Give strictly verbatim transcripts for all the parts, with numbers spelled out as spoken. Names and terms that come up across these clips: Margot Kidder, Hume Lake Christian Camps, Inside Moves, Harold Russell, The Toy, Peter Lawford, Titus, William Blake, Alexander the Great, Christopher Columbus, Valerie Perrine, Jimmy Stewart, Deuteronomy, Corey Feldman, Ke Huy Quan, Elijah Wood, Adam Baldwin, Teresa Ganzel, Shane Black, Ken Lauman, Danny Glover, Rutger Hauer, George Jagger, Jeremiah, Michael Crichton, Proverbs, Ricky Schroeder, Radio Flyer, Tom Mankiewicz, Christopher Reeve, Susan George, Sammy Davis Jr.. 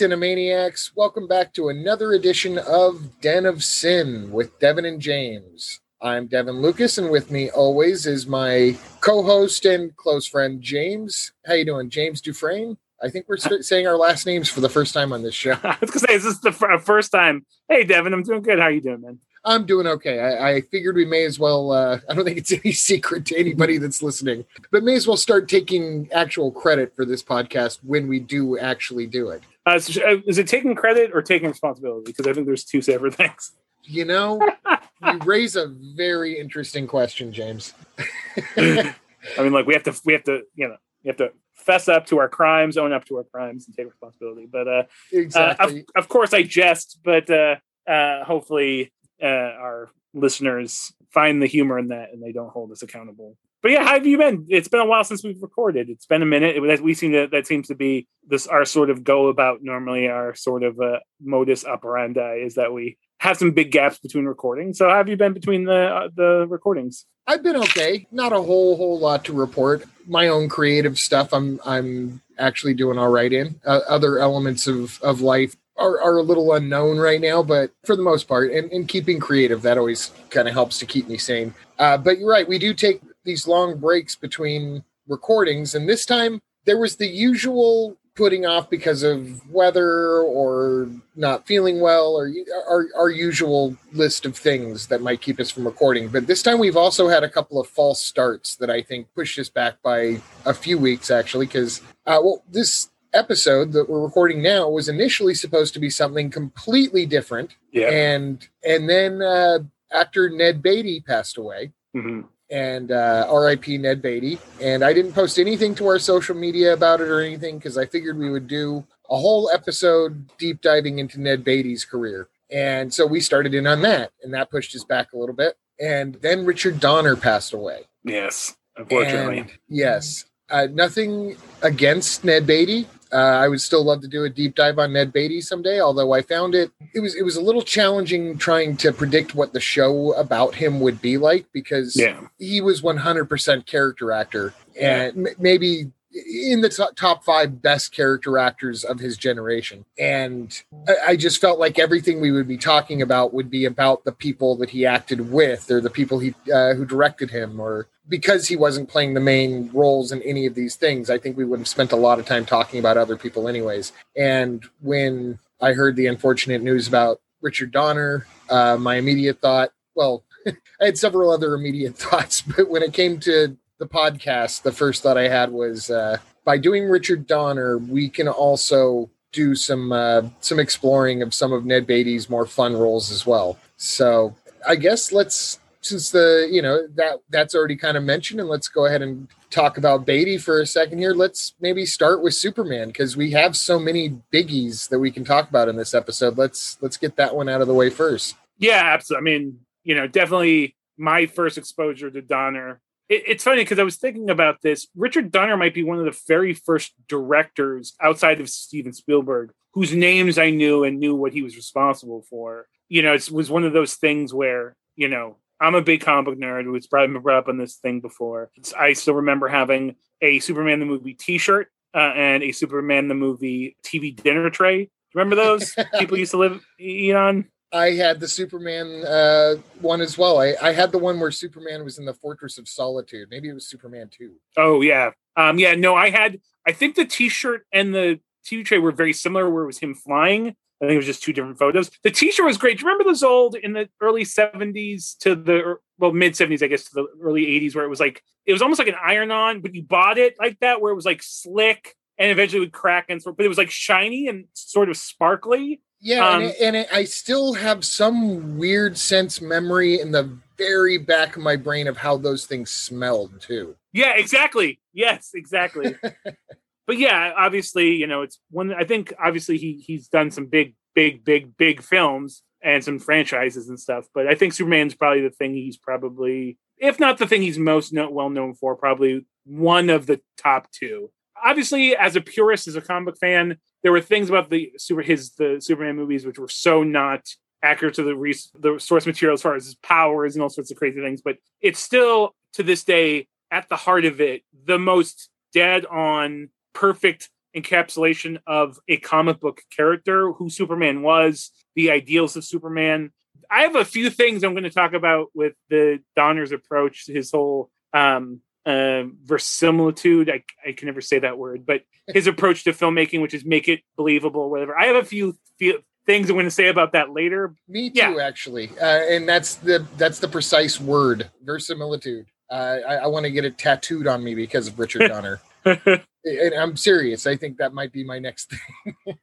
Cinemaniacs, welcome back to another edition of Den of Sin with Devin and James. I'm Devin Lucas, and with me always is my co-host and close friend, James. How you doing, James Dufresne? I think we're st- saying our last names for the first time on this show. I was going to say, is this the f- first time? Hey, Devin, I'm doing good. How you doing, man? I'm doing okay. I, I figured we may as well, uh, I don't think it's any secret to anybody that's listening, but may as well start taking actual credit for this podcast when we do actually do it. Uh, so, uh, is it taking credit or taking responsibility? Because I think there's two separate things. You know, you raise a very interesting question, James. I mean, like we have to, we have to, you know, we have to fess up to our crimes, own up to our crimes and take responsibility. But uh, exactly. uh of, of course I jest, but uh, uh, hopefully... Uh, our listeners find the humor in that and they don't hold us accountable. But yeah, how have you been? It's been a while since we've recorded. It's been a minute. It, we seem to, that seems to be this our sort of go about normally our sort of uh, modus operandi is that we have some big gaps between recordings. So how have you been between the uh, the recordings? I've been okay. Not a whole whole lot to report. My own creative stuff I'm I'm actually doing all right in. Uh, other elements of of life Are, are a little unknown right now, but for the most part, and, and keeping creative, that always kind of helps to keep me sane. Uh, but you're right, we do take these long breaks between recordings, and this time there was the usual putting off because of weather or not feeling well or our, our usual list of things that might keep us from recording. But this time we've also had a couple of false starts that I think pushed us back by a few weeks, actually, because uh, well, this... episode that we're recording now was initially supposed to be something completely different. Yeah. And, and then uh, actor Ned Beatty passed away. Mm-hmm. And uh, R I P Ned Beatty. And I didn't post anything to our social media about it or anything because I figured we would do a whole episode deep diving into Ned Beatty's career. And so we started in on that, and that pushed us back a little bit. And then Richard Donner passed away. Yes, unfortunately. And, yes. Uh, nothing against Ned Beatty. Uh, I would still love to do a deep dive on Ned Beatty someday, although I found it, it was it was a little challenging trying to predict what the show about him would be like, because yeah. he was one hundred percent character actor, and m- maybe in the t- top five best character actors of his generation. And I-, I just felt like everything we would be talking about would be about the people that he acted with, or the people he uh, who directed him, or... because he wasn't playing the main roles in any of these things, I think we would have spent a lot of time talking about other people anyways. And when I heard the unfortunate news about Richard Donner, uh, my immediate thought, well, I had several other immediate thoughts, but when it came to the podcast, the first thought I had was uh, by doing Richard Donner, we can also do some, uh, some exploring of some of Ned Beatty's more fun roles as well. So I guess let's, since the, you know, that that's already kind of mentioned, and let's go ahead and talk about Beatty for a second here. Let's maybe start with Superman, because we have so many biggies that we can talk about in this episode. Let's, let's get that one out of the way first. Yeah, absolutely. I mean, you know, definitely my first exposure to Donner. It, it's funny because I was thinking about this. Richard Donner might be one of the very first directors outside of Steven Spielberg whose names I knew and knew what he was responsible for. You know, it was one of those things where, you know, I'm a big comic nerd, who's probably been brought up on this thing before. I still remember having a Superman the Movie t-shirt uh, and a Superman the Movie T V dinner tray. Remember those? People used to live eat on? I had the Superman uh, one as well. I, I had the one where Superman was in the Fortress of Solitude. Maybe it was Superman two. Oh, yeah. Um, yeah, no, I had... I think the t-shirt and the T V tray were very similar, where it was him flying. I think it was just two different photos. The t-shirt was great. Do you remember those old in the early seventies to the, well, mid seventies, I guess, to the early eighties, where it was like, it was almost like an iron on, but you bought it like that, where it was like slick and eventually would crack and sort, but it was like shiny and sort of sparkly. Yeah. Um, and it, and it, I still have some weird sense memory in the very back of my brain of how those things smelled too. Yeah, exactly. Yes, exactly. But yeah, obviously, you know, it's one. I think obviously he he's done some big, big, big, big films and some franchises and stuff. But I think Superman's probably the thing he's probably, if not the thing he's most no, well known for, probably one of the top two. Obviously, as a purist, as a comic fan, there were things about the super his the Superman movies which were so not accurate to the res, the source material as far as his powers and all sorts of crazy things. But it's still to this day, at the heart of it, the most dead on, perfect encapsulation of a comic book character, who Superman was, the ideals of Superman. I have a few things I'm going to talk about with the Donner's approach, his whole um, uh, verisimilitude. I, I can never say that word, but his approach to filmmaking, which is make it believable, whatever. I have a few th- things I'm going to say about that later. Me too, yeah. actually. Uh, and that's the that's the precise word, verisimilitude. Uh, I, I want to get it tattooed on me because of Richard Donner. And I'm serious. I think that might be my next thing.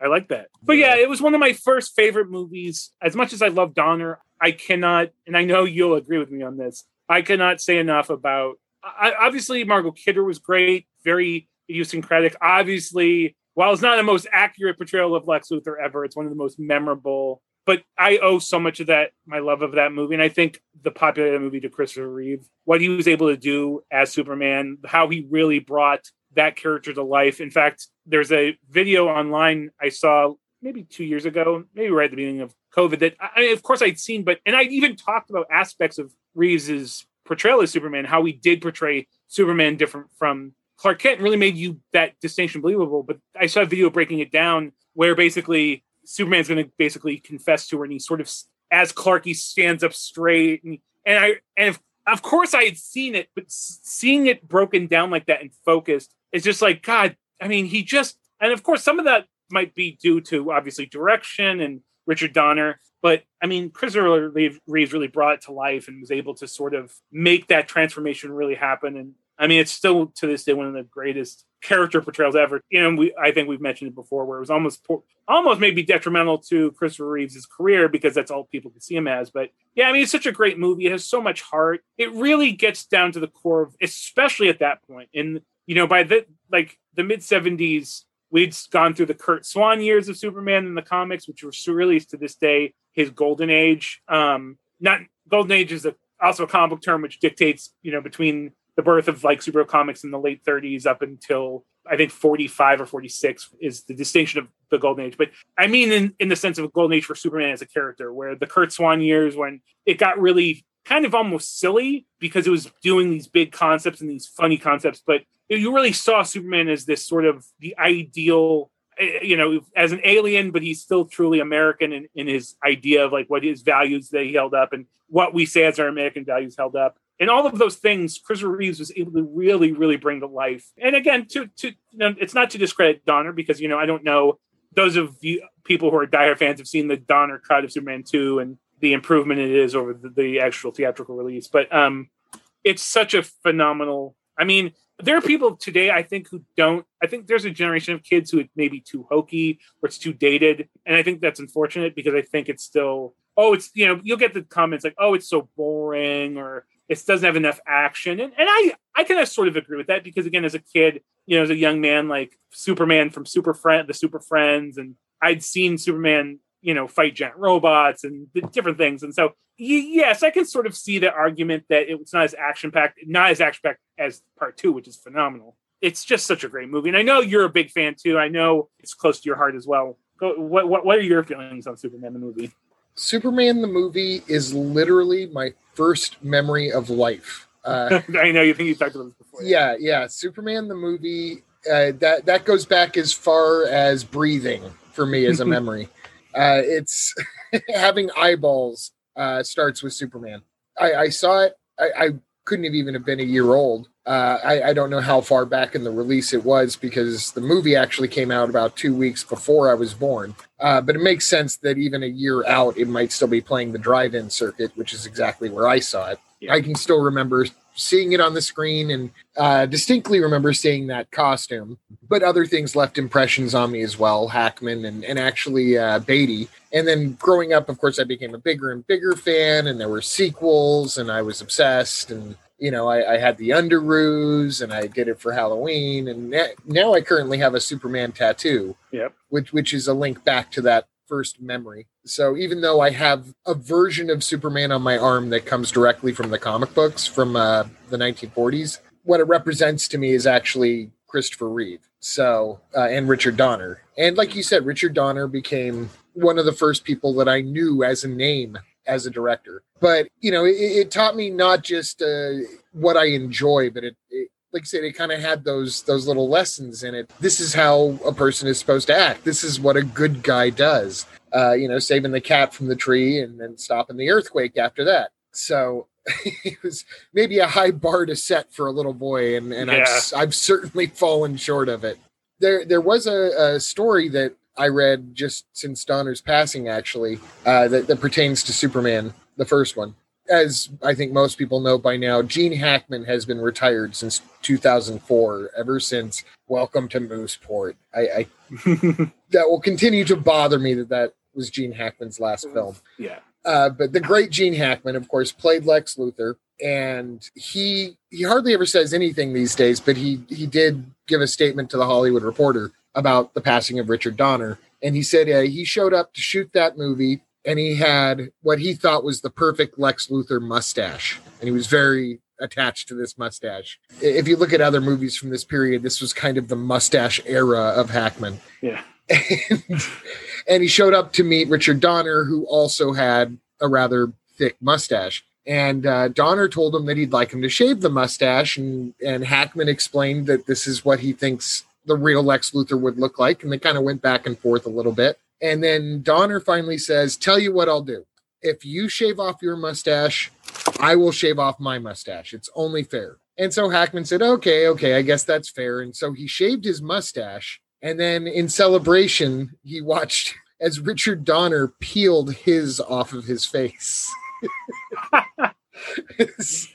I like that. But yeah, it was one of my first favorite movies. As much as I love Donner, I cannot, and I know you'll agree with me on this, I cannot say enough about, I, obviously, Margot Kidder was great, very idiosyncratic. Obviously, while it's not the most accurate portrayal of Lex Luthor ever, it's one of the most memorable. But I owe so much of that, my love of that movie, and I think the popularity of the movie to Christopher Reeve, what he was able to do as Superman, how he really brought that character to life. In fact, there's a video online I saw maybe two years ago, maybe right at the beginning of COVID, that I mean, of course I'd seen, but, and I'd even talked about aspects of Reeves's portrayal as Superman, how he did portray Superman different from Clark Kent and really made you that distinction believable. But I saw a video breaking it down where basically Superman's going to basically confess to her, and he sort of, as Clark, he stands up straight. And, and I, and if, of course I had seen it, but seeing it broken down like that and focused, it's just like, God, I mean, he just, and of course, some of that might be due to obviously direction and Richard Donner, but I mean, Christopher Reeve really brought it to life and was able to sort of make that transformation really happen. And I mean, it's still to this day one of the greatest character portrayals ever. You know, we, I think we've mentioned it before, where it was almost almost maybe detrimental to Christopher Reeve's career because that's all people could see him as. But yeah, I mean, it's such a great movie. It has so much heart. It really gets down to the core of, especially at that point in, you know, by the like the mid seventies, we'd gone through the Kurt Swan years of Superman in the comics, which were really to this day his golden age. Um, not golden age is a, also a comic book term, which dictates, you know, between the birth of like superhero comics in the late thirties up until I think forty-five or forty-six is the distinction of the golden age. But I mean, in, in the sense of a golden age for Superman as a character, where the Kurt Swan years when it got really kind of almost silly because it was doing these big concepts and these funny concepts, but you really saw Superman as this sort of the ideal, you know, as an alien, but he's still truly American in, in his idea of like what his values that he held up and what we say as our American values held up. And all of those things, Christopher Reeves was able to really, really bring to life. And again, to to you know, it's not to discredit Donner because, you know, I don't know, those of you people who are dire fans have seen the Donner cut of Superman two and the improvement it is over the, the actual theatrical release. But um, it's such a phenomenal, I mean, there are people today, I think, who don't, I think there's a generation of kids who it may be too hokey or it's too dated. And I think that's unfortunate because I think it's still, oh, it's, you know, you'll get the comments like, oh, it's so boring or it doesn't have enough action. And, and I, I kind of sort of agree with that because, again, as a kid, you know, as a young man, like Superman from Super Friend, the Super Friends, and I'd seen Superman, you know, fight giant robots and different things. And so, yes, I can sort of see the argument that it was not as action-packed, not as action-packed as part two, which is phenomenal. It's just such a great movie. And I know you're a big fan, too. I know it's close to your heart as well. What, what, what are your feelings on Superman the movie? Superman the movie is literally my first memory of life. Uh, I know, you think you talked about this before. Yeah, yeah. yeah. Superman the movie, uh, that, that goes back as far as breathing for me as a memory. Uh, it's having eyeballs uh, starts with Superman. I, I saw it. I, I couldn't have even have been a year old. Uh, I, I don't know how far back in the release it was because the movie actually came out about two weeks before I was born. Uh, but it makes sense that even a year out, it might still be playing the drive-in circuit, which is exactly where I saw it. Yeah. I can still remember seeing it on the screen and uh, distinctly remember seeing that costume. But other things left impressions on me as well, Hackman and, and actually uh, Beatty. And then growing up, of course, I became a bigger and bigger fan, and there were sequels, and I was obsessed. And, you know, I, I had the Underoos, and I did it for Halloween. And now I currently have a Superman tattoo, yep. which which is a link back to that first memory. So even though I have a version of Superman on my arm that comes directly from the comic books from uh, the nineteen forties, what it represents to me is actually Christopher Reeve. So, uh, and Richard Donner. And like you said, Richard Donner became one of the first people that I knew as a name as a director. But, you know, it, it taught me not just uh, what I enjoy, but it, it like I said, it kind of had those those little lessons in it. This is how a person is supposed to act. This is what a good guy does. Uh, you know, saving the cat from the tree and then stopping the earthquake after that. So it was maybe a high bar to set for a little boy, and, and yeah. I've I've certainly fallen short of it. There there was a, a story that I read just since Donner's passing, actually, uh, that, that pertains to Superman, the first one. As I think most people know by now, Gene Hackman has been retired since two thousand four, ever since Welcome to Mooseport. I, I that will continue to bother me that that was Gene Hackman's last film. Yeah. Uh, but the great Gene Hackman, of course, played Lex Luthor, and he he hardly ever says anything these days, but he he did give a statement to the Hollywood Reporter about the passing of Richard Donner, and he said uh, he showed up to shoot that movie, and he had what he thought was the perfect Lex Luthor mustache, and he was very attached to this mustache. If you look at other movies from this period, this was kind of the mustache era of Hackman. Yeah. And, and he showed up to meet Richard Donner, who also had a rather thick mustache. And uh, Donner told him that he'd like him to shave the mustache, and, and Hackman explained that this is what he thinks the real Lex Luthor would look like. And they kind of went back and forth a little bit. And then Donner finally says, tell you what I'll do. If you shave off your mustache, I will shave off my mustache. It's only fair. And so Hackman said, okay, okay, I guess that's fair. And so he shaved his mustache. And then in celebration, he watched as Richard Donner peeled his off of his face. this,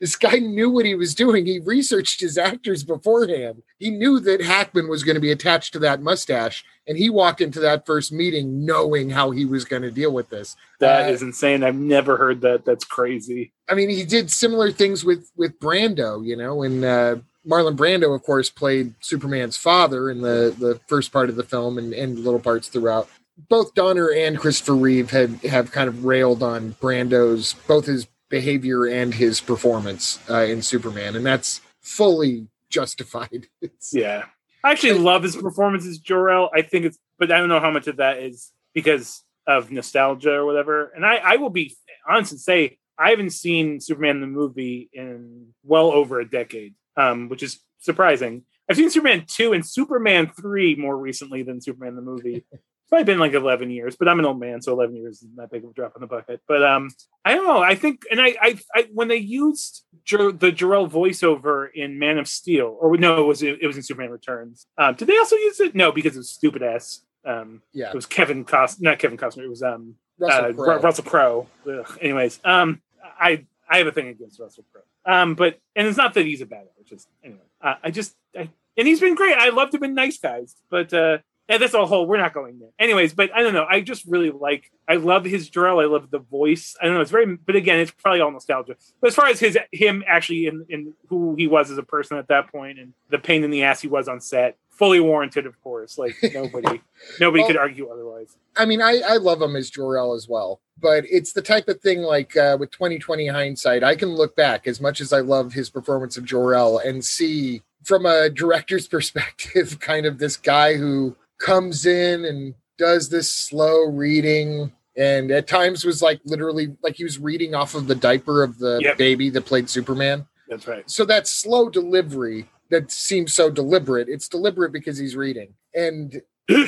this guy knew what he was doing. He researched his actors beforehand. He knew that Hackman was going to be attached to that mustache. And he walked into that first meeting knowing how he was going to deal with this. That uh, is insane. I've never heard that. That's crazy. I mean, he did similar things with, with Brando, you know, and, uh, Marlon Brando, of course, played Superman's father in the, the first part of the film and, and little parts throughout. Both Donner and Christopher Reeve had have kind of railed on Brando's, both his behavior and his performance uh, in Superman, and that's fully justified. It's, yeah. I actually love his performance as Jor-El. I think it's, but I don't know how much of that is because of nostalgia or whatever. And I, I will be honest and say, I haven't seen Superman the movie in well over a decade. Um, which is surprising. I've seen Superman two and Superman three more recently than Superman the movie. It's probably been like eleven years, but I'm an old man, so eleven years is not big of a drop in the bucket. But um, I don't know. I think, and I, I, I when they used Jer- the Jor-El voiceover in Man of Steel, or no, it was it was in Superman Returns. Um, did they also use it? No, because it was stupid ass. Um, yeah, it was Kevin Costner, not Kevin Costner. It was um Russell uh, Crowe. R- Russell Crowe. Ugh. Anyways, um, I I have a thing against Russell Crowe. Um, but and it's not that he's a bad guy, which is anyway. Uh, I just I, and he's been great. I loved him in Nice Guys, but uh, and that's a whole. We're not going there, anyways. But I don't know. I just really like. I love his Jor-El. I love the voice. I don't know. It's very. But again, it's probably all nostalgia. But as far as his him actually in, in who he was as a person at that point and the pain in the ass he was on set, fully warranted, of course. Like nobody, nobody well, could argue otherwise. I mean, I, I love him as Jor-El as well. But it's the type of thing like uh, with twenty twenty hindsight, I can look back as much as I love his performance of Jor-El and see from a director's perspective, kind of this guy who comes in and does this slow reading. And at times was like literally like he was reading off of the diaper of the yep. baby that played Superman. That's right. So that slow delivery that seems so deliberate. It's deliberate because he's reading. And I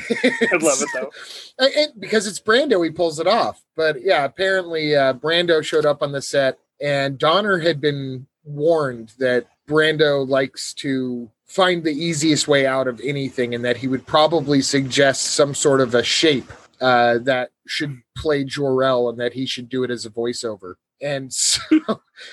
love it though, and because it's Brando, he pulls it off. But yeah, apparently uh, Brando showed up on the set, and Donner had been warned that Brando likes to find the easiest way out of anything, and that he would probably suggest some sort of a shape uh, that should play Jor-El, and that he should do it as a voiceover. And so,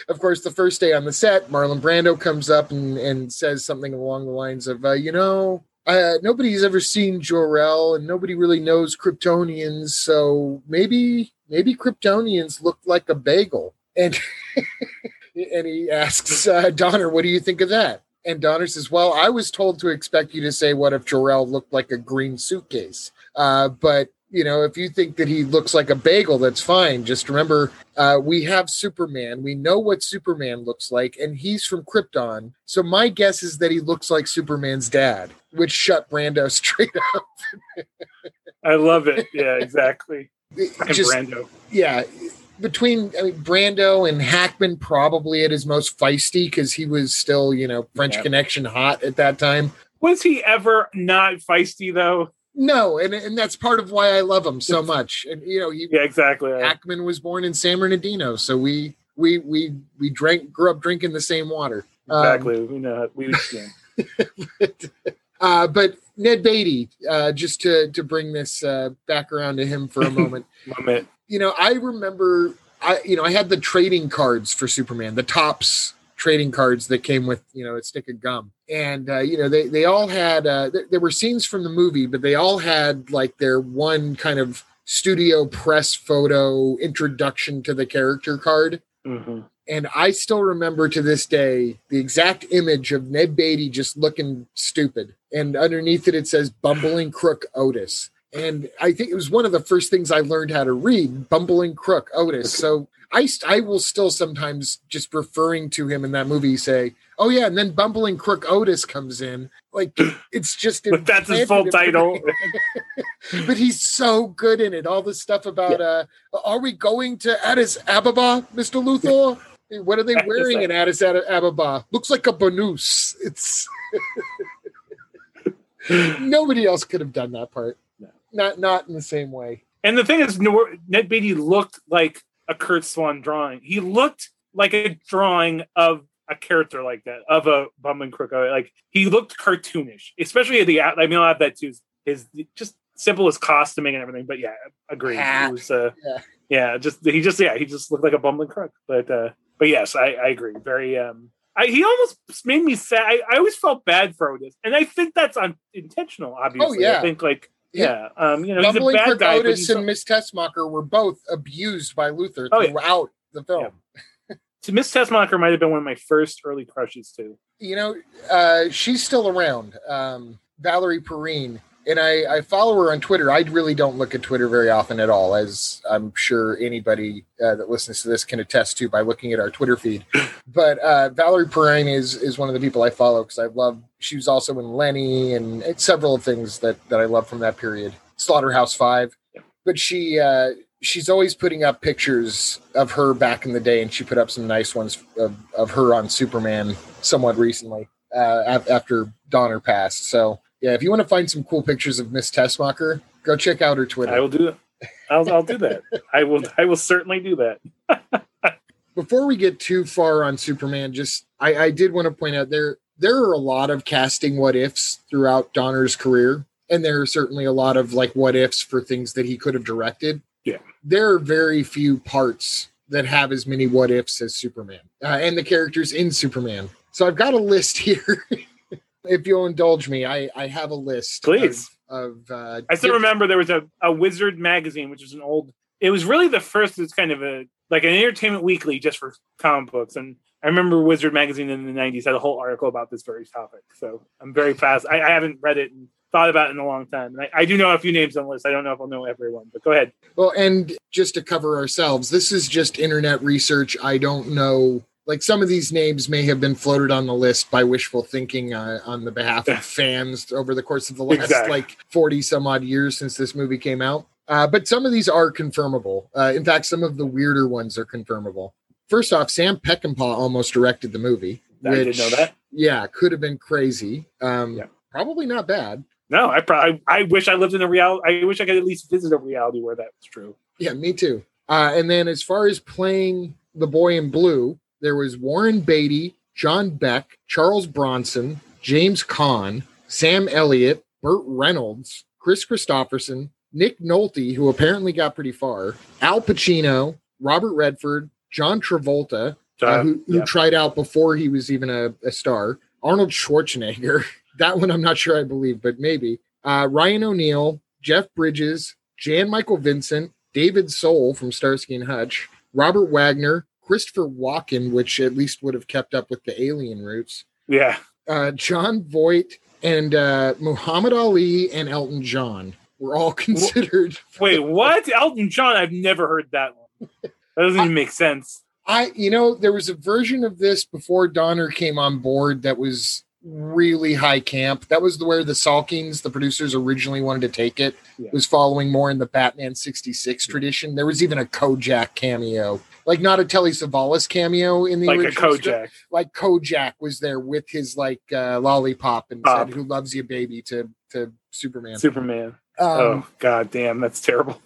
of course, the first day on the set, Marlon Brando comes up and, and says something along the lines of, uh, you know. Uh, nobody's ever seen Jor-El, and nobody really knows Kryptonians, so maybe maybe Kryptonians look like a bagel. And and he asks uh, Donner, what do you think of that? And Donner says, well, I was told to expect you to say, what if Jor-El looked like a green suitcase? Uh, but, you know, if you think that he looks like a bagel, that's fine. Just remember, uh, we have Superman. We know what Superman looks like, and he's from Krypton. So my guess is that he looks like Superman's dad. Which shut Brando straight up. I love it. Yeah, exactly. Just, and Brando. Yeah. between I mean, Brando and Hackman, probably at his most feisty, because he was still, you know, French yeah. Connection hot at that time. Was he ever not feisty, though? No, and and that's part of why I love him so much. And you know, he, yeah, exactly. Hackman was born in San Bernardino, so we we we we drank, grew up drinking the same water. Exactly, um, we know how, we understand. but, uh, but Ned Beatty, uh, just to to bring this uh, back around to him for a moment. moment. You know, I remember, I you know, I had the trading cards for Superman, the Topps trading cards that came with, you know, a stick of gum. And, uh, you know, they, they all had, uh, th- there were scenes from the movie, but they all had like their one kind of studio press photo introduction to the character card. Mm-hmm. And I still remember to this day the exact image of Ned Beatty just looking stupid. And underneath it, it says Bumbling Crook Otis. And I think it was one of the first things I learned how to read, Bumbling Crook Otis. So I, I will still sometimes just referring to him in that movie say, oh yeah, and then Bumbling Crook Otis comes in. Like, it's just... but that's his full title. But he's so good in it. All this stuff about, yeah. uh, are we going to Addis Ababa, Mister Luthor? What are they wearing in Addis Ababa? Looks like a burnous. It's... Nobody else could have done that part. No. Not, not in the same way. And the thing is, Ned Beatty looked like a Kurt Swan drawing. He looked like a drawing of a character like that, of a Bumbling Crook. Like, he looked cartoonish, especially at the, I mean, I'll have that too. His just simple as costuming and everything, but yeah, agreed. It was, uh, yeah. yeah, just, he just, yeah, he just looked like a Bumbling Crook. But, uh, but yes, I, I agree. Very, um, I, he almost made me sad. I, I always felt bad for Otis. And I think that's un- intentional, obviously. Oh, yeah. I think like, Yeah, um, you know, Bumbling he's a bad Kirk guy. Otis and Miss Tessmacher were both abused by Luther oh, throughout yeah. the film. Yeah. So Miss Tessmacher might have been one of my first early crushes too. You know, uh, she's still around, um, Valerie Perrine, and I, I follow her on Twitter. I really don't look at Twitter very often at all, as I'm sure anybody uh, that listens to this can attest to by looking at our Twitter feed. But uh, Valerie Perrine is is one of the people I follow because I love. She was also in Lenny and several things that, that I love from that period. Slaughterhouse Five. Yeah. But she uh, she's always putting up pictures of her back in the day, and she put up some nice ones of, of her on Superman somewhat recently uh, after Donner passed. So, yeah, if you want to find some cool pictures of Miss Tessmacher, go check out her Twitter. I will do that. I'll, I'll do that. I will I will certainly do that. Before we get too far on Superman, just I, I did want to point out there There are a lot of casting what ifs throughout Donner's career. And there are certainly a lot of like what ifs for things that he could have directed. Yeah. There are very few parts that have as many what ifs as Superman uh, and the characters in Superman. So I've got a list here. If you'll indulge me, I, I have a list. Please. Of, of uh, I still remember there was a, a Wizard magazine, which was an old, it was really the first, it's kind of a, like an Entertainment Weekly just for comic books. And I remember Wizard magazine in the nineties had a whole article about this very topic. So I'm very fast. I, I haven't read it and thought about it in a long time. And I, I do know a few names on the list. I don't know if I'll know everyone, but go ahead. Well, and just to cover ourselves, this is just internet research. I don't know. Like some of these names may have been floated on the list by wishful thinking uh, on the behalf of fans over the course of the last exactly. like forty some odd years since this movie came out. Uh, but some of these are confirmable. Uh, in fact, some of the weirder ones are confirmable. First off, Sam Peckinpah almost directed the movie. I which, didn't know that. Yeah, could have been crazy. Um, yeah. Probably not bad. No, I probably. I wish I lived in a reality. I wish I could at least visit a reality where that was true. Yeah, me too. Uh, and then as far as playing the boy in blue, there was Warren Beatty, John Beck, Charles Bronson, James Caan, Sam Elliott, Burt Reynolds, Chris Christopherson, Nick Nolte, who apparently got pretty far, Al Pacino, Robert Redford, John Travolta, uh, who, who yeah. tried out before he was even a, a star. Arnold Schwarzenegger. That one I'm not sure I believe, but maybe. Uh, Ryan O'Neal, Jeff Bridges, Jan Michael Vincent, David Soul from Starsky and Hutch, Robert Wagner, Christopher Walken, which at least would have kept up with the alien roots. Yeah. Uh, John Voight and uh, Muhammad Ali and Elton John were all considered. Wait, what? Elton John? I've never heard that one. That doesn't even make sense. I, you know, there was a version of this before Donner came on board that was really high camp. That was the where the Salkins, the producers, originally wanted to take it. Yeah. It was following more in the Batman sixty-six yeah. tradition. There was even a Kojak cameo, like not a Telly Savalas cameo in the like original. Like a Kojak. Stuff. Like Kojak was there with his like uh, lollipop and Bob. Said, "Who loves you, baby?" to to Superman. Superman. Um, oh God damn, that's terrible.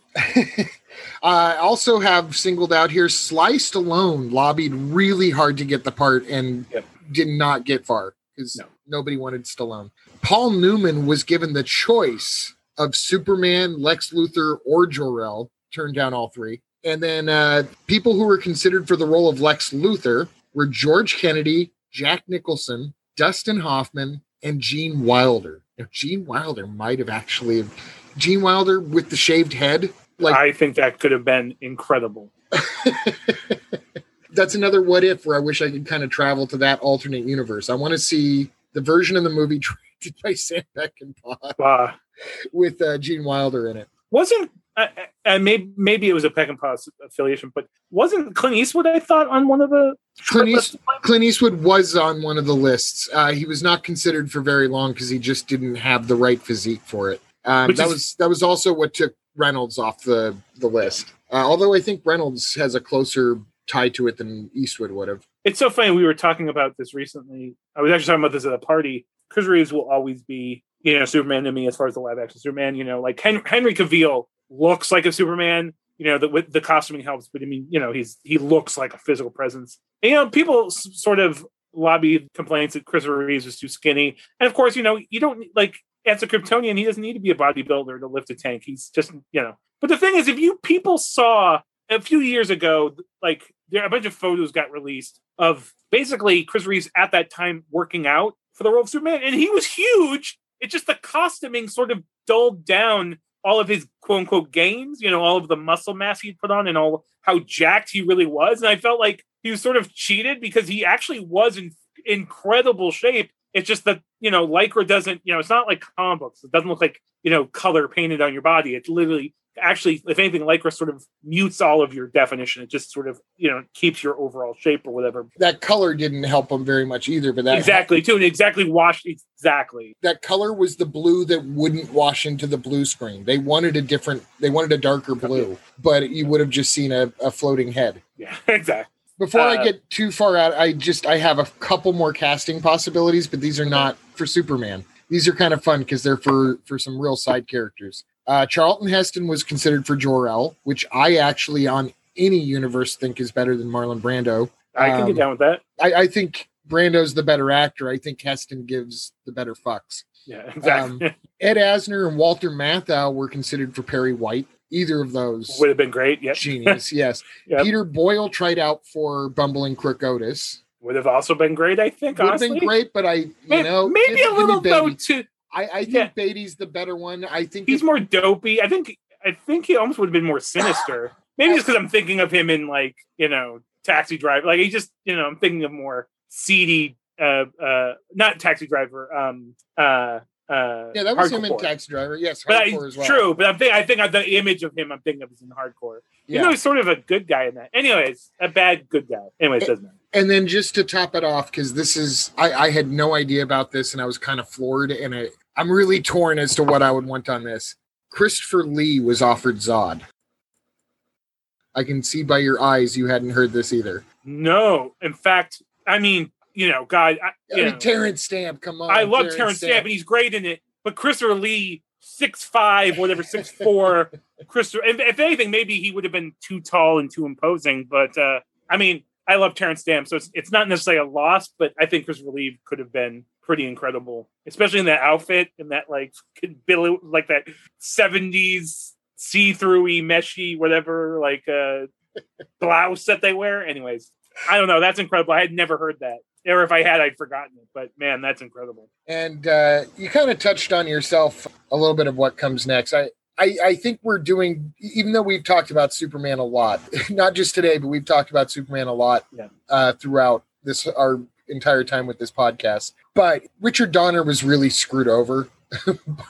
I also have singled out here Sly Stallone lobbied really hard to get the part and yep. did not get far because no. nobody wanted Stallone. Paul Newman was given the choice of Superman, Lex Luthor, or Jor-El, turned down all three. And then uh, people who were considered for the role of Lex Luthor were George Kennedy, Jack Nicholson, Dustin Hoffman, and Gene Wilder. Now, Gene Wilder might have actually... Have, Gene Wilder with the shaved head. Like, I think that could have been incredible. That's another what if where I wish I could kind of travel to that alternate universe. I want to see the version of the movie directed by Sam Peckinpah wow. with uh, Gene Wilder in it. Wasn't, uh, uh, maybe, maybe it was a Peckinpah affiliation, but wasn't Clint Eastwood, I thought, on one of the... Clint, East, Clint Eastwood was on one of the lists. Uh, he was not considered for very long because he just didn't have the right physique for it. Um, that is, was that was also what took Reynolds off the, the list. Uh, although I think Reynolds has a closer tie to it than Eastwood would have. It's so funny. We were talking about this recently. I was actually talking about this at a party. Chris Reeves will always be, you know, Superman to me as far as the live action Superman. You know, like Henry, Henry Cavill looks like a Superman. You know, the, with the costuming helps, but I mean, you know, he's he looks like a physical presence. And, you know, people s- sort of lobbied complaints that Christopher Reeves was too skinny, and of course, you know, you don't like. As a Kryptonian, he doesn't need to be a bodybuilder to lift a tank. He's just, you know. But the thing is, if you people saw a few years ago, like there a bunch of photos got released of basically Chris Reeves at that time working out for the role of Superman, and he was huge. It's just the costuming sort of dulled down all of his quote unquote gains, you know, all of the muscle mass he'd put on and all how jacked he really was. And I felt like he was sort of cheated because he actually was in incredible shape. It's just that, you know, Lycra doesn't, you know, it's not like comic books. It doesn't look like, you know, color painted on your body. It's literally, actually, if anything, Lycra sort of mutes all of your definition. It just sort of, you know, keeps your overall shape or whatever. That color didn't help him very much either. But that Exactly, helped. too. And exactly washed, exactly. That color was the blue that wouldn't wash into the blue screen. They wanted a different, they wanted a darker blue. But you would have just seen a, a floating head. Yeah, exactly. Before uh, I get too far out, I just I have a couple more casting possibilities, but these are not for Superman. These are kind of fun because they're for, for some real side characters. Uh, Charlton Heston was considered for Jor-El, which I actually on any universe think is better than Marlon Brando. I can um, get down with that. I, I think Brando's the better actor. I think Heston gives the better fucks. Yeah, exactly. Um, Ed Asner and Walter Matthau were considered for Perry White. Either of those would have been great. Yep. Genius, yes. Yep. Peter Boyle tried out for Bumbling Crook Otis. Would have also been great, I think. Would honestly. have been great, but I, you maybe, know, maybe a little though too. I, I think yeah. Beatty's the better one. I think he's if, more dopey. I think I think he almost would have been more sinister. Maybe just because I'm thinking of him in like you know Taxi Driver. Like he just you know I'm thinking of more seedy. Uh, uh, not Taxi Driver. Um. Uh. Uh, yeah, that was hardcore. Him in Taxi Driver. Yes, hardcore I, as well. True, but I think I think the image of him I'm thinking of is in hardcore. You yeah. know, he's sort of a good guy in that. Anyways, a bad good guy. Anyways, it, doesn't matter. And then just to top it off, because this is I, I had no idea about this, and I was kind of floored, and I, I'm really torn as to what I would want on this. Christopher Lee was offered Zod. I can see by your eyes you hadn't heard this either. No, in fact, I mean. You know, God, I, you I mean, know. Terrence Stamp, come on. I love Terrence, Terrence Stamp, Stamp, and he's great in it. But Christopher Lee, six five, whatever, six four, Christopher, if, if anything, maybe he would have been too tall and too imposing. But, uh, I mean, I love Terrence Stamp, so it's, it's not necessarily a loss, but I think Christopher Lee could have been pretty incredible, especially in that outfit and that, like, Billy, like that seventies see-through-y, meshy, whatever, like, uh, blouse that they wear. Anyways, I don't know. That's incredible. I had never heard that. Or if I had, I'd forgotten it. But, man, that's incredible. And uh, you kind of touched on yourself a little bit of what comes next. I, I, I think we're doing, even though we've talked about Superman a lot, not just today, but we've talked about Superman a lot yeah. uh, throughout this our entire time with this podcast. But Richard Donner was really screwed over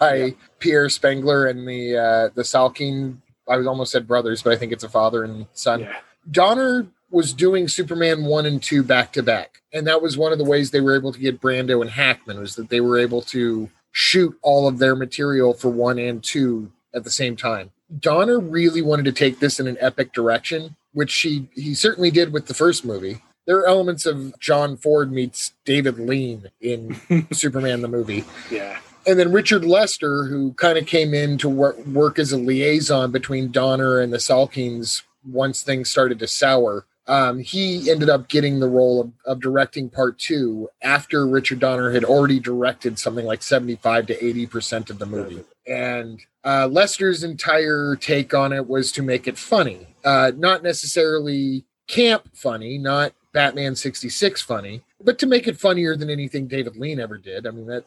by yeah. Pierre Spengler and the, uh, the Salkin. I almost said brothers, but I think it's a father and son. Yeah. Donner was doing Superman one and two back to back. And that was one of the ways they were able to get Brando and Hackman, was that they were able to shoot all of their material for one and two at the same time. Donner really wanted to take this in an epic direction, which he, he certainly did with the first movie. There are elements of John Ford meets David Lean in Superman the movie. Yeah. And then Richard Lester, who kind of came in to wor- work as a liaison between Donner and the Salkinds once things started to sour, um, he ended up getting the role of, of directing part two after Richard Donner had already directed something like seventy-five to eighty percent of the movie. And uh, Lester's entire take on it was to make it funny, uh, not necessarily camp funny, not Batman sixty-six funny, but to make it funnier than anything David Lean ever did. I mean, that,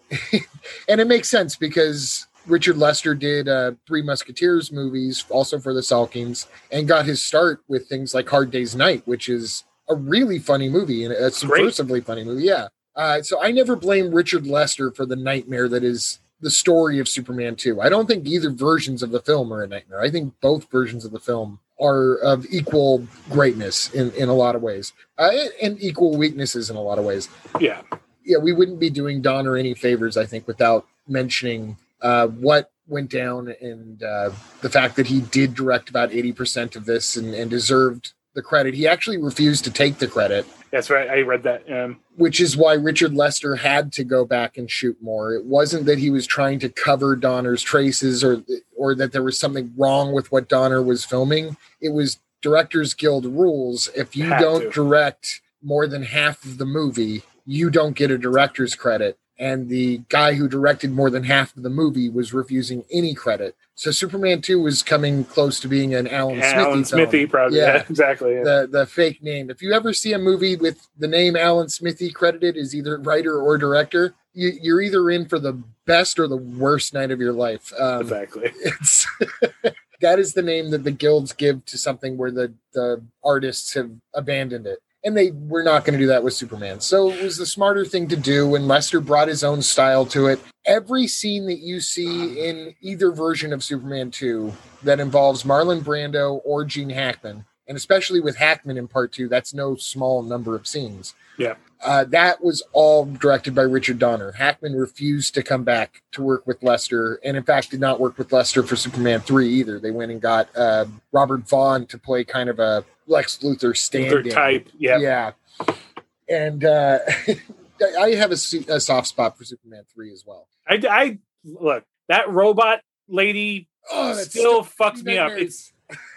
and it makes sense because Richard Lester did uh, Three Musketeers movies, also for the Salkinds, and got his start with things like Hard Day's Night, which is a really funny movie and a subversively Great. funny movie. Yeah. Uh, so I never blame Richard Lester for the nightmare that is the story of Superman two. I don't think either versions of the film are a nightmare. I think both versions of the film are of equal greatness in, in a lot of ways, uh, and equal weaknesses in a lot of ways. Yeah. Yeah. We wouldn't be doing Donner any favors, I think, without mentioning uh, what went down and uh, the fact that he did direct about eighty percent of this and, and deserved the credit. He actually refused to take the credit. That's right. I read that. Um, which is why Richard Lester had to go back and shoot more. It wasn't that he was trying to cover Donner's traces or, or that there was something wrong with what Donner was filming. It was Directors Guild rules. If you don't to. direct more than half of the movie, you don't get a director's credit. And the guy who directed more than half of the movie was refusing any credit. So Superman two was coming close to being an Alan Smithy. Alan Smithy, probably. Yeah, yeah, exactly. Yeah. The the fake name. If you ever see a movie with the name Alan Smithy credited as either writer or director, you, you're either in for the best or the worst night of your life. Um, exactly. It's that is the name that the guilds give to something where the, the artists have abandoned it. And they were not going to do that with Superman. So it was the smarter thing to do. And Lester brought his own style to it. Every scene that you see in either version of Superman two that involves Marlon Brando or Gene Hackman, and especially with Hackman in part two, that's no small number of scenes. Yeah. Uh, that was all directed by Richard Donner. Hackman refused to come back to work with Lester, and in fact did not work with Lester for Superman three either. They went and got uh, Robert Vaughn to play kind of a Lex Luthor stand-in type. Yeah. Yeah. And uh, I have a, a soft spot for Superman three as well. I, I look, that robot lady oh, that still, still fucks me up. It's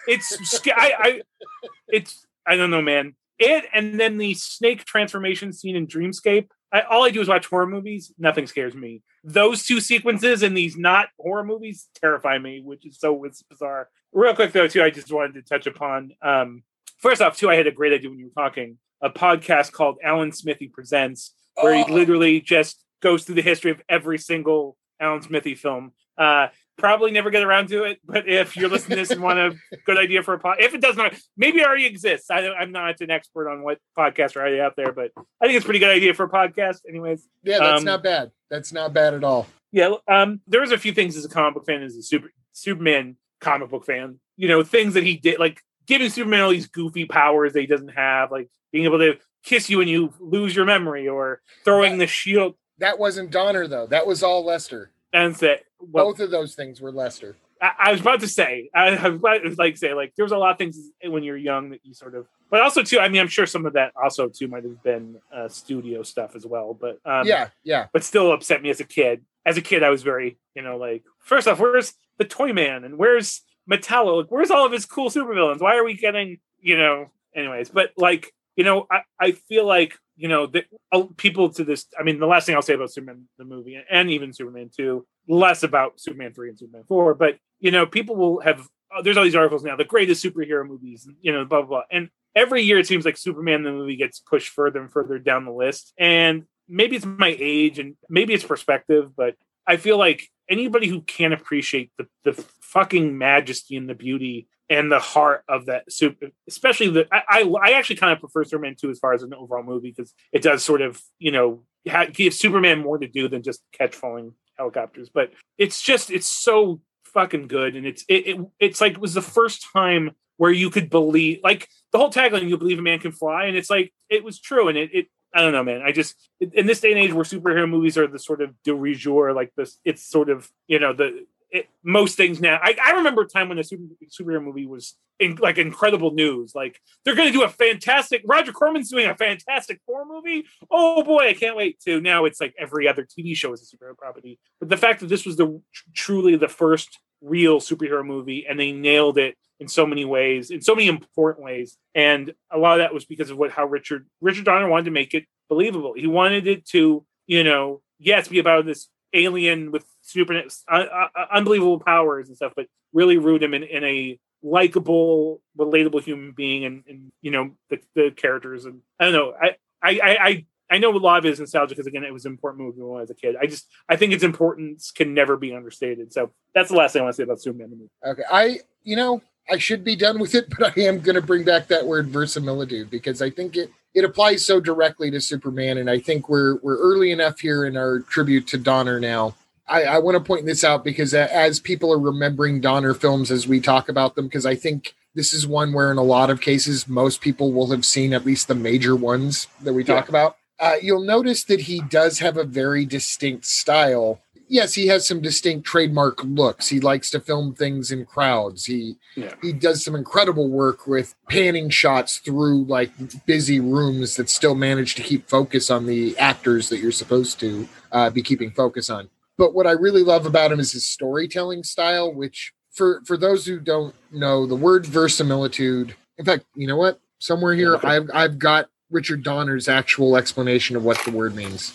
it's I, I it's I don't know, man. It and then the snake transformation scene in Dreamscape. I, all I do is watch horror movies. Nothing scares me. Those two sequences in these not horror movies terrify me, which is so it's bizarre. Real quick though, too, I just wanted to touch upon. Um, first off, too, I had a great idea when you were talking. A podcast called Alan Smithy Presents, where oh. he literally just goes through the history of every single Alan Smithy film. Uh, Probably never get around to it, but if you're listening to this and want a good idea for a podcast, if it does not, maybe it already exists. I, I'm not an expert on what podcasts are already out there, but I think it's a pretty good idea for a podcast anyways. Yeah, that's um, not bad. That's not bad at all. Yeah, um, there was a few things as a comic book fan, as a super, Superman comic book fan, you know, things that he did, like giving Superman all these goofy powers that he doesn't have, like being able to kiss you when you lose your memory or throwing that, the shield. That wasn't Donner, though. That was all Lester. And say, well, both of those things were Lester. I, I was about to say, I, I was about to like say, like there was a lot of things when you're young that you sort of, but also too, I mean, I'm sure some of that also too might have been uh, studio stuff as well. But um, yeah, yeah. But still upset me as a kid. As a kid, I was very, you know, like first off, where's the Toy Man and where's Metallo? Like, where's all of his cool supervillains? Why are we getting, you know? Anyways, but like, you know, I, I feel like. You know, the, uh, people to this, I mean, the last thing I'll say about Superman, the movie, and, and even Superman two, less about Superman three and Superman four, but, you know, people will have, oh, there's all these articles now, the greatest superhero movies, you know, blah, blah, blah. And every year it seems like Superman, the movie, gets pushed further and further down the list. And maybe it's my age and maybe it's perspective, but I feel like anybody who can't appreciate the, the fucking majesty and the beauty and the heart of that super, especially the, I, I, I actually kind of prefer Superman two as far as an overall movie, because it does sort of, you know, ha- give Superman more to do than just catch falling helicopters. But it's just, it's so fucking good. And it's, it, it it's like, it was the first time where you could believe, like the whole tagline, you believe a man can fly. And it's like, it was true. And it, it I don't know, man. I just, in this day and age where superhero movies are the sort of de rigueur, like this, it's sort of, you know, the it, most things now. I, I remember a time when a super, superhero movie was in, like incredible news. Like they're going to do a fantastic, Roger Corman's doing a fantastic horror movie. Oh boy, I can't wait to. Now it's like every other T V show is a superhero property. But the fact that this was the truly the first real superhero movie, and they nailed it in so many ways, in so many important ways. And a lot of that was because of what, how Richard, Richard Donner wanted to make it believable. He wanted it to, you know, yes, be about this alien with super uh, uh, unbelievable powers and stuff, but really root him in, in a likable, relatable human being, and, and you know, the, the characters. And I don't know. I, I, I, I know a lot of it is nostalgia because, again, it was an important movie when I was a kid. I just, I think its importance can never be understated. So that's the last thing I want to say about Superman the movie. Okay. I, you know, I should be done with it, but I am going to bring back that word verisimilitude, because I think it, it applies so directly to Superman. And I think we're, we're early enough here in our tribute to Donner now. I, I want to point this out because as people are remembering Donner films, as we talk about them, because I think this is one where in a lot of cases, most people will have seen at least the major ones that we talk yeah. about. Uh, you'll notice that he does have a very distinct style. Yes, he has some distinct trademark looks. He likes to film things in crowds. He yeah. he does some incredible work with panning shots through like busy rooms that still manage to keep focus on the actors that you're supposed to uh, be keeping focus on. But what I really love about him is his storytelling style, which for, for those who don't know, the word verisimilitude, in fact, you know what? Somewhere here, yeah. I've I've got Richard Donner's actual explanation of what the word means.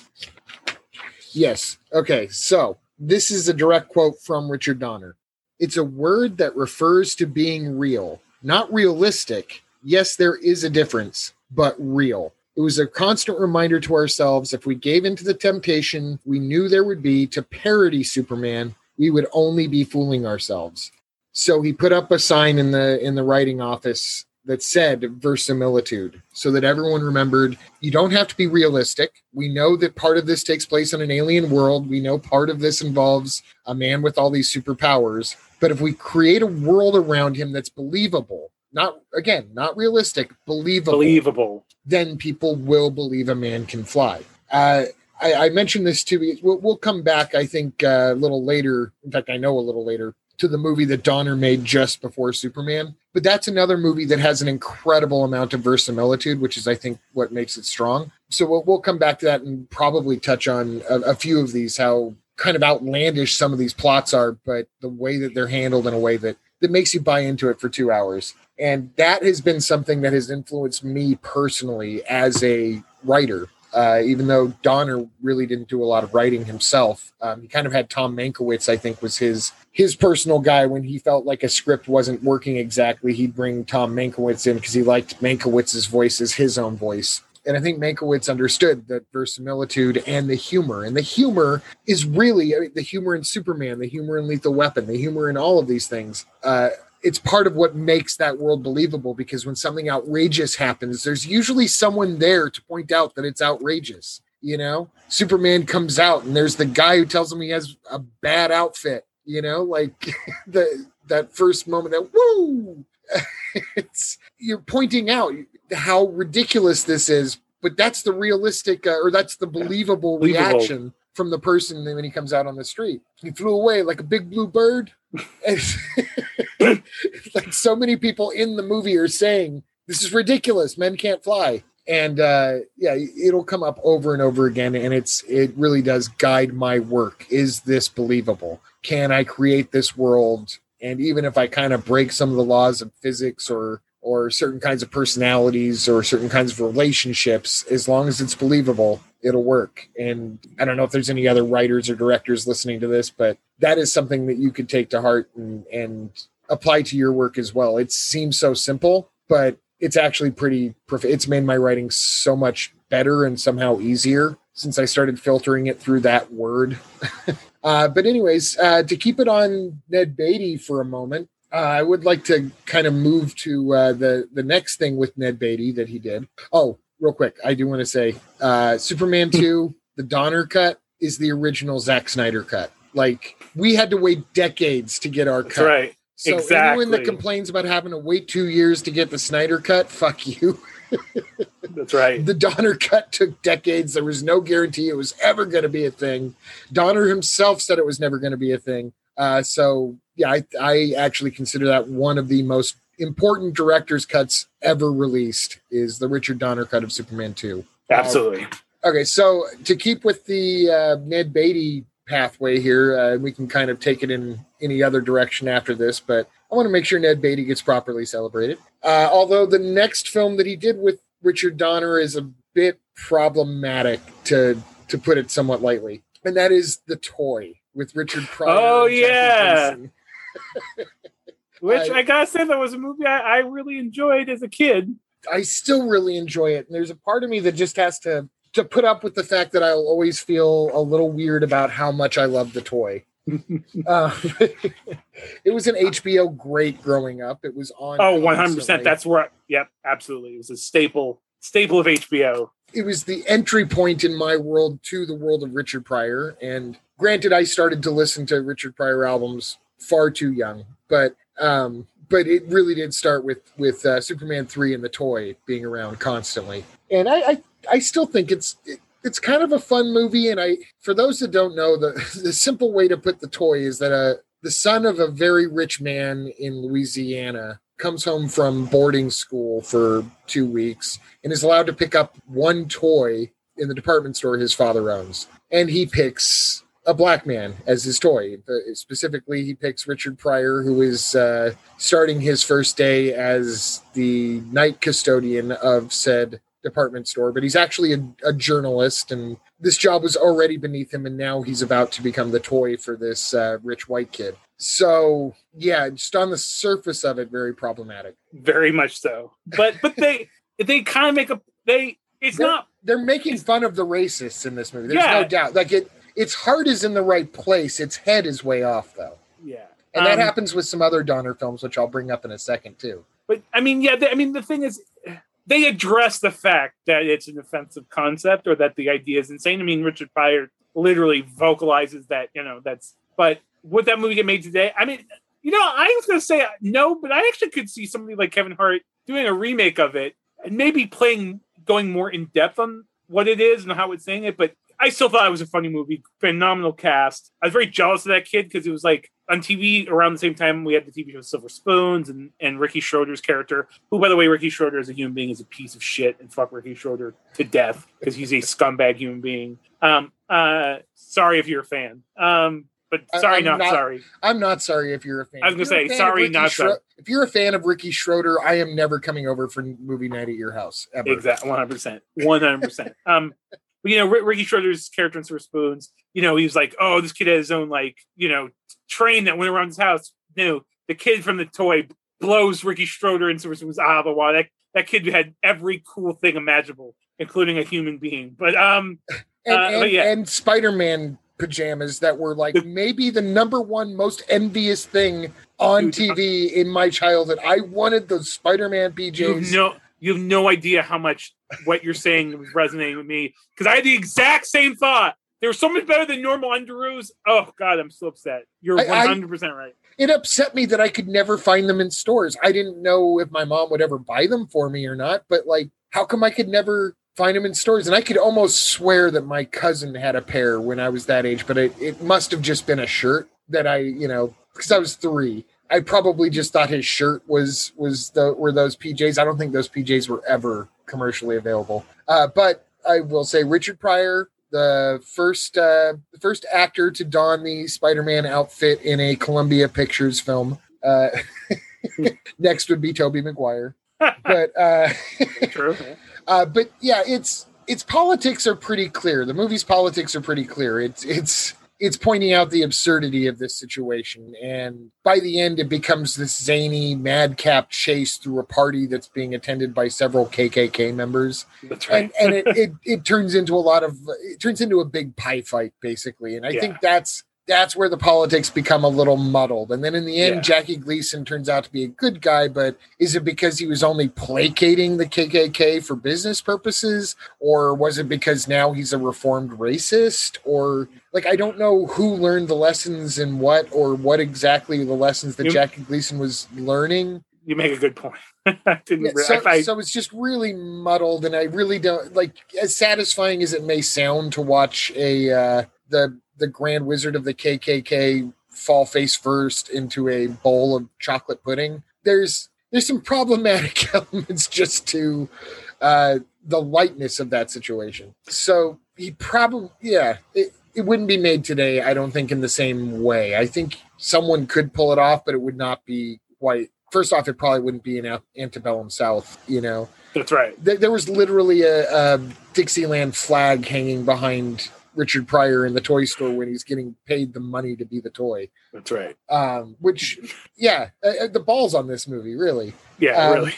Yes. Okay. So this is a direct quote from Richard Donner. It's a word that refers to being real, not realistic. Yes, there is a difference, but real. It was a constant reminder to ourselves. If we gave into the temptation we knew there would be to parody Superman, we would only be fooling ourselves. So he put up a sign in the, in the writing office that said verisimilitude, so that everyone remembered you don't have to be realistic. We know that part of this takes place in an alien world. We know part of this involves a man with all these superpowers. But if we create a world around him that's believable, not, again, not realistic, believable, believable, then people will believe a man can fly. Uh, I, I mentioned this too. We'll, we'll come back, I think, uh, a little later. In fact, I know a little later, to the movie that Donner made just before Superman. But that's another movie that has an incredible amount of verisimilitude, which is, I think, what makes it strong. So we'll, we'll come back to that and probably touch on a, a few of these, how kind of outlandish some of these plots are, but the way that they're handled in a way that, that makes you buy into it for two hours. And that has been something that has influenced me personally as a writer. Uh, even though Donner really didn't do a lot of writing himself. Um, he kind of had Tom Mankiewicz, I think, was his his personal guy. When he felt like a script wasn't working exactly, he'd bring Tom Mankiewicz in because he liked Mankiewicz's voice as his own voice. And I think Mankiewicz understood that verisimilitude and the humor. And the humor is really, I mean, the humor in Superman, the humor in Lethal Weapon, the humor in all of these things. Uh, it's part of what makes that world believable, because when something outrageous happens, there's usually someone there to point out that it's outrageous. You know, Superman comes out and there's the guy who tells him he has a bad outfit, you know, like the, that first moment that, woo, it's, you're pointing out how ridiculous this is, but that's the realistic uh, or that's the believable, believable reaction from the person when he comes out on the street. He flew away like a big blue bird. Like so many people in the movie are saying, this is ridiculous. Men can't fly. And uh, yeah, it'll come up over and over again. And it's, it really does guide my work. Is this believable? Can I create this world? And even if I kind of break some of the laws of physics or, or certain kinds of personalities or certain kinds of relationships, as long as it's believable, it'll work. And I don't know if there's any other writers or directors listening to this, but that is something that you could take to heart and, and apply to your work as well. It seems so simple, but it's actually pretty, prof- it's made my writing so much better and somehow easier since I started filtering it through that word. uh, but anyways, uh, to keep it on Ned Beatty for a moment, Uh, I would like to kind of move to uh, the, the next thing with Ned Beatty that he did. Oh, real quick. I do want to say uh, Superman two, the Donner cut, is the original Zack Snyder cut. Like, we had to wait decades to get our cut. That's right. So exactly. Anyone that complains about having to wait two years to get the Snyder cut, fuck you. That's right. The Donner cut took decades. There was no guarantee it was ever going to be a thing. Donner himself said it was never going to be a thing. Uh, so yeah, I, I actually consider that one of the most important director's cuts ever released is the Richard Donner cut of Superman two. Absolutely. Uh, okay. So to keep with the uh, Ned Beatty pathway here, uh, we can kind of take it in any other direction after this, but I want to make sure Ned Beatty gets properly celebrated. Uh, although the next film that he did with Richard Donner is a bit problematic, to to put it somewhat lightly, and that is The Toy with Richard Pryor. Oh yeah, which I, I gotta say that was a movie I, I really enjoyed as a kid. I still really enjoy it, and there's a part of me that just has to to put up with the fact that I'll always feel a little weird about how much I love The Toy. uh, it was an H B O great growing up. It was on. Oh, one hundred percent. That's where. I, yep, absolutely. It was a staple, staple of H B O. It was the entry point in my world to the world of Richard Pryor. And granted, I started to listen to Richard Pryor albums far too young, but um, but it really did start with with uh, Superman three and The Toy being around constantly. And I I, I still think it's. It, It's kind of a fun movie, and I, for those that don't know, the, the simple way to put The Toy is that uh, the son of a very rich man in Louisiana comes home from boarding school for two weeks and is allowed to pick up one toy in the department store his father owns, and he picks a black man as his toy. Specifically, he picks Richard Pryor, who is uh, starting his first day as the night custodian of said department store, but he's actually a, a journalist, and this job was already beneath him, and now he's about to become the toy for this uh, rich white kid. So yeah, just on the surface of it, very problematic. Very much so. But but they they kind of make a they it's they're, not they're making fun of the racists in this movie. There's yeah. no doubt. Like it its heart is in the right place. Its head is way off though. Yeah. And that um, happens with some other Donner films, which I'll bring up in a second too. But I mean, yeah, they, I mean the thing is they address the fact that it's an offensive concept or that the idea is insane. I mean, Richard Pryor literally vocalizes that, you know, that's, but would that movie get made today? I mean, you know, I was going to say no, but I actually could see somebody like Kevin Hart doing a remake of it and maybe playing, going more in depth on what it is and how it's saying it. But I still thought it was a funny movie, phenomenal cast. I was very jealous of that kid because it was like on T V around the same time we had the T V show Silver Spoons and, and Ricky Schroeder's character, who, by the way, Ricky Schroeder as a human being is a piece of shit, and fuck Ricky Schroeder to death because he's a scumbag human being. Um, uh, sorry if you're a fan. Um, but sorry, I'm not, not sorry. I'm not sorry if you're a fan. I was going to say, sorry, not Schro- sorry. If you're a fan of Ricky Schroeder, I am never coming over for movie night at your house, ever. Exactly, one hundred percent. one hundred percent. Um, you know, Ricky Schroeder's character in Silver Spoons, you know, he was like, oh, this kid had his own, like, you know, train that went around his house. No, the kid from The Toy blows Ricky Schroeder in Silver Spoons out of the water. That, that kid had every cool thing imaginable, including a human being. But, um, and, uh, and, but yeah. And Spider-Man pajamas that were like the, maybe the number one most envious thing on T V in my childhood. I wanted those Spider-Man P Js. You know, you have no idea how much what you're saying was resonating with me because I had the exact same thought. They were so much better than normal underoos. Oh, God, I'm so upset. You're one hundred percent I, I, right. It upset me that I could never find them in stores. I didn't know if my mom would ever buy them for me or not, but like, how come I could never find them in stores? And I could almost swear that my cousin had a pair when I was that age, but it, it must have just been a shirt that I, you know, because I was three. I probably just thought his shirt was was the were those P Js. I don't think those P Js were ever commercially available. Uh, but I will say Richard Pryor, the first uh, the first actor to don the Spider-Man outfit in a Columbia Pictures film. Uh, next would be Tobey Maguire. But uh, true. Uh, but yeah, it's its politics are pretty clear. The movie's politics are pretty clear. It's it's. It's pointing out the absurdity of this situation. And by the end, it becomes this zany madcap chase through a party that's being attended by several K K K members. That's right. And, and it, it, it turns into a lot of, it turns into a big pie fight basically. And I yeah. think that's, that's where the politics become a little muddled. And then in the end, yeah. Jackie Gleason turns out to be a good guy, but is it because he was only placating the K K K for business purposes? Or was it because now he's a reformed racist? Or like, I don't know who learned the lessons and what, or what exactly the lessons that you, Jackie Gleason was learning. You make a good point. I didn't yeah, really, so, I, so it's just really muddled. And I really don't like, as satisfying as it may sound to watch a, uh, the, the Grand Wizard of the K K K fall face first into a bowl of chocolate pudding. There's there's some problematic elements just to uh, the lightness of that situation. So he probably, yeah, it, it wouldn't be made today, I don't think, in the same way. I think someone could pull it off, but it would not be quite. First off, it probably wouldn't be an antebellum South, you know. That's right. There, there was literally a, a Dixieland flag hanging behind Richard Pryor in the toy store when he's getting paid the money to be the toy. That's right. Um, which, yeah, uh, the balls on this movie, really. Yeah, um, really.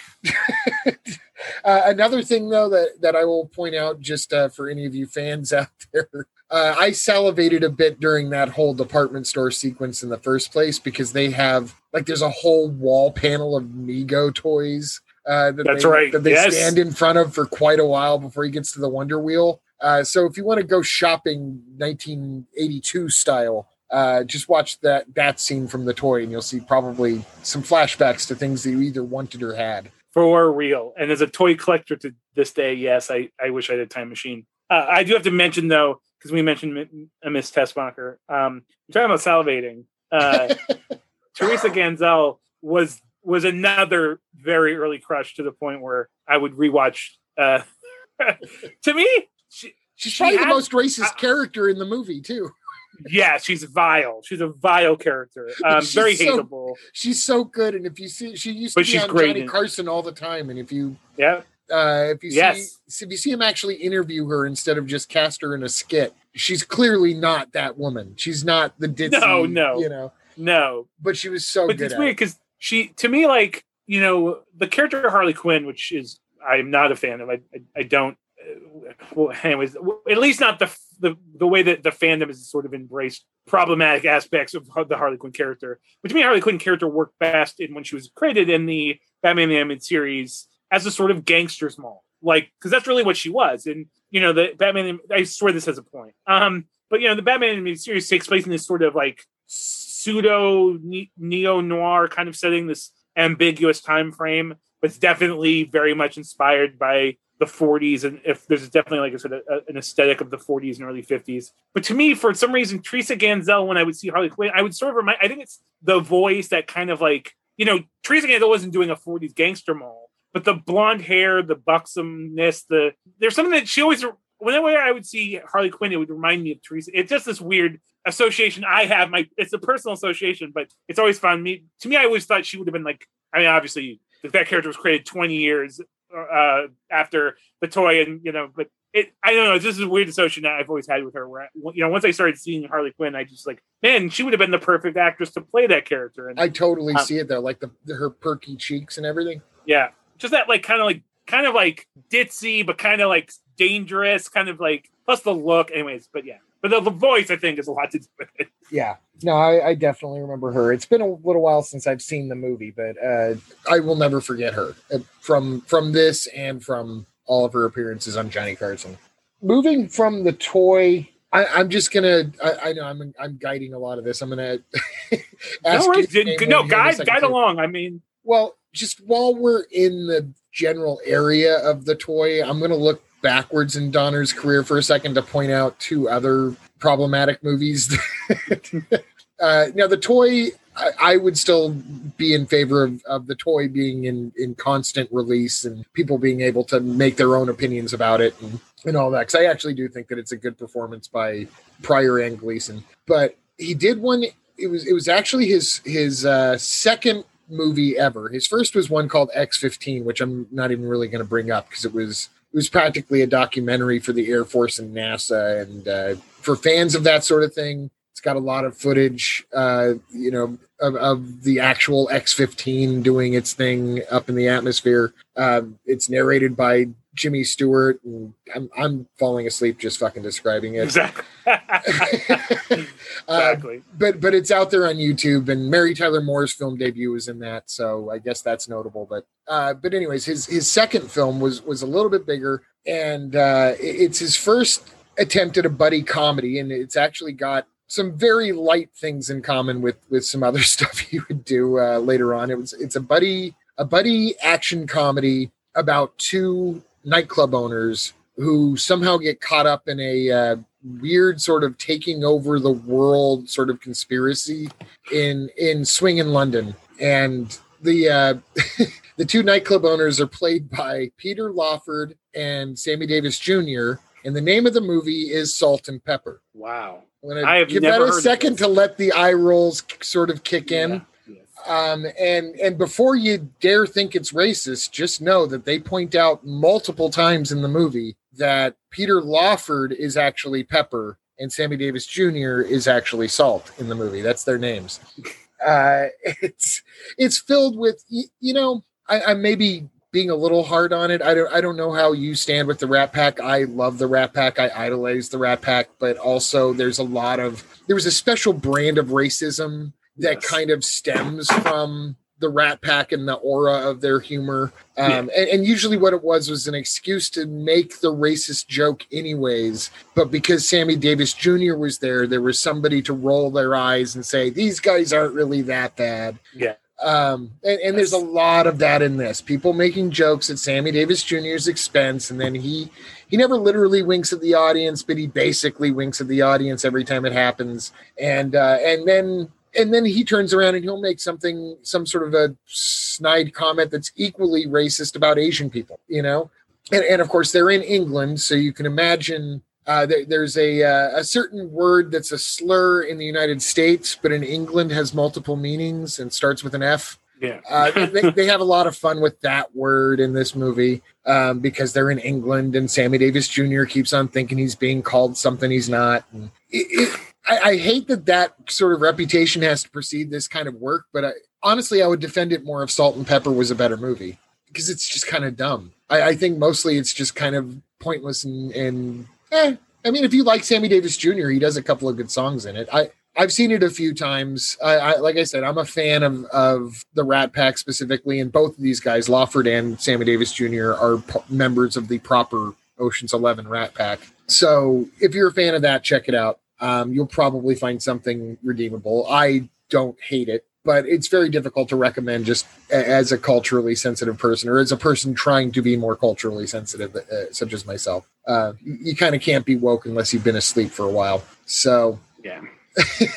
uh, another thing, though, that, that I will point out just uh, for any of you fans out there, uh, I salivated a bit during that whole department store sequence in the first place, because they have, like, there's a whole wall panel of Mego toys uh, that That's they, right. that they yes. stand in front of for quite a while before he gets to the Wonder Wheel. Uh, so if you want to go shopping nineteen eighty-two style, uh, just watch that, that scene from The Toy, and you'll see probably some flashbacks to things that you either wanted or had. For real. And as a toy collector to this day, yes, I, I wish I had a time machine. Uh, I do have to mention, though, because we mentioned Miss Tessmacher, um, you're talking about salivating. Uh, Teresa Ganzel was was another very early crush, to the point where I would rewatch. Uh, to me, She, she's she probably had, the most racist uh, character in the movie, too. Yeah, she's vile. She's a vile character. Um, very so, hateable. She's so good, and if you see, she used to but be on Johnny in. Carson all the time. And if you, yeah, uh, if you yes. see, if you see him actually interview her instead of just cast her in a skit, she's clearly not that woman. She's not the ditzy. No, no, you know, no. But she was so. But good it's at weird because she, to me, like you know, the character Harley Quinn, which is I'm not a fan of. I, I, I don't. Well, anyways, at least not the, the the way that the fandom has sort of embraced problematic aspects of the Harley Quinn character. But to me, Harley Quinn character worked best in when she was created in the Batman the Animated Series as a sort of gangster's mall, like because that's really what she was. And you know, the Batman. I swear this has a point. Um, but you know, the Batman Animated Series takes place in this sort of like pseudo neo noir kind of setting, this ambiguous time frame, but it's definitely very much inspired by the forties, and if there's definitely like I said, a, a, an aesthetic of the forties and early fifties. But to me, for some reason, Teresa Ganzel, when I would see Harley Quinn, I would sort of remind, I think it's the voice that kind of like, you know, Teresa Ganzel wasn't doing a forties gangster mall, but the blonde hair, the buxomness, the, there's something that she always, whenever I would see Harley Quinn, it would remind me of Teresa. It's just this weird association I have. My, it's a personal association, but it's always found me, to me, I always thought she would have been like, I mean, obviously if that character was created twenty years Uh, after The Toy, and you know, but it, I don't know, this is a weird association that I've always had with her, where I, you know, once I started seeing Harley Quinn, I just like, man, she would have been the perfect actress to play that character. And I totally um, see it though, like the, the her perky cheeks and everything. Yeah, just that like kind of like kind of like ditzy, but kind of like dangerous, kind of like plus the look, anyways. But yeah, but the, the voice I think is a lot to do with it. Yeah, no, I, I definitely remember her. It's been a little while since I've seen the movie, but uh, I will never forget her from from this and from all of her appearances on Johnny Carson. Moving from The Toy, I, I'm just gonna. I, I know I'm I'm guiding a lot of this. I'm gonna. ask no, did, no guide guide too. along. I mean, well, just while we're in the general area of The Toy, I'm gonna look backwards in Donner's career for a second to point out two other problematic movies. uh, now, The Toy, I, I would still be in favor of, of The Toy being in, in constant release and people being able to make their own opinions about it and, and all that. Because I actually do think that it's a good performance by Pryor and Gleason. But he did one. It was it was actually his his uh, second movie ever. His first was one called X fifteen, which I'm not even really going to bring up because it was. It was practically a documentary for the Air Force and NASA, and uh, for fans of that sort of thing, it's got a lot of footage, uh, you know, of, of the actual X fifteen doing its thing up in the atmosphere. Uh, it's narrated by Jimmy Stewart. And I'm I'm falling asleep just fucking describing it. Exactly. Exactly. Uh, but but it's out there on YouTube, and Mary Tyler Moore's film debut was in that, so I guess that's notable. But uh, but anyways, his his second film was was a little bit bigger, and uh, it's his first attempt at a buddy comedy, and it's actually got some very light things in common with with some other stuff he would do uh, later on. It was it's a buddy a buddy action comedy about two nightclub owners who somehow get caught up in a uh, weird sort of taking over the world sort of conspiracy in in swingin' London. And the uh, the two nightclub owners are played by Peter Lawford and Sammy Davis Junior And the name of the movie is Salt and Pepper. Wow. I'm gonna I have give never that a heard second to let the eye rolls sort of kick in. Yeah. Um, and, and before you dare think it's racist, just know that they point out multiple times in the movie that Peter Lawford is actually Pepper and Sammy Davis Junior is actually Salt in the movie. That's their names. Uh, it's, it's filled with, you know, I, I may be being a little hard on it. I don't, I don't know how you stand with the Rat Pack. I love the Rat Pack. I idolize the Rat Pack, but also there's a lot of, there was a special brand of racism that yes. kind of stems from the Rat Pack and the aura of their humor. Um, yeah. and, and usually what it was was an excuse to make the racist joke anyways. But because Sammy Davis Junior was there, there was somebody to roll their eyes and say, these guys aren't really that bad. Yeah. Um, and, and there's a lot of that in this. People making jokes at Sammy Davis Junior's expense. And then he, he never literally winks at the audience, but he basically winks at the audience every time it happens. And, uh, and then, And then he turns around and he'll make something, some sort of a snide comment that's equally racist about Asian people, you know? And, and of course, they're in England, so you can imagine uh, th- there's a, uh, a certain word that's a slur in the United States, but in England has multiple meanings and starts with an F. Yeah. uh, they, they have a lot of fun with that word in this movie um, because they're in England and Sammy Davis Junior keeps on thinking he's being called something he's not. And it, it, I, I hate that that sort of reputation has to precede this kind of work, but I, honestly, I would defend it more if Salt and Pepper was a better movie because it's just kind of dumb. I, I think mostly it's just kind of pointless and, and eh. I mean, if you like Sammy Davis Junior, he does a couple of good songs in it. I, I've seen it a few times. I, I like I said, I'm a fan of, of the Rat Pack specifically, and both of these guys, Lawford and Sammy Davis Junior, are p- members of the proper Ocean's Eleven Rat Pack. So if you're a fan of that, check it out. Um, you'll probably find something redeemable. I don't hate it, but it's very difficult to recommend just a- as a culturally sensitive person or as a person trying to be more culturally sensitive, uh, such as myself. Uh, you you kind of can't be woke unless you've been asleep for a while. So yeah.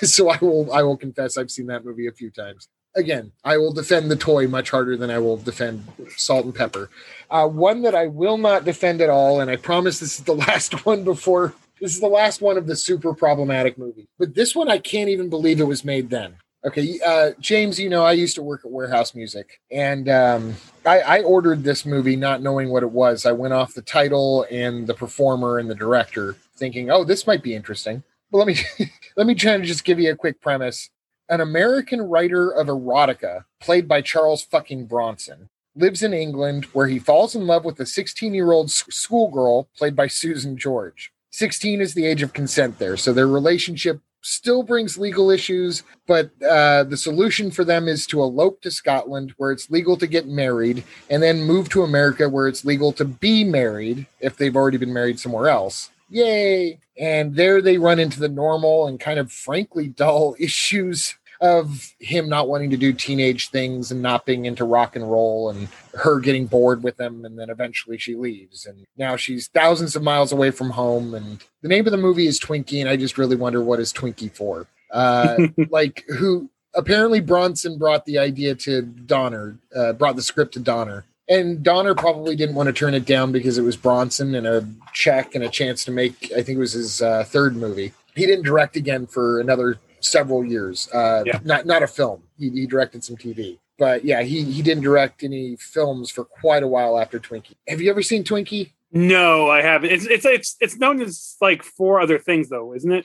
So I will I will confess I've seen that movie a few times. Again, I will defend The Toy much harder than I will defend Salt and Pepper. Uh, one that I will not defend at all, and I promise this is the last one before this is the last one of the super problematic movie. But this one I can't even believe it was made then. Okay, uh, James, you know, I used to work at Warehouse Music, and um, I, I ordered this movie not knowing what it was. I went off the title and the performer and the director thinking, oh, this might be interesting. Well, let me let me try to just give you a quick premise. An American writer of erotica, played by Charles fucking Bronson, lives in England where he falls in love with a sixteen-year-old schoolgirl played by Susan George. sixteen is the age of consent there, so their relationship still brings legal issues, but uh, the solution for them is to elope to Scotland where it's legal to get married, and then move to America where it's legal to be married if they've already been married somewhere else. Yay! And there they run into the normal and kind of frankly dull issues of him not wanting to do teenage things and not being into rock and roll and her getting bored with him. And then eventually she leaves. And now she's thousands of miles away from home. And the name of the movie is Twinkie. And I just really wonder, what is Twinkie for? Uh, like who apparently Bronson brought the idea to Donner, uh, brought the script to Donner. And Donner probably didn't want to turn it down because it was Bronson and a check and a chance to make, I think it was his uh, third movie. He didn't direct again for another several years. Uh, yeah. Not not a film. He, he directed some T V. But yeah, he, he didn't direct any films for quite a while after Twinkie. Have you ever seen Twinkie? No, I haven't. It's it's it's, it's known as like four other things, though, isn't it?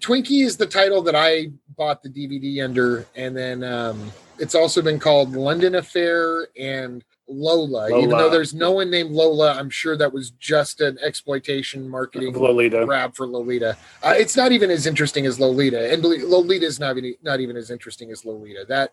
Twinkie is the title that I bought the D V D under. And then um, it's also been called London Affair and Lola, Lola, even though there's no one named Lola. I'm sure that was just an exploitation marketing Lolita. grab for Lolita. Uh, it's not even as interesting as Lolita, and Lolita is not even not even as interesting as Lolita. That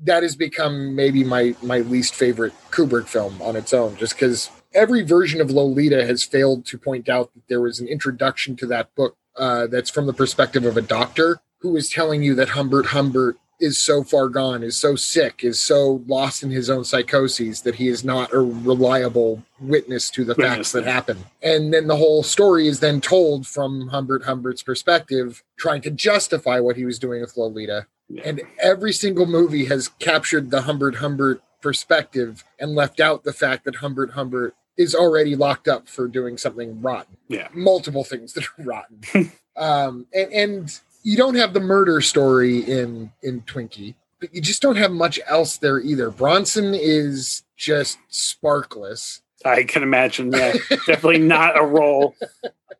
that has become maybe my my least favorite Kubrick film on its own, just because every version of Lolita has failed to point out that there was an introduction to that book uh, that's from the perspective of a doctor who is telling you that Humbert Humbert is so far gone, is so sick, is so lost in his own psychoses that he is not a reliable witness to the facts that happen. And then the whole story is then told from Humbert Humbert's perspective, trying to justify what he was doing with Lolita. Yeah. And every single movie has captured the Humbert Humbert perspective and left out the fact that Humbert Humbert is already locked up for doing something rotten. Yeah. Multiple things that are rotten. um, and, and, You don't have the murder story in, in Twinkie, but you just don't have much else there either. Bronson is just sparkless. I can imagine that. Definitely not a role.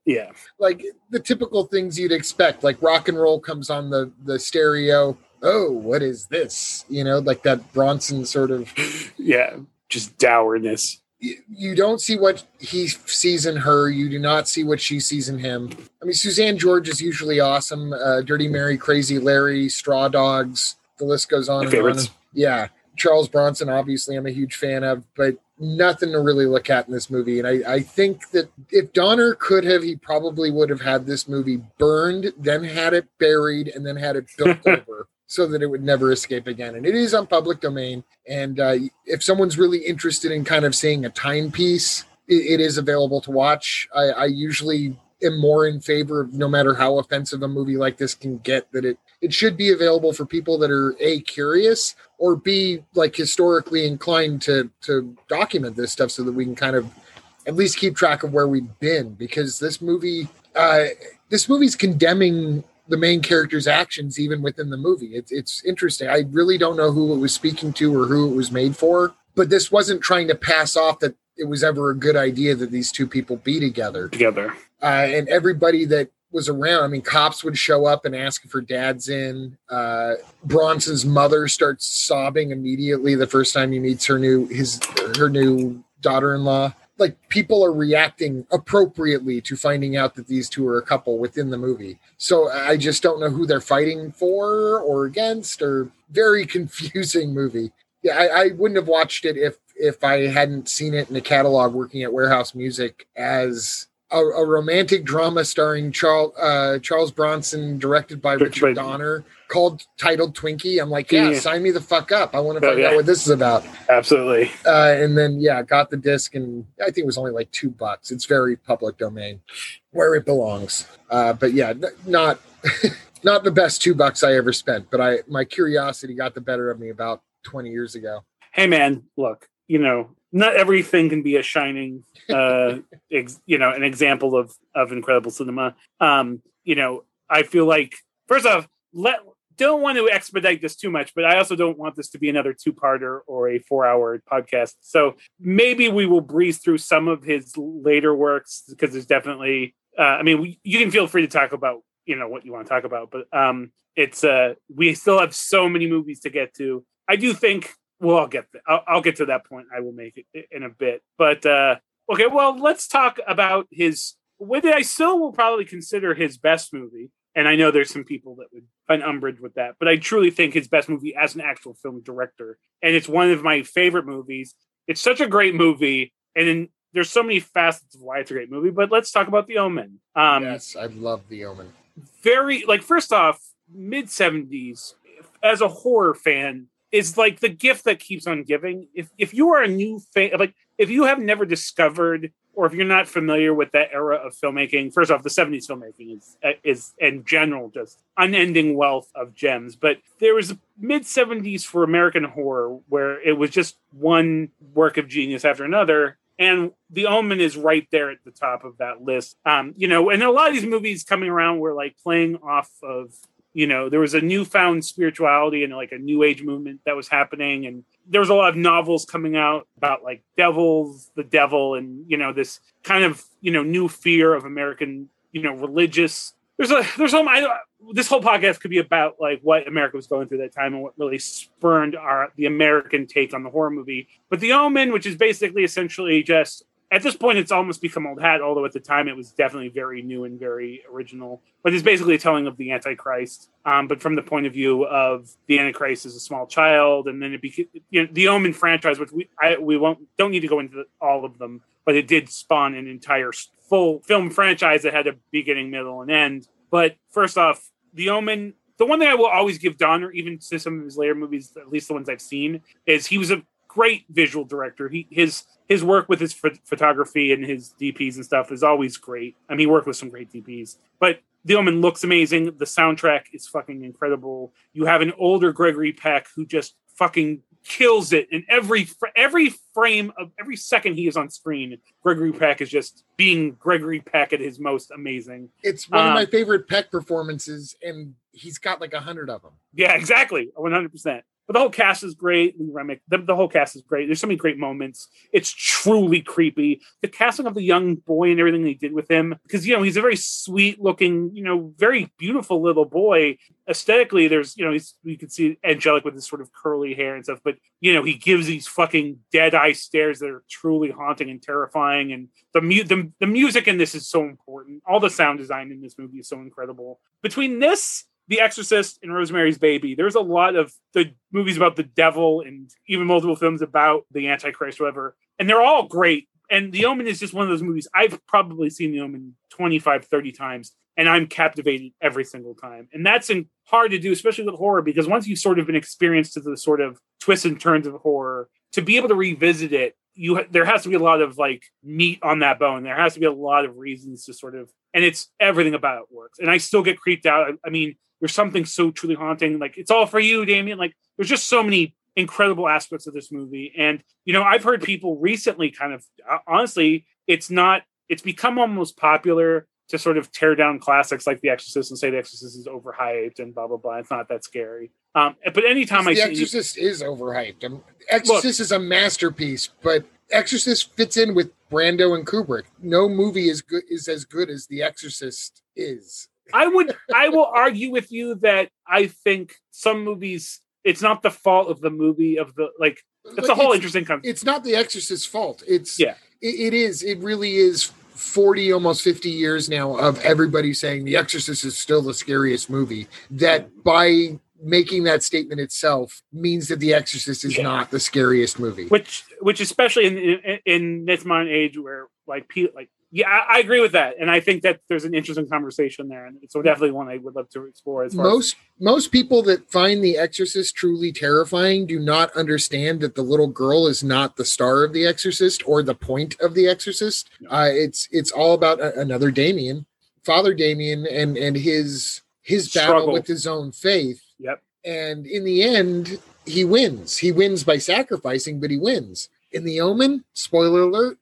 Yeah. Like the typical things you'd expect, like rock and roll comes on the, the stereo. Oh, what is this? You know, like that Bronson sort of. Yeah. Just dourness. You don't see what he sees in her. You do not see what she sees in him. I mean, Suzanne George is usually awesome. Uh, Dirty Mary, Crazy Larry, Straw Dogs. The list goes on and on. Yeah. Charles Bronson, obviously, I'm a huge fan of, but nothing to really look at in this movie. And I, I think that if Donner could have, he probably would have had this movie burned, then had it buried, and then had it built over, so that it would never escape again. And it is on public domain. And uh, if someone's really interested in kind of seeing a timepiece, it, it is available to watch. I, I usually am more in favor of, no matter how offensive a movie like this can get, that it, it should be available for people that are A, curious, or B, like historically inclined to, to document this stuff so that we can kind of at least keep track of where we've been. Because this movie, uh, this movie's condemning the main character's actions, even within the movie. It's, it's interesting. I really don't know who it was speaking to or who it was made for, but this wasn't trying to pass off that it was ever a good idea that these two people be together. Together. Uh, and everybody that was around, I mean, cops would show up and ask if her dad's in. Uh, Bronson's mother starts sobbing immediately the first time he meets her new, his, her new daughter-in-law. Like, people are reacting appropriately to finding out that these two are a couple within the movie. So I just don't know who they're fighting for or against, or very confusing movie. Yeah. I, I wouldn't have watched it if, if I hadn't seen it in a catalog working at Warehouse Music as a, a romantic drama starring Charles, uh, Charles Bronson, directed by Richard, Richard Donner, called titled Twinkie. I'm like, yeah, yeah, sign me the fuck up. I want to oh, find yeah. out what this is about. Absolutely. Uh, and then, yeah, got the disc, and I think it was only like two bucks. It's very public domain, where it belongs. Uh, but yeah, n- not, not the best two bucks I ever spent, but I, my curiosity got the better of me about twenty years ago. Hey man, look, you know, not everything can be a shining, uh, ex- you know, an example of, of incredible cinema. Um, you know, I feel like, first off, let, don't want to expedite this too much, but I also don't want this to be another two-parter or a four-hour podcast. So maybe we will breeze through some of his later works, because there's definitely, uh, I mean, we, you can feel free to talk about, you know, what you want to talk about, but um, it's, uh, we still have so many movies to get to. I do think, Well, I'll get th- I'll, I'll get to that point. I will make it in a bit. But, uh, okay, well, let's talk about his, what I still will probably consider his best movie. And I know there's some people that would find umbrage with that, but I truly think his best movie as an actual film director. And it's one of my favorite movies. It's such a great movie. And in, there's so many facets of why it's a great movie. But let's talk about The Omen. Um, yes, I love The Omen. Very, like, first off, mid-seventies, as a horror fan, it's like the gift that keeps on giving. If if you are a new fan, like if you have never discovered, or if you're not familiar with that era of filmmaking, first off, the seventies filmmaking is, is in general just unending wealth of gems. But there was mid-seventies for American horror where it was just one work of genius after another. And The Omen is right there at the top of that list. Um, you know, and a lot of these movies coming around were like playing off of, you know, there was a newfound spirituality and like a new age movement that was happening. And there was a lot of novels coming out about like devils, the devil, and, you know, this kind of, you know, new fear of American, you know, religious, there's a there's some I this whole podcast could be about like what America was going through that time and what really spurned our the American take on the horror movie. But The Omen, which is basically essentially just at this point, it's almost become old hat, although at the time it was definitely very new and very original. But it's basically a telling of the Antichrist, um, but from the point of view of the Antichrist as a small child. And then it became, you know, the Omen franchise, which we I, we won't don't need to go into all of them, but it did spawn an entire full film franchise that had a beginning, middle, and end. But first off, The Omen, the one thing I will always give Donner, even to some of his later movies, at least the ones I've seen, is he was a great visual director. He his his work with his ph- photography and his D Ps and stuff is always great. I mean, he worked with some great D Ps, but The Omen looks amazing. The soundtrack is fucking incredible. You have an older Gregory Peck who just fucking kills it in every fr- every frame of every second he is on screen. Gregory Peck is just being Gregory Peck at his most amazing. It's one um, of my favorite Peck performances, and he's got like a hundred of them. Yeah, exactly, one hundred percent. But the whole cast is great. Lee Remick, the, the whole cast is great. There's so many great moments. It's truly creepy. The casting of the young boy and everything they did with him, because, you know, he's a very sweet looking, you know, very beautiful little boy. Aesthetically, there's, you know, he's, you can see angelic with his sort of curly hair and stuff. But, you know, he gives these fucking dead eye stares that are truly haunting and terrifying. And the, mu- the, the music in this is so important. All the sound design in this movie is so incredible. Between this, The Exorcist, and Rosemary's Baby, there's a lot of the movies about the devil and even multiple films about the Antichrist, or whatever. And they're all great. And The Omen is just one of those movies. I've probably seen The Omen twenty-five, thirty times, and I'm captivated every single time. And that's in, hard to do, especially with horror, because once you've sort of been experienced to the sort of twists and turns of horror, to be able to revisit it, you there has to be a lot of like meat on that bone. There has to be a lot of reasons to sort of, and it's everything about it works. And I still get creeped out. I, I mean, there's something so truly haunting. Like, it's all for you, Damien. Like, there's just so many incredible aspects of this movie. And, you know, I've heard people recently kind of, honestly, it's not, it's become almost popular to sort of tear down classics like The Exorcist and say The Exorcist is overhyped and blah, blah, blah. It's not that scary. Um, but anytime I see The Exorcist is overhyped. Um, Exorcist is a masterpiece, but Exorcist fits in with Brando and Kubrick. No movie is good, is as good as The Exorcist is. I would, I will argue with you that I think some movies, it's not the fault of the movie of the, like, it's a whole it's, interesting concept. It's not The Exorcist's fault. It's, yeah, it, it is, it really is forty, almost fifty years now of everybody saying The Exorcist is still the scariest movie. That yeah. by making that statement itself means that The Exorcist is yeah. not the scariest movie. Which, which especially in, in, in this modern age where like, like, yeah, I agree with that, and I think that there's an interesting conversation there, and so definitely one I would love to explore. As far most as- most people that find The Exorcist truly terrifying do not understand that the little girl is not the star of The Exorcist or the point of The Exorcist. Uh, it's it's all about a- another Damien, Father Damien, and and his his battle Struggle. with his own faith. Yep, and in the end, he wins. He wins by sacrificing, but he wins. In The Omen, spoiler alert.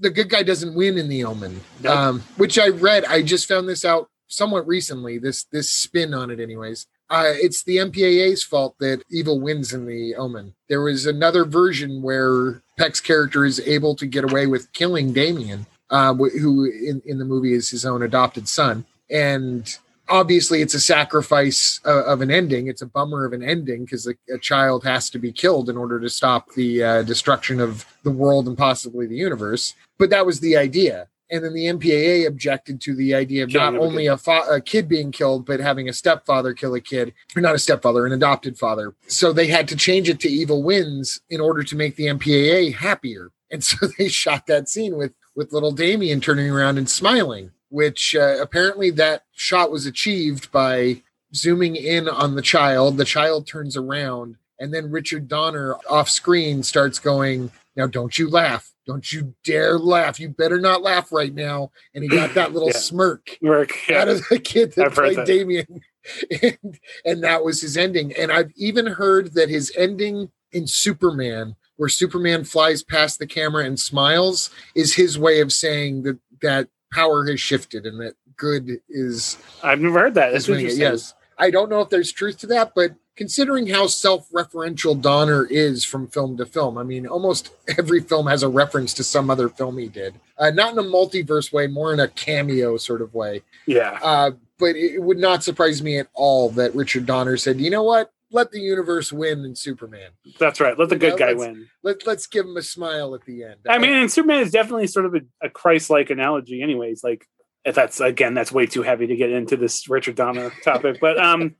The good guy doesn't win in The Omen, nope. um, which I read. I just found this out somewhat recently, this this spin on it anyways. Uh, it's the M P A A's fault that evil wins in The Omen. There was another version where Peck's character is able to get away with killing Damien, uh, who in, in the movie is his own adopted son. And obviously it's a sacrifice uh, of an ending. It's a bummer of an ending because a, a child has to be killed in order to stop the uh, destruction of the world and possibly the universe. But that was the idea. And then the M P A A objected to the idea of Killing not only a, fa- a kid being killed, but having a stepfather kill a kid, or not a stepfather, an adopted father. So they had to change it to evil wins in order to make the M P A A happier. And so they shot that scene with, with little Damien turning around and smiling, which uh, apparently that shot was achieved by zooming in on the child. The child turns around, and then Richard Donner off screen starts going, "Now don't you laugh. Don't you dare laugh. You better not laugh right now." And he got that little yeah. smirk yeah. out of the kid that I've played that. Damien. and, and that was his ending. And I've even heard that his ending in Superman, where Superman flies past the camera and smiles, is his way of saying that that power has shifted and that good is. I've never heard that. That's interesting. Yes. I don't know if there's truth to that, but considering how self-referential Donner is from film to film. I mean, almost every film has a reference to some other film he did. Uh, not in a multiverse way, more in a cameo sort of way. Yeah. Uh, but it would not surprise me at all that Richard Donner said, you know what? Let the universe win in Superman. That's right. Let the you good know, guy let's, win. Let, let's give him a smile at the end. I mean, and Superman is definitely sort of a, a Christ-like analogy anyways. Like, that's, again, that's way too heavy to get into this Richard Donner topic. But, um,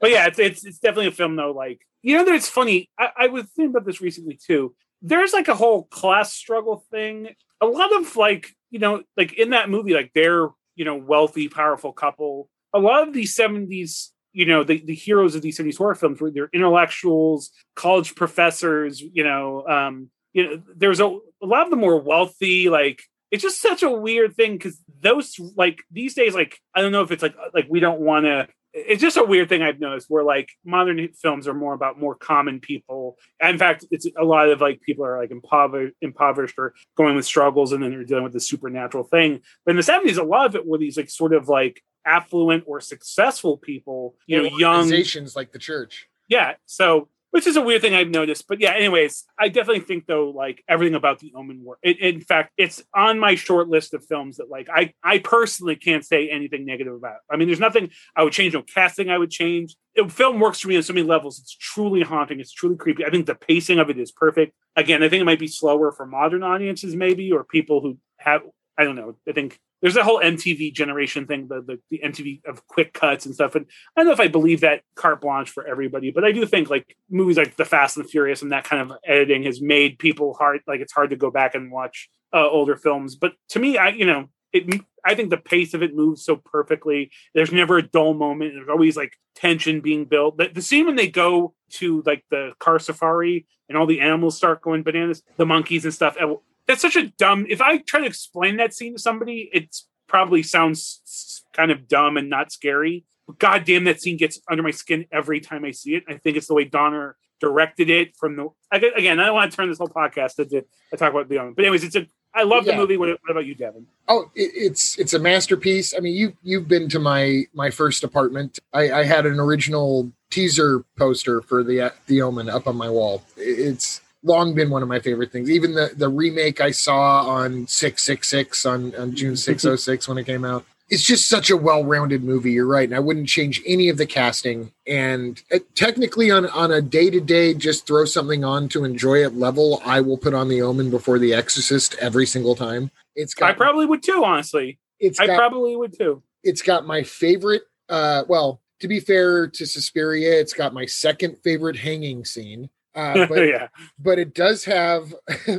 but yeah, it's, it's it's definitely a film, though. Like, you know, it's funny. I, I was thinking about this recently, too. There's, like, a whole class struggle thing. A lot of, like, you know, like, in that movie, like, they're, you know, wealthy, powerful couple. A lot of these seventies... you know, the, the heroes of these seventies horror films were they're intellectuals, college professors, you know, um, you know, there's a, a lot of the more wealthy, like, it's just such a weird thing. Cause those, like, these days, like, I don't know if it's like, like, we don't want to, it's just a weird thing I've noticed where like modern films are more about more common people. And in fact, it's a lot of like people are like impover- impoverished or going with struggles and then they're dealing with this supernatural thing. But in the seventies, a lot of it were these like sort of like affluent or successful people, you know, young organizations like the church. Yeah. So, which is a weird thing I've noticed, but yeah, anyways, I definitely think though, like everything about The Omen work. It, in fact, it's on my short list of films that like, I, I personally can't say anything negative about. I mean, there's nothing I would change, no casting I would change. It, film works for me on so many levels. It's truly haunting. It's truly creepy. I think the pacing of it is perfect. Again, I think it might be slower for modern audiences maybe, or people who have, I don't know. I think there's a whole M T V generation thing, the, the the M T V of quick cuts and stuff. And I don't know if I believe that carte blanche for everybody, but I do think like movies like The Fast and the Furious and that kind of editing has made people hard, like it's hard to go back and watch uh, older films. But to me, I you know, it I think the pace of it moves so perfectly. There's never a dull moment. There's always like tension being built. But the scene when they go to like the car safari and all the animals start going bananas, the monkeys and stuff. And, that's such a dumb... If I try to explain that scene to somebody, it probably sounds kind of dumb and not scary. But goddamn, that scene gets under my skin every time I see it. I think it's the way Donner directed it from the... Again, I don't want to turn this whole podcast into I talk about The Omen. But anyways, it's a... I love yeah. the movie. What about you, Devin? Oh, it, it's it's a masterpiece. I mean, you you've been to my my first apartment. I, I had an original teaser poster for the The Omen up on my wall. It's long been one of my favorite things. Even the, the remake I saw on six six six on, on June sixth oh six when it came out. It's just such a well-rounded movie. You're right. And I wouldn't change any of the casting. And it, technically on, on a day-to-day, just throw something on to enjoy it level, I will put on The Omen before The Exorcist every single time. It's got, I probably would too, honestly. It's I got, probably would too. It's got my favorite, uh, well, to be fair to Suspiria, it's got my second favorite hanging scene. Uh, but, yeah. but it does have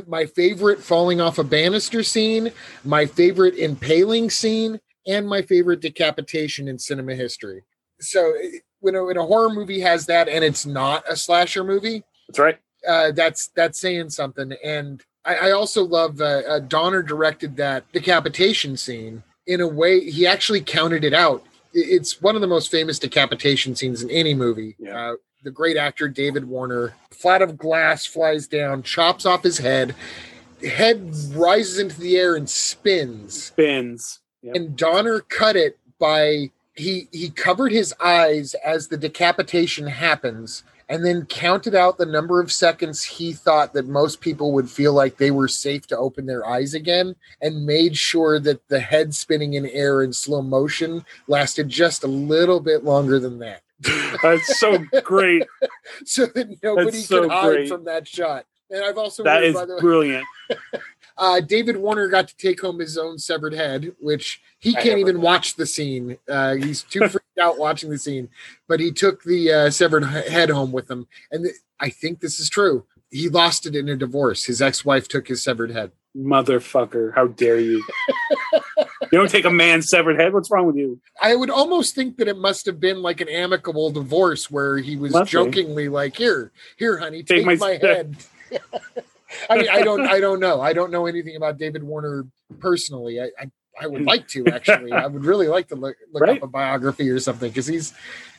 my favorite falling off a banister scene, my favorite impaling scene, and my favorite decapitation in cinema history. So when a, when a horror movie has that and it's not a slasher movie, that's right. Uh, that's that's saying something. And I, I also love uh, uh, Donner directed that decapitation scene in a way. He actually counted it out. It's one of the most famous decapitation scenes in any movie. Yeah. Uh, the great actor, David Warner, flat of glass flies down, chops off his head, head rises into the air and spins. Spins. Yep. And Donner cut it by, he, he covered his eyes as the decapitation happens and then counted out the number of seconds he thought that most people would feel like they were safe to open their eyes again and made sure that the head spinning in air in slow motion lasted just a little bit longer than that. That's so great. So that nobody so could hide great. From that shot. And I've also that read, is by the way, brilliant. uh, David Warner got to take home his own severed head, which he I can't even did. watch the scene. Uh, he's too freaked out watching the scene. But he took the uh, severed head home with him, and th- I think this is true. He lost it in a divorce. His ex-wife took his severed head. Motherfucker! How dare you? You don't take a man's severed head. What's wrong with you? I would almost think that it must have been like an amicable divorce where he was Lovely. jokingly like, "Here, here, honey, take, take my, my head." I mean, I don't, I don't know. I don't know anything about David Warner personally. I, I, I would like to actually. I would really like to look, look right? up a biography or something because he's,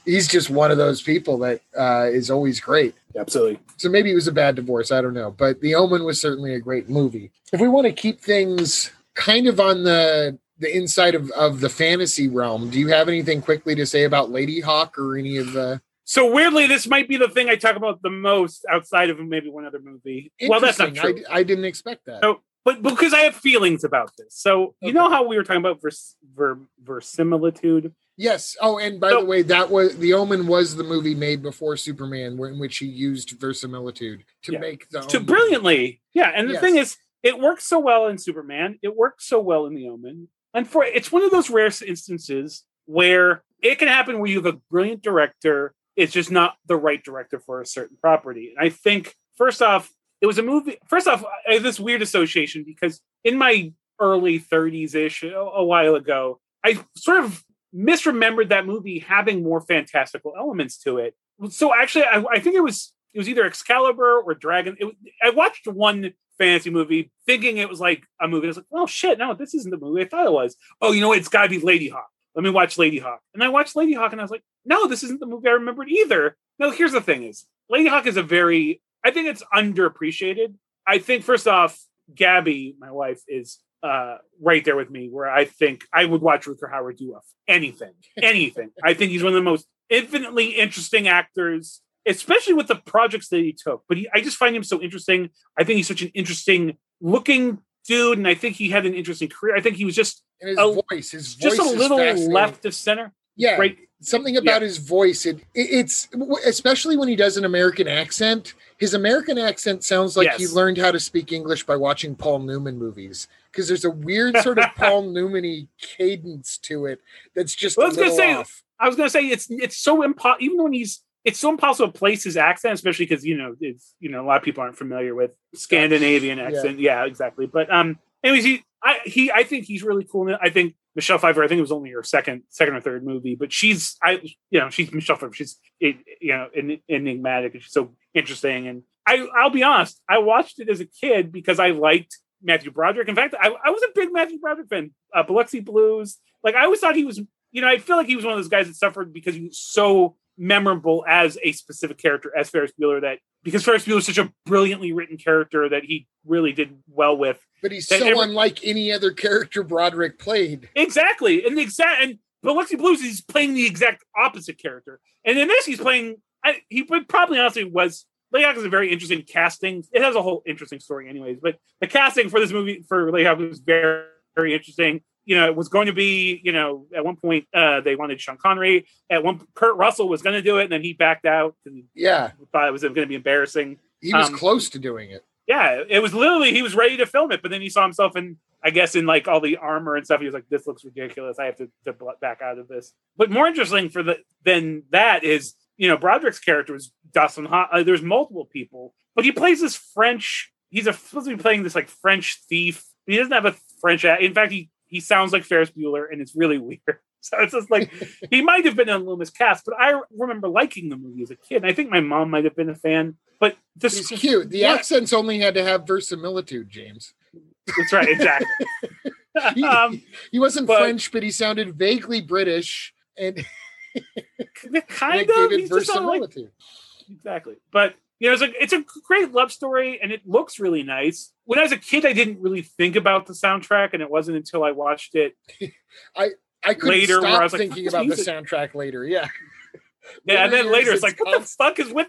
he's just one of those people that uh, is always great. Absolutely. So maybe it was a bad divorce. I don't know, but The Omen was certainly a great movie. If we want to keep things kind of on the the inside of, of the fantasy realm. Do you have anything quickly to say about Ladyhawke or any of the So weirdly, this might be the thing I talk about the most outside of maybe one other movie. Well, that's not true. I, I didn't expect that. So, but because I have feelings about this. So okay. You know how we were talking about vers, ver, verisimilitude? Yes. Oh, and by so, the way, that was The Omen was the movie made before Superman in which he used verisimilitude to yeah. make the to Omen. Brilliantly. Yeah. And the yes. thing is, it works so well in Superman. It works so well in The Omen. And for it's one of those rare instances where it can happen where you have a brilliant director. It's just not the right director for a certain property. And I think, first off, it was a movie. First off, I have this weird association because in my early thirties-ish, a while ago, I sort of misremembered that movie having more fantastical elements to it. So actually, I, I think it was it was either Excalibur or Dragon. It, I watched one fantasy movie thinking it was like a movie. I was like, oh, shit, no, this isn't the movie I thought it was. Oh, you know what? It's got to be Ladyhawke. Let me watch Ladyhawke. And I watched Ladyhawke and I was like, no, this isn't the movie I remembered either. No, here's the thing is, Ladyhawke is a very, I think it's underappreciated. I think, first off, Gabby, my wife, is uh, right there with me where I think I would watch Rutger Hauer do anything, anything. I think he's one of the most infinitely interesting actors, especially with the projects that he took. But he, I just find him so interesting. I think he's such an interesting looking dude, and I think he had an interesting career. I think he was just and his a, voice, his voice just a little left of center. Yeah, right. Something about yeah. his voice. It, it it's especially when he does an American accent. His American accent sounds like yes. he learned how to speak English by watching Paul Newman movies because there's a weird sort of Paul Newman-y cadence to it that's just. Well, I was going to say, off. I was going to say it's it's so impo- even when he's. It's so impossible to place his accent, especially because, you know, it's, you know, a lot of people aren't familiar with Scandinavian accent. Yeah, yeah exactly. But um, anyways, he I, he, I think he's really cool. I think Michelle Pfeiffer, I think it was only her second, second or third movie, but she's, I, you know, she's Michelle Pfeiffer. She's, you know, enigmatic. And she's so interesting. And I, I'll be honest, I watched it as a kid because I liked Matthew Broderick. In fact, I, I was a big Matthew Broderick fan. Uh, Biloxi Blues. Like, I always thought he was, you know, I feel like he was one of those guys that suffered because he was so memorable as a specific character as Ferris Bueller, that because Ferris Bueller is such a brilliantly written character that he really did well with, but he's so every, unlike any other character Broderick played. Exactly. And the exact and Biloxi Blues, he's playing the exact opposite character, and in this he's playing I, he probably honestly was Ladyhawke is a very interesting casting. It has a whole interesting story anyways, but the casting for this movie for Ladyhawke was very, very interesting. You know, it was going to be, you know, at one point uh, they wanted Sean Connery. At one, Kurt Russell was going to do it, and then he backed out. And yeah, thought it was going to be embarrassing. He was um, close to doing it. Yeah, it was literally he was ready to film it, but then he saw himself in, I guess, in like all the armor and stuff. He was like, "This looks ridiculous. I have to, to back out of this." But more interesting for the than that is, you know, Broderick's character was Dustin Hoffman. Uh, there's multiple people, but he plays this French. He's a, supposed to be playing this like French thief. He doesn't have a French accent. In fact, he. He sounds like Ferris Bueller, and it's really weird. So it's just like, he might have been on Loomis cast, but I remember liking the movie as a kid. And I think my mom might have been a fan. But this is cute. The yeah. accents only had to have verisimilitude, James. That's right, exactly. he, um, he wasn't but, French, but he sounded vaguely British. And kind of, he just sounded like, exactly. But you know, it's like, it's a great love story, and it looks really nice. When I was a kid, I didn't really think about the soundtrack, and it wasn't until I watched it I, I couldn't later stop where I was thinking like, about the soundtrack later, yeah. Yeah, and then later it's, it's like, what the fuck is with...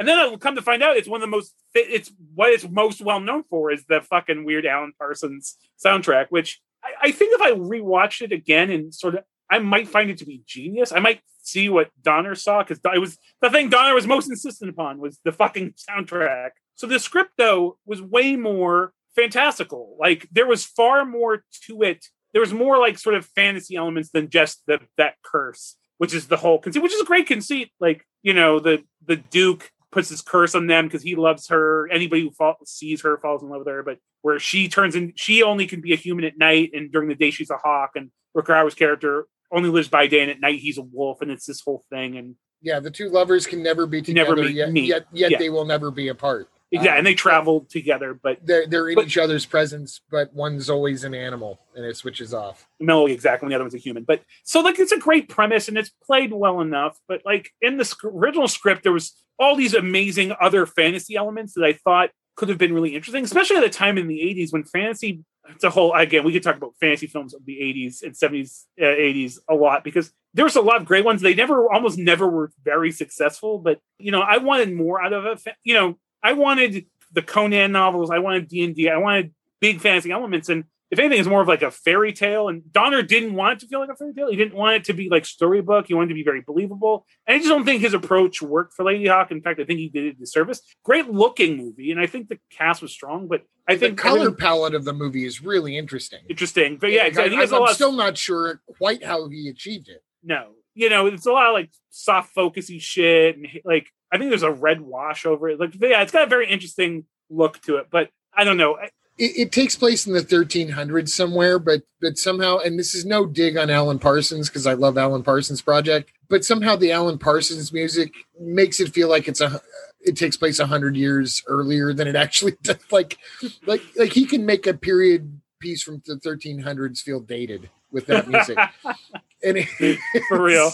And then I'll come to find out it's one of the most... It's what it's most well-known for is the fucking weird Alan Parsons soundtrack, which I, I think if I rewatched it again and sort of... I might find it to be genius. I might see what Donner saw, because it was the thing Donner was most insistent upon was the fucking soundtrack. So the script, though, was way more fantastical. Like, there was far more to it. There was more, like, sort of fantasy elements than just the, that curse, which is the whole conceit, which is a great conceit. Like, you know, the, the Duke puts his curse on them because he loves her. Anybody who fall, sees her falls in love with her, but where she turns in, she only can be a human at night, and during the day she's a hawk, and Rutger Hauer's character only lives by day, and at night he's a wolf, and it's this whole thing. And yeah, the two lovers can never be together, never be yet, yet, yet yeah. they will never be apart. Yeah, um, and they travel together, but they're, they're in but, each other's presence, but one's always an animal, and it switches off. No, exactly. The other one's a human. But so, like, it's a great premise, and it's played well enough. But, like, in the sc- original script, there was all these amazing other fantasy elements that I thought could have been really interesting, especially at a time in the eighties when fantasy... It's a whole, again, we could talk about fantasy films of the eighties and seventies, uh, eighties a lot, because there was a lot of great ones. They never, almost never were very successful, but, you know, I wanted more out of it. You know, I wanted the Conan novels. I wanted D and D. I wanted big fantasy elements. And if anything, it's more of like a fairy tale. And Donner didn't want it to feel like a fairy tale. He didn't want it to be like storybook. He wanted it to be very believable. And I just don't think his approach worked for Ladyhawke. In fact, I think he did it a disservice. Great looking movie. And I think the cast was strong, but I think the color I think, palette of the movie is really interesting. Interesting. But yeah, exactly. I, I, I'm still not sure quite how he achieved it. No. You know, it's a lot of like soft focusy shit. And like, I think there's a red wash over it. Like, yeah, it's got a very interesting look to it, but I don't know. I, It, it takes place in the thirteen hundreds somewhere, but but somehow, and this is no dig on Alan Parsons because I love Alan Parsons' project, but somehow the Alan Parsons music makes it feel like it's a it takes place one hundred years earlier than it actually does. Like like like he can make a period piece from the thirteen hundreds feel dated with that music. And it, for real.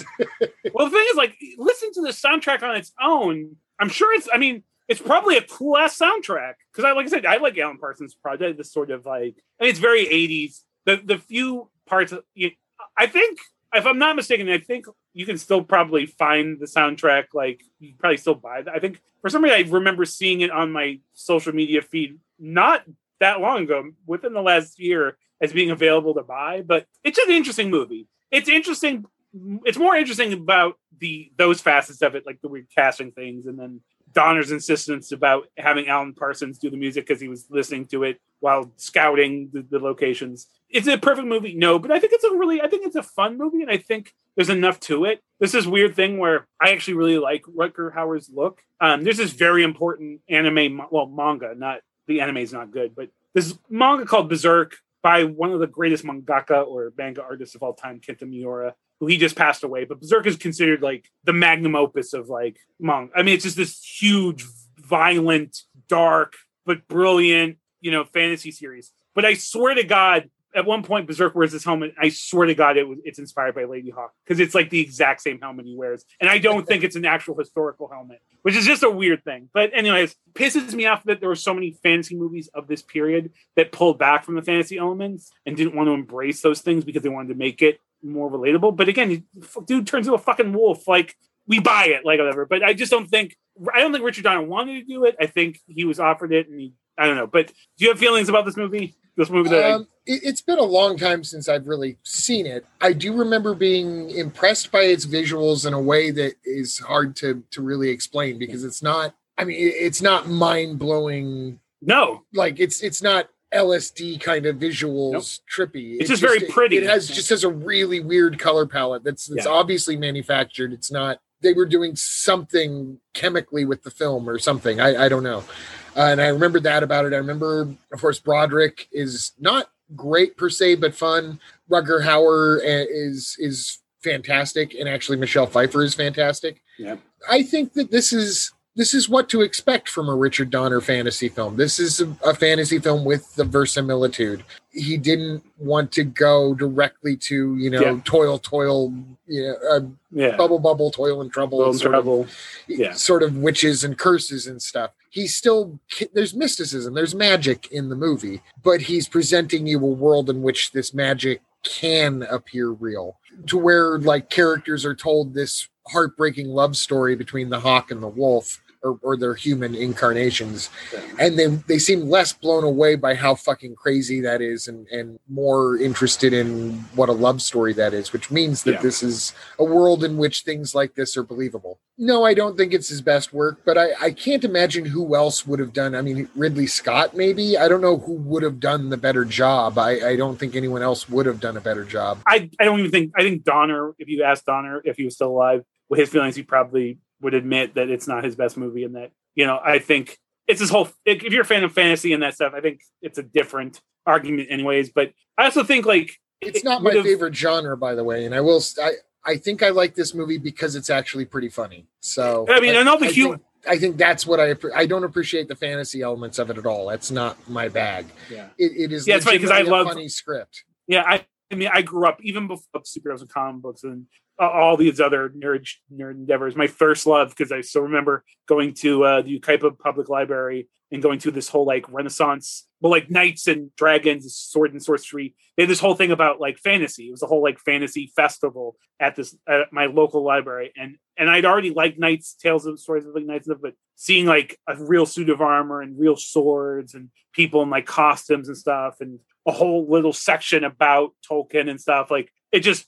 Well, the thing is, like, listen to the soundtrack on its own. I'm sure it's. I mean. It's probably a cool ass soundtrack because I, like I said, I like Alan Parsons' project. This sort of like, I mean, it's very eighties. The the few parts, you, I think, if I'm not mistaken, I think you can still probably find the soundtrack. Like you can probably still buy that. I think for some reason I remember seeing it on my social media feed not that long ago, within the last year, as being available to buy. But it's an interesting movie. It's interesting. It's more interesting about the those facets of it, like the weird casting things, and then Donner's insistence about having Alan Parsons do the music because he was listening to it while scouting the, the locations. Is it a perfect movie? No, but I think it's a really, I think it's a fun movie, and I think there's enough to it. There's this weird thing where I actually really like Rutger Hauer's look. Um, there's this very important anime, well, manga, not, the anime is not good, but this manga called Berserk by one of the greatest mangaka or manga artists of all time, Kenta Miura, who he just passed away, but Berserk is considered like the magnum opus of like manga. I mean, it's just this huge, violent, dark, but brilliant, you know, fantasy series. But I swear to God, at one point, Berserk wears this helmet. I swear to God, it was, it's inspired by Ladyhawke because it's like the exact same helmet he wears. And I don't think it's an actual historical helmet, which is just a weird thing. But anyways, pisses me off that there were so many fantasy movies of this period that pulled back from the fantasy elements and didn't want to embrace those things because they wanted to make it more relatable. But again, dude turns into a fucking wolf. Like, we buy it, like, whatever. But I just don't think I don't think Richard Donner wanted to do it. I think he was offered it, and he, I don't know. But do you have feelings about this movie? This movie that um, I... it's been a long time since I've really seen it. I do remember being impressed by its visuals in a way that is hard to to really explain because it's not. I mean, it's not mind blowing. No, like it's it's not L S D kind of visuals, nope. Trippy. It's, it's just, just very pretty. It has just has a really weird color palette that's that's yeah. obviously manufactured. It's not they were doing something chemically with the film or something. I, I don't know. Uh, and I remember that about it. I remember, of course, Broderick is not great per se, but fun. Rutger Hauer is is fantastic, and actually Michelle Pfeiffer is fantastic. Yeah, I think that this is. This is what to expect from a Richard Donner fantasy film. This is a, a fantasy film with the verisimilitude. He didn't want to go directly to, you know, yeah. toil, toil, you know, uh, yeah. bubble, bubble, toil and trouble. And sort, trouble. Of, yeah. sort of witches and curses and stuff. He's still, there's mysticism, there's magic in the movie, but he's presenting you a world in which this magic can appear real, to where like characters are told this heartbreaking love story between the hawk and the wolf. Or, or their human incarnations, and they they seem less blown away by how fucking crazy that is, and, and more interested in what a love story that is, which means that yeah. this is a world in which things like this are believable. No, I don't think it's his best work, but I, I can't imagine who else would have done. I mean, Ridley Scott, maybe. I don't know who would have done the better job. I, I don't think anyone else would have done a better job. I, I don't even think, I think Donner, if you asked Donner if he was still alive, with his feelings, he probably would admit that it's not his best movie, and that, you know, I think it's this whole, if you're a fan of fantasy and that stuff, I think it's a different argument anyways. But I also think like it's it not my favorite genre, by the way, and I will I I think I like this movie because it's actually pretty funny. So I mean, I, and all the I human think, I think that's what I I don't appreciate the fantasy elements of it at all. That's not my bag. Yeah, it, it is. Yeah, it's funny because I love funny script. Yeah, I I mean, I grew up even before superheroes and comic books and uh, all these other nerd nerd endeavors. My first love, because I still remember going to uh, the Yucaipa Public Library and going to this whole like Renaissance, well, like knights and dragons, sword and sorcery. They had this whole thing about like fantasy. It was a whole like fantasy festival at this at my local library, and and I'd already liked knights, tales of stories of like knights, but seeing like a real suit of armor and real swords and people in like costumes and stuff, and a whole little section about Tolkien and stuff, like it just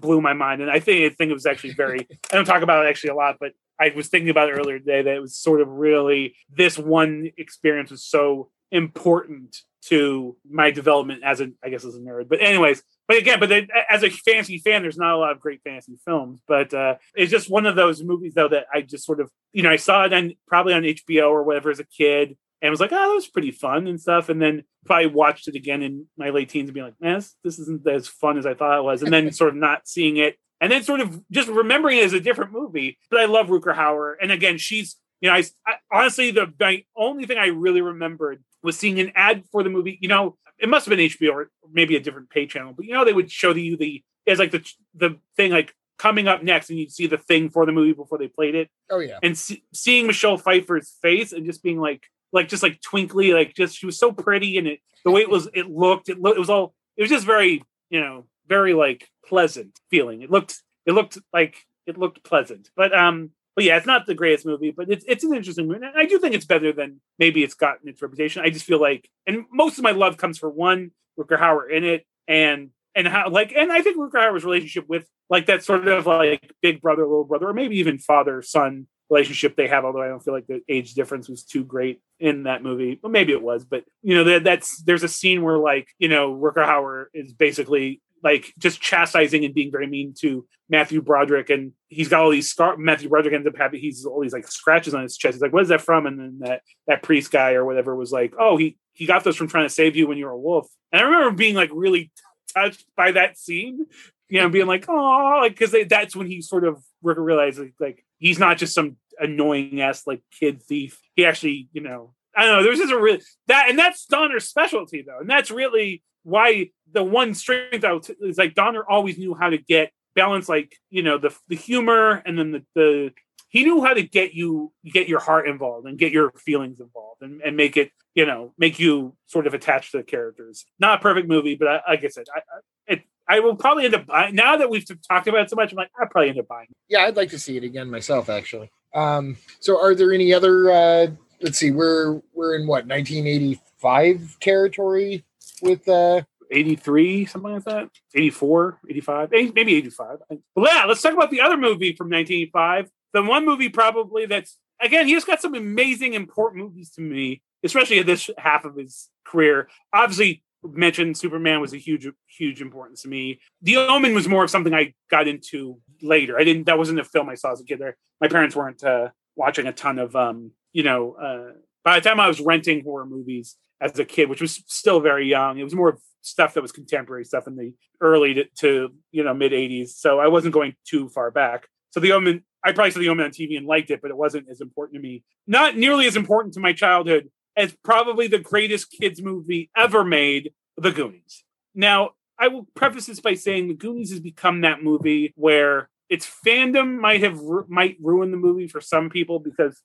blew my mind. And I think I think it was actually very. I don't talk about it actually a lot, but I was thinking about it earlier today that it was sort of really, this one experience was so important to my development as a, I guess, as a nerd. But anyways, but again, but they, as a fantasy fan, there's not a lot of great fantasy films, but uh, it's just one of those movies though that I just sort of, you know, I saw it on probably on H B O or whatever as a kid and was like, oh, that was pretty fun and stuff. And then probably watched it again in my late teens and be like, man, this, this isn't as fun as I thought it was. And then sort of not seeing it. And then sort of just remembering it as a different movie. But I love Rutger Hauer. And again, she's, you know, I, I honestly, the, the only thing I really remembered was seeing an ad for the movie. You know, it must have been H B O or maybe a different pay channel. But, you know, they would show you the, as like the the thing like coming up next. And you'd see the thing for the movie before they played it. Oh, yeah. And see, seeing Michelle Pfeiffer's face and just being like, like, just like twinkly, like just, she was so pretty. And it, the way it was, it looked, it, lo- it was all, it was just very, you know, very like pleasant feeling. It looked, it looked like it looked pleasant, but, um, but yeah, it's not the greatest movie, but it's, it's an interesting movie. And I do think it's better than maybe it's gotten its reputation. I just feel like, and most of my love comes for one, Rutger Hauer in it. And, and how like, and I think Rutger Hauer's relationship with like that sort of like big brother, little brother, or maybe even father, son relationship they have, although I don't feel like the age difference was too great in that movie. Well, maybe it was, but you know, that, that's, there's a scene where like, you know, Rutger Hauer is basically like just chastising and being very mean to Matthew Broderick. And he's got all these scar Matthew Broderick ends up having, he's all these like scratches on his chest. He's like, what is that from? And then that, that priest guy or whatever was like, oh, he, he got those from trying to save you when you were a wolf. And I remember being like really touched by that scene, you know, being like, oh, like, cause they, that's when he sort of realized like, like he's not just some annoying ass, like kid thief. He actually, you know, I don't know. There's just a real that, and that's Donner's specialty though. And that's really why the one strength I would, is like Donner always knew how to get balance, like, you know, the, the humor. And then the, the, he knew how to get you, get your heart involved and get your feelings involved and, and make it, you know, make you sort of attached to the characters. Not a perfect movie, but I, like I said, I, I it, I will probably end up buying, now that we've talked about it so much, I'm like, I'll probably end up buying it. Yeah, I'd like to see it again myself, actually. Um, so are there any other, uh, let's see, we're we're in what, nineteen eighty-five territory with... Uh... eighty-three, something like that? eighty-four, eighty-five, maybe eighty-five. Well, yeah, let's talk about the other movie from nineteen eighty-five. The one movie probably that's, again, he's got some amazing, important movies to me, especially in this half of his career. Obviously, mentioned Superman was a huge, huge importance to me. The Omen was more of something I got into later. I didn't, that wasn't a film I saw as a kid. There, my parents weren't uh, watching a ton of, um, you know, uh, by the time I was renting horror movies as a kid, which was still very young, it was more stuff that was contemporary stuff in the early to, to you know, mid eighties. So I wasn't going too far back. So The Omen, I probably saw The Omen on T V and liked it, but it wasn't as important to me. Not nearly as important to my childhood as probably the greatest kids movie ever made, The Goonies. Now, I will preface this by saying The Goonies has become that movie where its fandom might have might ruin the movie for some people because,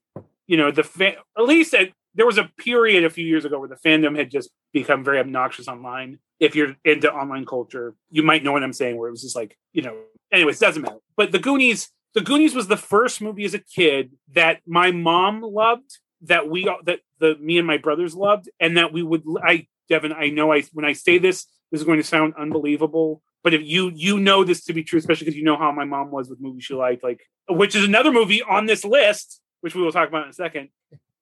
you know, the fan, at least at, there was a period a few years ago where the fandom had just become very obnoxious online. If you're into online culture, you might know what I'm saying, where it was just like, you know, anyways, doesn't matter. But The Goonies, The Goonies was the first movie as a kid that my mom loved, that we that the me and my brothers loved, and that we would I Devin I know I when I say this this is going to sound unbelievable, but if you you know this to be true, especially because you know how my mom was with movies she liked, like, which is another movie on this list which we will talk about in a second.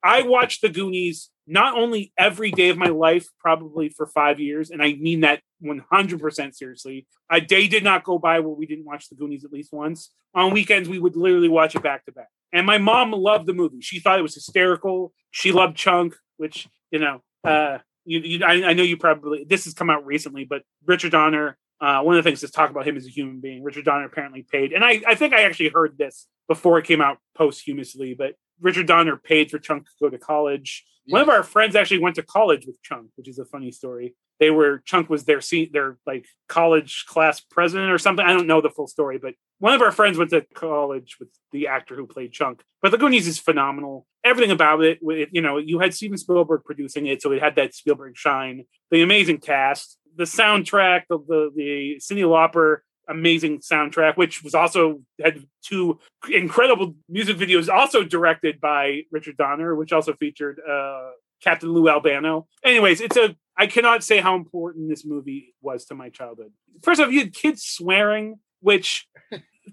I watched The Goonies not only every day of my life, probably for five years, and I mean that one hundred percent seriously. A day did not go by where we didn't watch The Goonies at least once. On weekends, we would literally watch it back to back. And my mom loved the movie. She thought it was hysterical. She loved Chunk, which, you know, uh, you, you, I, I know you probably, this has come out recently, but Richard Donner, uh, one of the things to talk about him as a human being, Richard Donner apparently paid, and I, I think I actually heard this before it came out posthumously, but Richard Donner paid for Chunk to go to college. One of our friends actually went to college with Chunk, which is a funny story. they were, Chunk was their se- their like college class president or something. I don't know the full story, but one of our friends went to college with the actor who played Chunk. But The Goonies is phenomenal. Everything about it, it, you know, you had Steven Spielberg producing it, so it had that Spielberg shine. The amazing cast, the soundtrack, the the, the Cyndi Lauper amazing soundtrack, which was also had two incredible music videos, also directed by Richard Donner, which also featured uh, Captain Lou Albano. Anyways, it's a I cannot say how important this movie was to my childhood. First off, you had kids swearing, which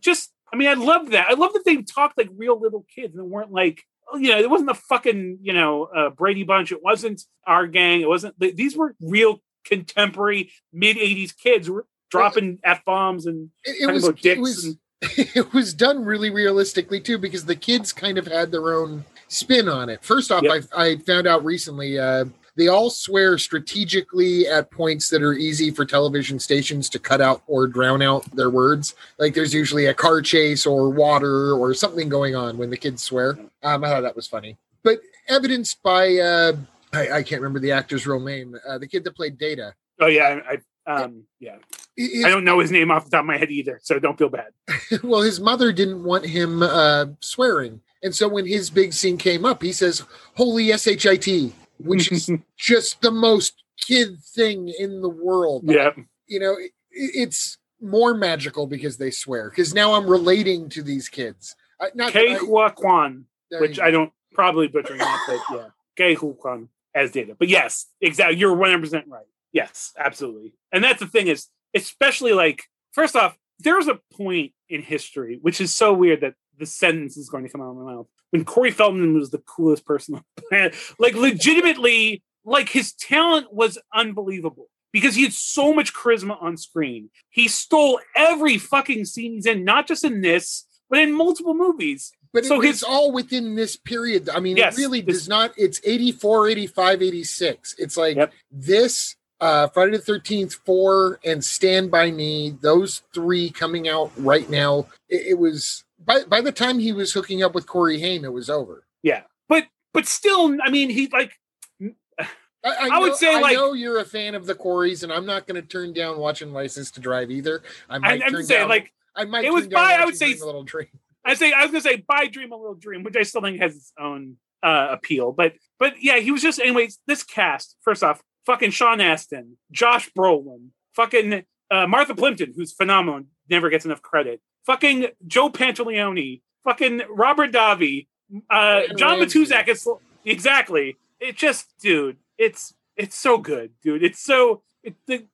just, I mean, I love that. I love that they talked like real little kids and weren't like, oh, you know, it wasn't the fucking, you know, uh, Brady Bunch. It wasn't Our Gang. It wasn't, th- these were real contemporary mid eighties kids were dropping F-bombs and it, it was, dicks. It was, and- it was done really realistically too, because the kids kind of had their own spin on it. First off, yep. I, I found out recently, uh, they all swear strategically at points that are easy for television stations to cut out or drown out their words. Like there's usually a car chase or water or something going on when the kids swear. Um, I thought that was funny. But evidenced by, uh, I, I can't remember the actor's real name, uh, the kid that played Data. Oh, yeah. I, I Um, yeah, his, I don't know his name off the top of my head either, so don't feel bad. Well, his mother didn't want him uh, swearing. And so when his big scene came up, he says, holy S H I T, which is just the most kid thing in the world. Yeah. Like, you know, it, it's more magical because they swear, because now I'm relating to these kids. Uh, not Ke Huy Quan, which I don't probably butchering that, but yeah, Ke Huy Quan as Data. But yes, exactly. You're one hundred percent right. Yes, absolutely. And that's the thing is, especially like, first off, there's a point in history, which is so weird that the sentence is going to come out of my mouth, when Corey Feldman was the coolest person on the planet. Like legitimately, like his talent was unbelievable because he had so much charisma on screen. He stole every fucking scene he's in, not just in this, but in multiple movies. But so it, his, it's all within this period. I mean, yes, it really this, does not. It's eighty-four, eighty-five, eighty-six. It's like yep. this... Uh, Friday the thirteenth, four, and Stand By Me, those three coming out right now. It, it was, by by the time he was hooking up with Corey Haim, it was over. Yeah, but but still, I mean, he like, I, I, I would know, say I like... I know you're a fan of the Coreys, and I'm not going to turn down watching License to Drive either. I might I, turn saying, down, like, I might it was by, I would say, Dream a Little Dream. I say, I was going to say, buy Dream a Little Dream, which I still think has its own uh, appeal. But, but yeah, he was just, anyways, this cast, first off, fucking Sean Astin, Josh Brolin, fucking uh, Martha Plimpton, who's phenomenal, never gets enough credit. Fucking Joe Pantolioni, fucking Robert Davi, uh, John Matuzak. It's exactly. It just, dude, it's it's so good, dude. It's so it, it,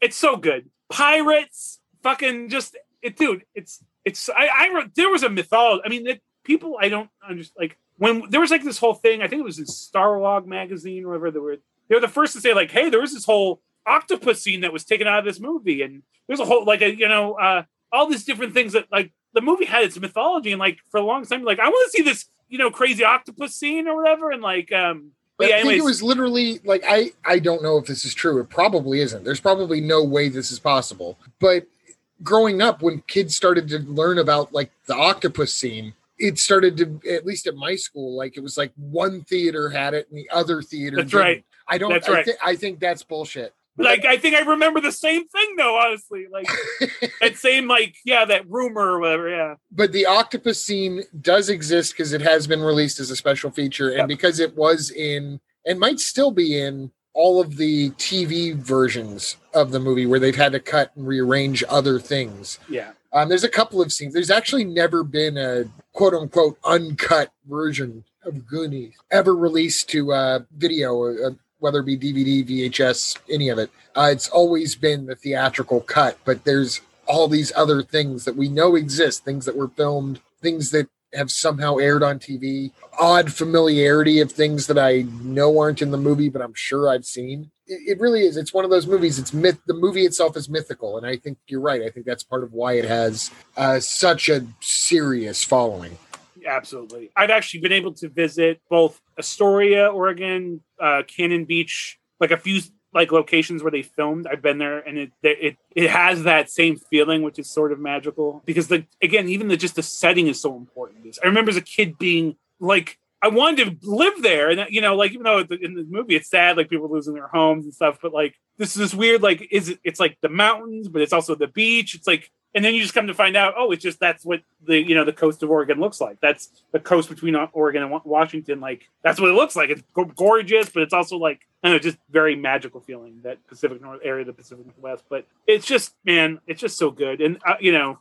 it's so good. Pirates, fucking just it, dude. It's it's. I, I there was a mythology. I mean, it, people I don't understand. Like when there was like this whole thing. I think it was in Starlog magazine or whatever. There were. They were the first to say, like, hey, there was this whole octopus scene that was taken out of this movie. And there's a whole, like, a, you know, uh, all these different things that, like, the movie had its mythology. And, like, for a long time, like, I want to see this, you know, crazy octopus scene or whatever. And, like, um, but yeah, I think it was literally, like, I, I don't know if this is true. It probably isn't. There's probably no way this is possible. But growing up, when kids started to learn about, like, the octopus scene, it started to, at least at my school, like, it was like one theater had it and the other theater didn't. That's right. I don't. That's right. I, th- I think that's bullshit. Like, I think I remember the same thing though. Honestly, like that same, like yeah, that rumor or whatever. Yeah. But the octopus scene does exist because it has been released as a special feature, and yep. because it was in and might still be in all of the T V versions of the movie where they've had to cut and rearrange other things. Yeah. Um, there's a couple of scenes. There's actually never been a quote unquote uncut version of Goonies ever released to uh, video. Or, uh, whether it be D V D, V H S, any of it. Uh, it's always been the theatrical cut, but there's all these other things that we know exist, things that were filmed, things that have somehow aired on T V, odd familiarity of things that I know aren't in the movie, but I'm sure I've seen. It, it really is. It's one of those movies. It's myth. The movie itself is mythical. And I think you're right. I think that's part of why it has uh, such a serious following. Absolutely. I've actually been able to visit both Astoria, Oregon, uh, Cannon Beach, like a few like locations where they filmed. I've been there, and it it it has that same feeling, which is sort of magical because, like, again, even the just the setting is so important. I remember as a kid being like I wanted to live there. And, you know, like, even though in the movie it's sad, like people losing their homes and stuff, but like, this is this weird, like, is it, it's like the mountains, but it's also the beach. It's like, and then you just come to find out, oh, it's just, that's what the, you know, the coast of Oregon looks like. That's the coast between Oregon and Washington. Like, that's what it looks like. It's gorgeous, but it's also like, I don't know, just very magical feeling, that Pacific North area, the Pacific Northwest. But it's just, man, it's just so good. And, uh, you know,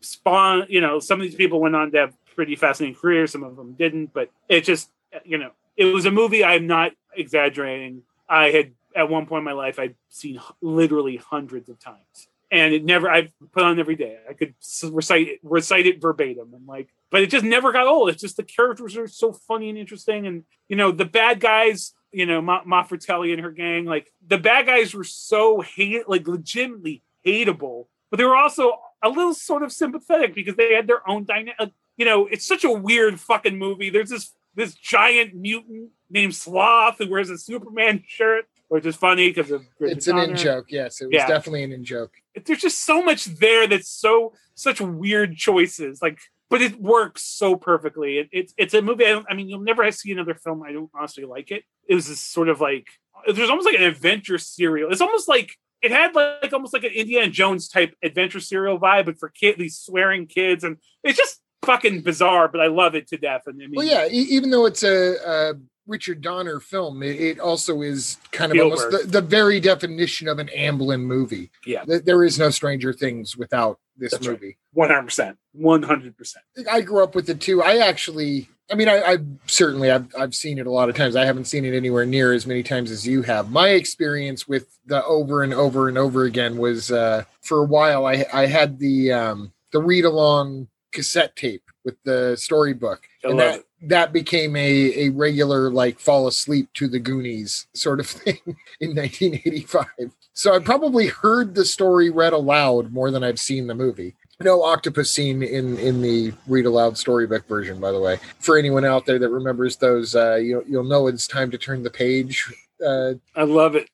Spawn, you know, some of these people went on to have pretty fascinating careers. Some of them didn't, but it just, you know, it was a movie. I'm not exaggerating. I had, at one point in my life, I'd seen literally hundreds of times. And it never, I put on every day. I could recite it, recite it verbatim, and like, but it just never got old. It's just the characters are so funny and interesting, and you know the bad guys. You know Ma- Ma Fratelli and her gang. Like the bad guys were so hate, like legitimately hateable, but they were also a little sort of sympathetic because they had their own dynamic. Uh, you know, it's such a weird fucking movie. There's this this giant mutant named Sloth who wears a Superman shirt. Which is funny because of Richard it's an Donner. In-joke. Yes, it was yeah. definitely an in-joke. There's just so much there that's so such weird choices, like, but it works so perfectly. It, it's it's a movie. I, don't, I mean, you'll never see another film. I don't honestly like it. It was this sort of like there's almost like an adventure serial. It's almost like it had like almost like an Indiana Jones type adventure serial vibe, but for kid these swearing kids, and it's just fucking bizarre. But I love it to death. And I mean, well, yeah, e- even though it's a. a... Richard Donner film, it also is kind of Spielberg. almost the, the very definition of an Amblin movie. Yeah. There is no Stranger Things without this That's movie. Right. one hundred percent. one hundred percent. I grew up with it too. I actually, I mean, I, I certainly, I've, I've seen it a lot of times. I haven't seen it anywhere near as many times as you have. My experience with the over and over and over again was uh, for a while, I, I had the, um, the read along cassette tape with the storybook. I and love that, it. That became a, a regular, like, fall asleep to the Goonies sort of thing in nineteen eighty-five. So I probably heard the story read aloud more than I've seen the movie. No octopus scene in, in the read-aloud storybook version, by the way. For anyone out there that remembers those, uh, you, you'll know it's time to turn the page. Uh, I love it.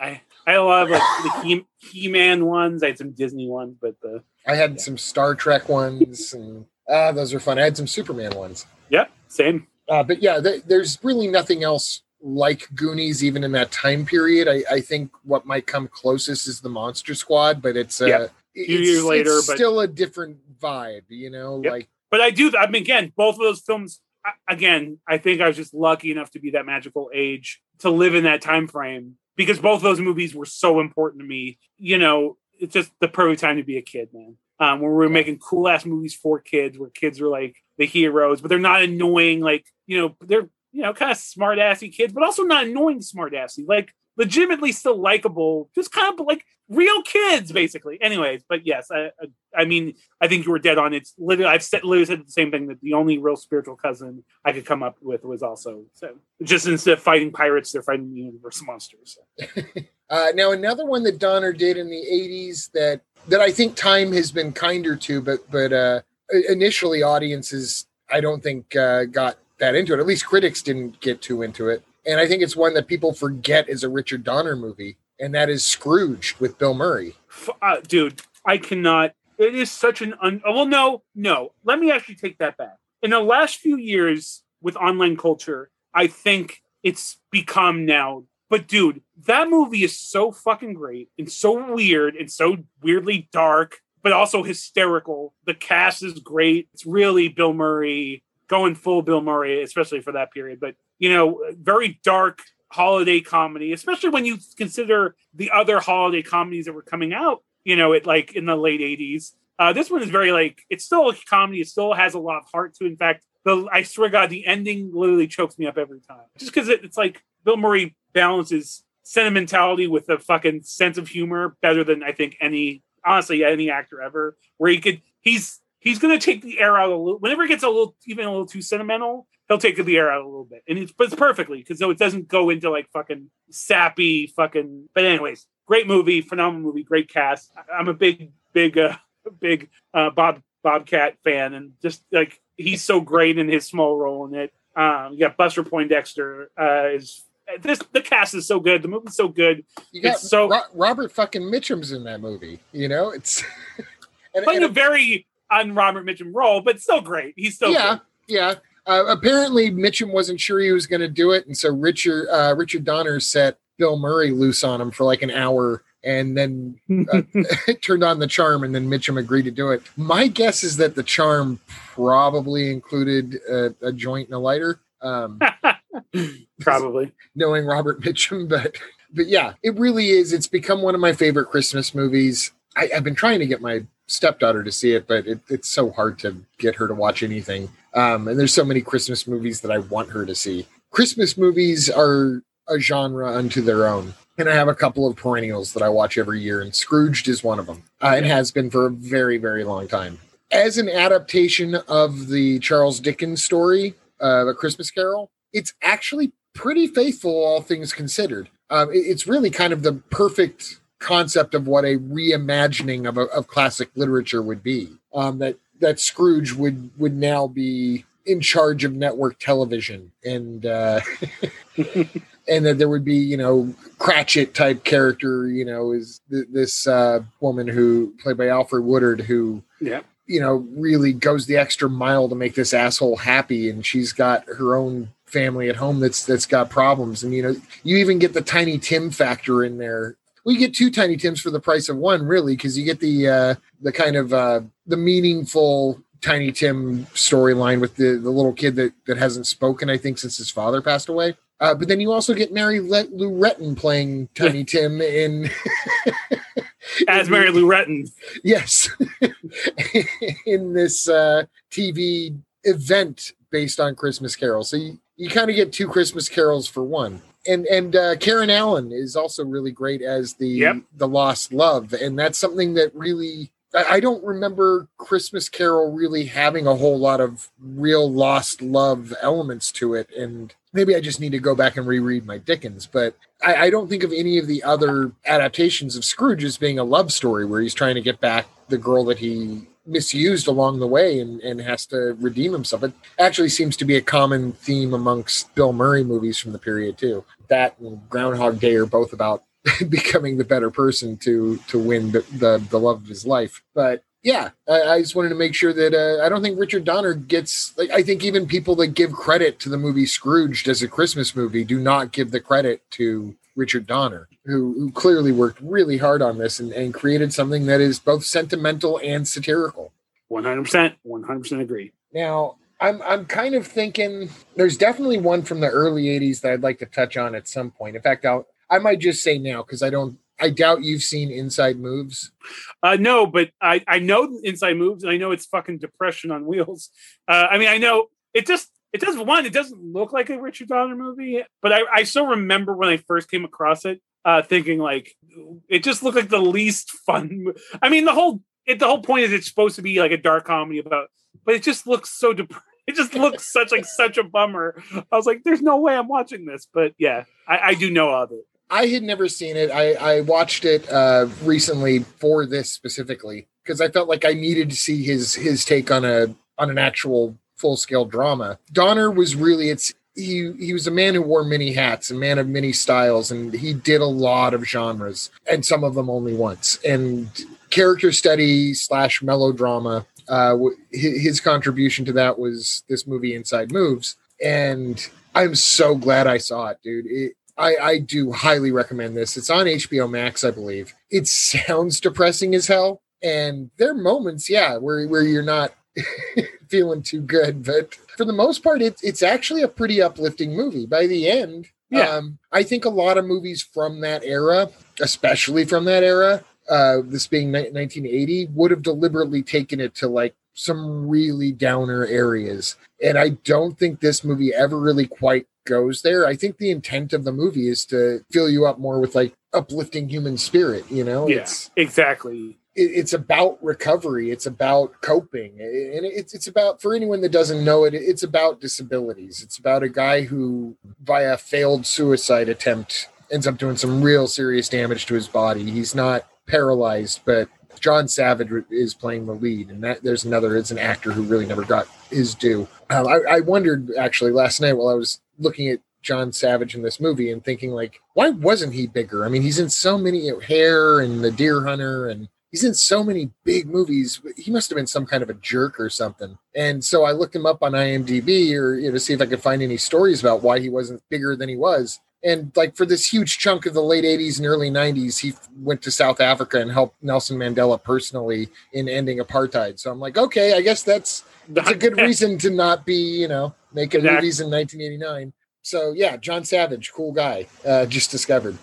I I love like, the he, He-Man ones. I had some Disney ones, but the... I had yeah. some Star Trek ones, and ah, those are fun. I had some Superman ones. Yeah, same. Uh, but yeah, th- there's really nothing else like Goonies, even in that time period. I, I think what might come closest is the Monster Squad, but it's, uh, yep. it's, years later, it's but... still a different vibe, you know? Yep. Like, But I do, I mean, again, both of those films, I, again, I think I was just lucky enough to be that magical age to live in that time frame because both of those movies were so important to me. You know, it's just the perfect time to be a kid, man. Um, where we were making cool-ass movies for kids, where kids were, like, the heroes, but they're not annoying, like, you know, they're, you know, kind of smart-assy kids, but also not annoying smart-assy, like, legitimately still likable, just kind of, like, real kids, basically. Anyways, but yes, I I, I mean, I think you were dead on. It's literally, I've said, literally said the same thing, that the only real spiritual cousin I could come up with was also, so, just instead of fighting pirates, they're fighting universal monsters. So. uh, now, another one that Donner did in the eighties that that I think time has been kinder to, but but uh, initially audiences, I don't think uh, got that into it. At least critics didn't get too into it. And I think it's one that people forget is a Richard Donner movie. And that is Scrooge with Bill Murray. Uh, dude, I cannot. It is such an, un, well, no, no. Let me actually take that back. In the last few years with online culture, I think it's become now, but dude, that movie is so fucking great and so weird and so weirdly dark, but also hysterical. The cast is great. It's really Bill Murray, going full Bill Murray, especially for that period. But, you know, very dark holiday comedy, especially when you consider the other holiday comedies that were coming out, you know, it like in the late eighties. Uh, this one is very like, it's still a comedy. It still has a lot of heart to it. In fact, the, I swear to God, the ending literally chokes me up every time. Just because it, it's like Bill Murray balances sentimentality with a fucking sense of humor better than I think any, honestly, any actor ever, where he could, he's, he's going to take the air out a little, whenever it gets a little, even a little too sentimental, he'll take the air out a little bit. And it's, but it's perfectly, because though it doesn't go into like fucking sappy fucking, but anyways, great movie, phenomenal movie, great cast. I'm a big, big, uh, big uh, Bob Bobcat fan. And just like, he's so great in his small role in it. Um, you got Buster Poindexter uh, is, This the cast is so good. The movie's so good. You got it's so Ro- Robert fucking Mitchum's in that movie. You know, it's and, playing and a very un Robert Mitchum role, but still great. He's so yeah, good. yeah. Uh, apparently, Mitchum wasn't sure he was going to do it, and so Richard uh, Richard Donner set Bill Murray loose on him for like an hour, and then uh, turned on the charm, and then Mitchum agreed to do it. My guess is that the charm probably included a, a joint and a lighter. Um, probably. Knowing Robert Mitchum, but but yeah, it really is. It's become one of my favorite Christmas movies. I, I've been trying to get my stepdaughter to see it, but it, it's so hard to get her to watch anything. Um, and there's so many Christmas movies that I want her to see. Christmas movies are a genre unto their own. And I have a couple of perennials that I watch every year, and Scrooged is one of them. Uh, it has been for a very, very long time. As an adaptation of the Charles Dickens story, uh, A Christmas Carol, it's actually pretty faithful, all things considered. Um, it, it's really kind of the perfect concept of what a reimagining of, a, of classic literature would be. Um, that that Scrooge would would now be in charge of network television, and uh, and that there would be, you know, Cratchit type character, you know, is th- this uh, woman who played by Alfred Woodard, who, yeah, you know, really goes the extra mile to make this asshole happy, and she's got her own family at home that's that's got problems, and you know, you even get the Tiny Tim factor in there. We get two Tiny Tims for the price of one, really, because you get the uh, the kind of uh, the meaningful Tiny Tim storyline with the, the little kid that, that hasn't spoken, I think, since his father passed away. Uh, but then you also get Mary Le- Lou Retton playing Tiny Tim in... As Mary Lou Retton. Yes. In this uh, T V event based on Christmas Carol. So you, you kind of get two Christmas Carols for one. And and uh, Karen Allen is also really great as the yep. the lost love, and that's something that really I, I don't remember Christmas Carol really having a whole lot of real lost love elements to it. And maybe I just need to go back and reread my Dickens, but I, I don't think of any of the other adaptations of Scrooge as being a love story where he's trying to get back the girl that he misused along the way and, and has to redeem himself. It actually seems to be a common theme amongst Bill Murray movies from the period too. That and Groundhog Day are both about becoming the better person to to win the, the, the love of his life. But yeah, I, I just wanted to make sure that uh, I don't think Richard Donner gets, like, I think even people that give credit to the movie Scrooged as a Christmas movie do not give the credit to Richard Donner, who, who clearly worked really hard on this and, and created something that is both sentimental and satirical. one hundred percent. one hundred percent agree. Now, I'm I'm kind of thinking there's definitely one from the early eighties that I'd like to touch on at some point. In fact, I'll, I might just say now, because I don't, I doubt you've seen Inside Moves. Uh, no, but I, I know Inside Moves. And I know it's fucking Depression on Wheels. Uh, I mean, I know it just... It doesn't, one, it doesn't look like a Richard Donner movie, but I, I still remember when I first came across it, uh, thinking like, it just looked like the least fun. I mean, the whole, it, the whole point is it's supposed to be like a dark comedy about, but it just looks so, dep- it just looks such like such a bummer. I was like, there's no way I'm watching this, but yeah, I, I do know of it. I had never seen it. I, I watched it uh, recently for this specifically, because I felt like I needed to see his, his take on a, on an actual full-scale drama. Donner was really, it's he he was a man who wore many hats, a man of many styles, and he did a lot of genres, and some of them only once. And character study slash melodrama, uh, his contribution to that was this movie Inside Moves, and I'm so glad I saw it, dude. It, I, I do highly recommend this. It's on H B O Max, I believe. It sounds depressing as hell, and there are moments, yeah, where where you're not feeling too good, but for the most part it, it's actually a pretty uplifting movie by the end. Yeah. um I think a lot of movies from that era, especially from that era, uh this being nineteen eighty, would have deliberately taken it to like some really downer areas, and I don't think this movie ever really quite goes there. I think the intent of the movie is to fill you up more with like uplifting human spirit, you know. Yeah, it's exactly, it's about recovery. It's about coping. And it's, it's about, for anyone that doesn't know it, it's about disabilities. It's about a guy who, via a failed suicide attempt, ends up doing some real serious damage to his body. He's not paralyzed, but John Savage is playing the lead. And that there's another, it's an actor who really never got his due. Um, I, I wondered actually last night while I was looking at John Savage in this movie and thinking like, why wasn't he bigger? I mean, he's in so many, you know, Hair and The Deer Hunter and he's in so many big movies. He must have been some kind of a jerk or something. And so I looked him up on I M D B or you know, to see if I could find any stories about why he wasn't bigger than he was. And like for this huge chunk of the late eighties and early nineties, he went to South Africa and helped Nelson Mandela personally in ending apartheid. So I'm like, okay, I guess that's, that's a good reason to not be, you know, making exactly. movies in nineteen eighty-nine. So yeah, John Savage, cool guy, uh, just discovered.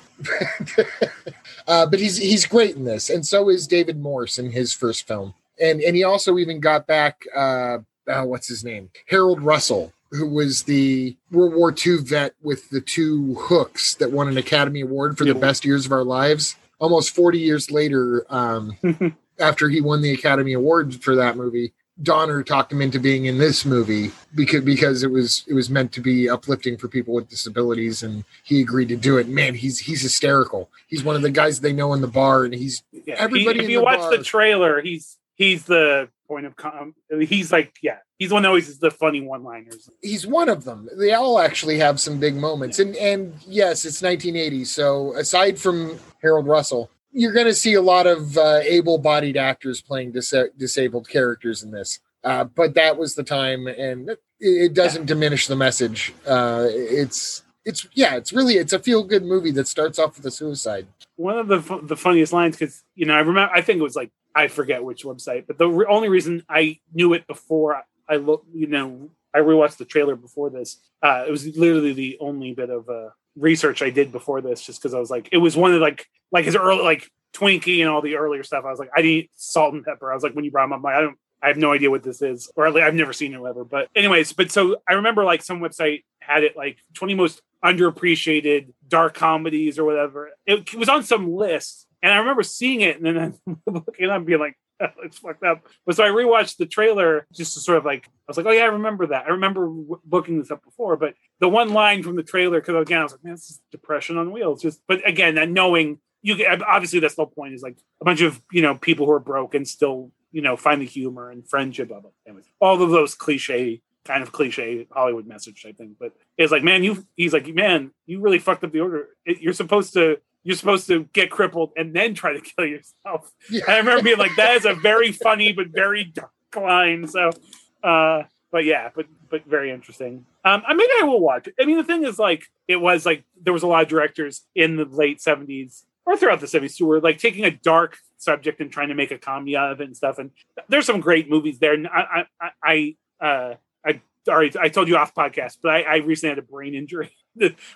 uh, but he's he's great in this, and so is David Morse in his first film, and and he also even got back uh, uh, what's his name, Harold Russell, who was the World War Two vet with the two hooks that won an Academy Award for yep. the best years of our lives. Almost forty years later, um, after he won the Academy Award for that movie. Donner talked him into being in this movie because because it was it was meant to be uplifting for people with disabilities, and he agreed to do it. Man, he's he's hysterical. He's one of the guys they know in the bar, and he's yeah. everybody. He, if you the watch bar, the trailer, he's he's the point of com- he's like yeah, he's one always is the funny one-liners. He's one of them. They all actually have some big moments, yeah. and and yes, it's nineteen eighty. So aside from Harold Russell. You're going to see a lot of uh, able-bodied actors playing dis- disabled characters in this, uh, but that was the time, and it, it doesn't yeah. diminish the message. Uh, it's it's yeah, it's really it's a feel-good movie that starts off with a suicide. One of the fu- the funniest lines, because you know I remember I think it was like I forget which website, but the re- only reason I knew it before I, I look, you know, I rewatched the trailer before this. Uh, it was literally the only bit of uh, research I did before this, just because I was like, it was one of like. Like his early, like Twinkie and all the earlier stuff. I was like, I didn't Salt and Pepper. I was like, when you brought him up, I'm like, I don't, I have no idea what this is, or I've never seen it ever. But anyways, but so I remember like some website had it like twenty most underappreciated dark comedies or whatever. It was on some list, and I remember seeing it, and then I'm looking up, being like, oh, it's fucked up. But so I rewatched the trailer just to sort of like, I was like, oh yeah, I remember that. I remember w- looking this up before, but the one line from the trailer, because again, I was like, man, this is depression on wheels. Just, but again, that knowing. You get, obviously that's the whole point is like a bunch of, you know, people who are broke and still, you know, find the humor and friendship of it. All of those cliche kind of cliche Hollywood message, I think, but it's like, man, you, he's like, man, you really fucked up the order. It, you're supposed to, you're supposed to get crippled and then try to kill yourself. Yeah. I remember being like, that is a very funny, but very dark line. So, uh, but yeah, but, but very interesting. Um, I mean, I will watch it. I mean, the thing is like, it was like, there was a lot of directors in the late seventies or throughout the seventies, who were like taking a dark subject and trying to make a comedy out of it and stuff. And there's some great movies there. And I, I, I, uh, I already I told you off podcast, but I, I recently had a brain injury.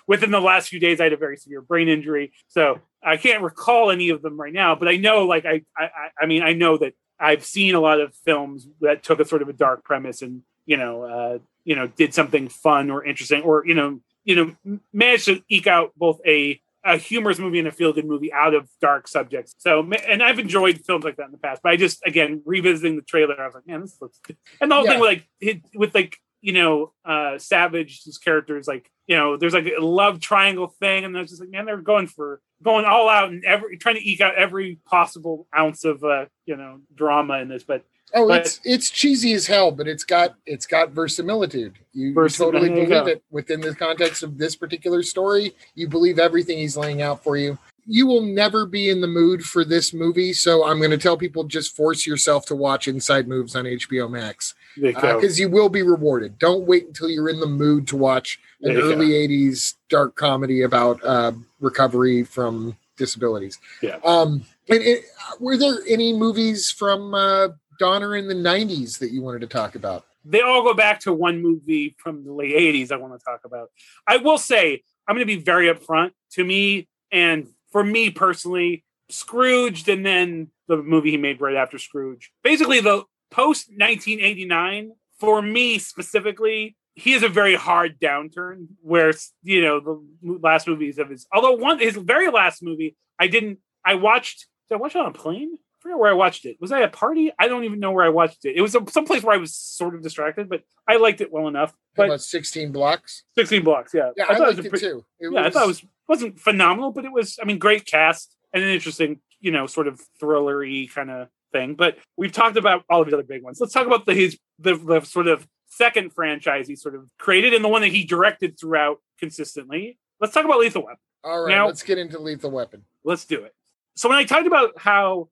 Within the last few days, I had a very severe brain injury, so I can't recall any of them right now. But I know, like I, I, I mean, I know that I've seen a lot of films that took a sort of a dark premise and you know, uh, you know, did something fun or interesting, or you know, you know, managed to eke out both a a humorous movie and a feel-good movie out of dark subjects. So, and I've enjoyed films like that in the past, but I just, again, revisiting the trailer, I was like, man, this looks good. And the whole yeah. thing with like, with like, you know, uh, Savage's characters, like, you know, there's like a love triangle thing. And I was just like, man, they're going for going all out and every, trying to eke out every possible ounce of, uh, you know, drama in this, but Oh, but, it's it's cheesy as hell, but it's got it's got verisimilitude. You, versimilitude. you totally believe it within the context of this particular story. You believe everything he's laying out for you. You will never be in the mood for this movie, so I'm going to tell people just force yourself to watch Inside Moves on H B O Max because uh, you will be rewarded. Don't wait until you're in the mood to watch an early go. eighties dark comedy about uh, recovery from disabilities. Yeah. Um. And it, were there any movies from? Uh, Donner in the nineties that you wanted to talk about? They all go back to one movie from the late eighties I want to talk about. I will say, I'm going to be very upfront to me, and for me personally, Scrooged and then the movie he made right after Scrooge. Basically, the post-nineteen eighty-nine, for me specifically, he has a very hard downturn where, you know, the last movies of his... Although one his very last movie, I didn't... I watched... Did I watch it on a plane? I forget where I watched it. Was I at a party? I don't even know where I watched it. It was some place where I was sort of distracted, but I liked it well enough. But about sixteen blocks? sixteen blocks, yeah. Yeah, I, I liked it, was pretty, it too. It yeah, was... I thought it was, wasn't phenomenal, but it was, I mean, great cast and an interesting, you know, sort of thriller-y kind of thing. But we've talked about all of the other big ones. Let's talk about the his the, the sort of second franchise he sort of created and the one that he directed throughout consistently. Let's talk about Lethal Weapon. All right, now, let's get into Lethal Weapon. Let's do it. So when I talked about how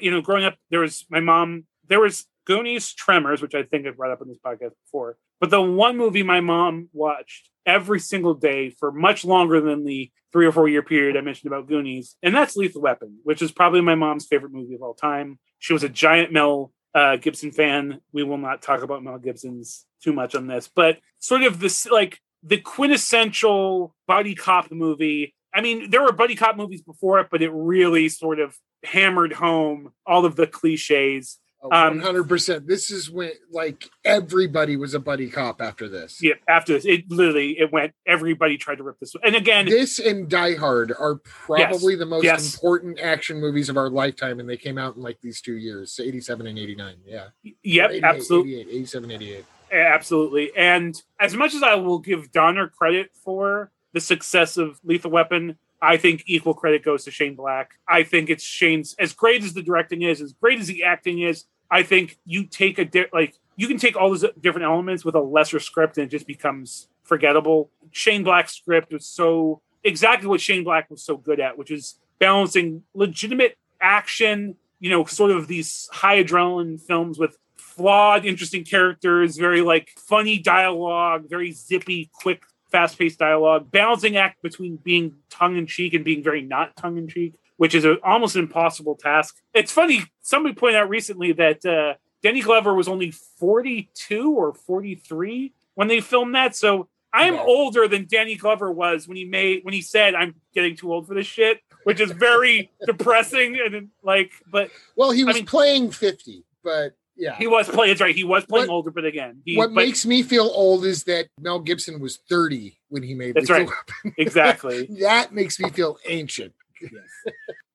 you know, growing up, there was my mom, there was Goonies, Tremors, which I think I've brought up on this podcast before. But the one movie my mom watched every single day for much longer than the three or four year period I mentioned about Goonies, and that's Lethal Weapon, which is probably my mom's favorite movie of all time. She was a giant Mel uh, Gibson fan. We will not talk about Mel Gibson's too much on this, but sort of this, like, the quintessential buddy cop movie. I mean, there were buddy cop movies before it, but it really sort of hammered home all of the cliches. one hundred percent. Um, this is when, like, everybody was a buddy cop after this. Yeah, after this. It literally, it went, everybody tried to rip this one. And again... This and Die Hard are probably yes, the most yes. important action movies of our lifetime, and they came out in, like, these two years, eighty-seven and eighty-nine, yeah. Yep, absolutely. eighty-eight, eighty-seven, eighty-eight. Absolutely. And as much as I will give Donner credit for the success of Lethal Weapon, I think equal credit goes to Shane Black. I think it's Shane's, as great as the directing is, as great as the acting is, I think you take a di- like you can take all those different elements with a lesser script and it just becomes forgettable. Shane Black's script was so exactly what Shane Black was so good at, which is balancing legitimate action, you know, sort of these high adrenaline films with flawed, interesting characters, very like funny dialogue, very zippy, quick, fast-paced dialogue, balancing act between being tongue-in-cheek and being very not tongue-in-cheek, which is a, almost an impossible task. It's funny, somebody pointed out recently that uh, Danny Glover was only forty-two or forty-three when they filmed that, so I'm yeah. older than Danny Glover was when he made when he said, I'm getting too old for this shit, which is very depressing. And like, but Well, he was I mean, playing fifty, but... Yeah, he was playing. That's right. He was playing what, older, but again, he, what but, makes me feel old is that Mel Gibson was thirty when he made that's Lethal right. Weapon. Exactly. That makes me feel ancient. Yes.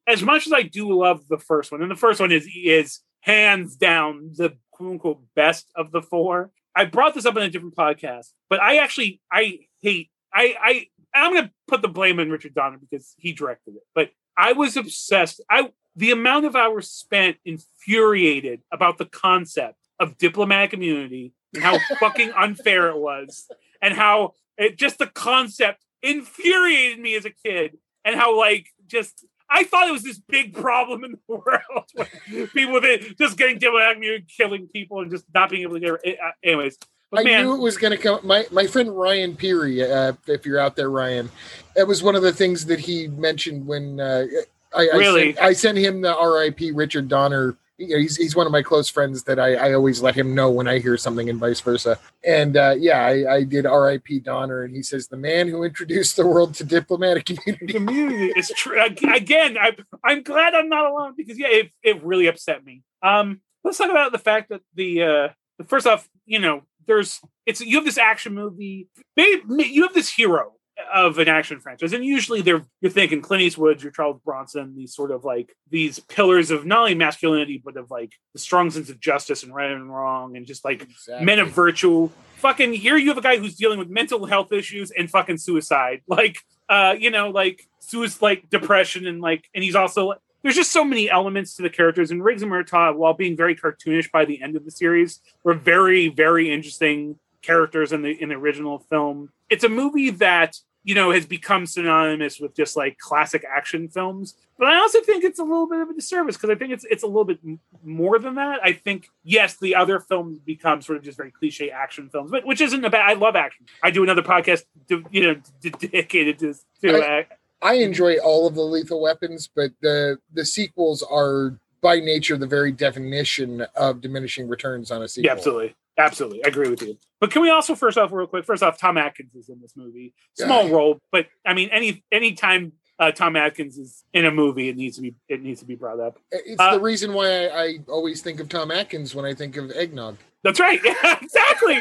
As much as I do love the first one, and the first one is is hands down the quote unquote best of the four. I brought this up in a different podcast, but I actually I hate I I I'm going to put the blame on Richard Donner because he directed it, but I was obsessed. I. The amount of hours spent infuriated about the concept of diplomatic immunity and how fucking unfair it was and how it just the concept infuriated me as a kid and how like just I thought it was this big problem in the world. People with it just getting diplomatic immunity, killing people and just not being able to get it. Anyways. But I man, knew it was going to come. My my friend Ryan Peary, uh, if you're out there, Ryan, it was one of the things that he mentioned when uh, I, really? I, sent, I sent him the R I P Richard Donner. You know, he's he's one of my close friends that I, I always let him know when I hear something and vice versa. And uh, yeah, I, I did R I P Donner, and he says the man who introduced the world to diplomatic immunity. Immunity. It's true. Again, I, I'm glad I'm not alone because yeah, it it really upset me. Um, let's talk about the fact that the uh, first off, you know, there's it's you have this action movie, maybe, you have this hero of an action franchise. And usually they're you're thinking Clint Eastwood, your Charles Bronson, these sort of like these pillars of not only masculinity, but of like the strong sense of justice and right and wrong and just like exactly. men of virtue. Fucking here you have a guy who's dealing with mental health issues and fucking suicide. Like, uh, you know, like suicide, like depression and like, and he's also, there's just so many elements to the characters. And Riggs and Murtaugh, while being very cartoonish by the end of the series, were very, very interesting characters in the in the original film. It's a movie that, you know, has become synonymous with just like classic action films. But I also think it's a little bit of a disservice because I think it's it's a little bit m- more than that. I think, yes, the other films become sort of just very cliche action films, but which isn't a bad, I love action. I do another podcast, to, you know, dedicated to, to I, uh, I enjoy all of the Lethal Weapons, but the the sequels are by nature the very definition of diminishing returns on a sequel. Yeah, absolutely. Absolutely. I agree with you. But can we also, first off, real quick, first off, Tom Atkins is in this movie. Small yeah. role, but I mean, any any time uh, Tom Atkins is in a movie, it needs to be it needs to be brought up. It's uh, the reason why I, I always think of Tom Atkins when I think of eggnog. That's right. Yeah, exactly.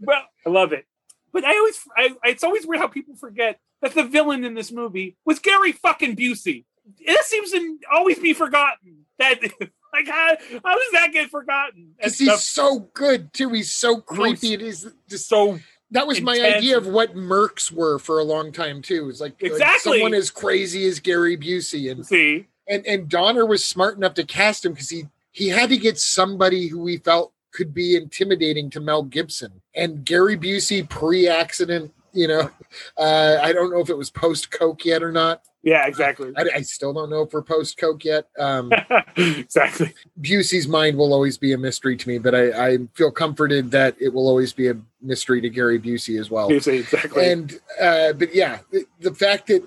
Well, I love it. But I always, I, it's always weird how people forget that the villain in this movie was Gary fucking Busey. This seems to always be forgotten. That... Like, how, how does that get forgotten? Because he's so good, too. He's so creepy. It is just so. That was intense. My idea of what mercs were for a long time, too. It's like, exactly. like someone as crazy as Gary Busey. And, See? and and Donner was smart enough to cast him because he, he had to get somebody who he felt could be intimidating to Mel Gibson. And Gary Busey, pre-accident you know, uh, I don't know if it was post Coke yet or not. Yeah, exactly. I, I still don't know if we're post Coke yet. Um, exactly. Busey's mind will always be a mystery to me, but I, I feel comforted that it will always be a mystery to Gary Busey as well. Busey, exactly. And, uh, but yeah, the, the fact that,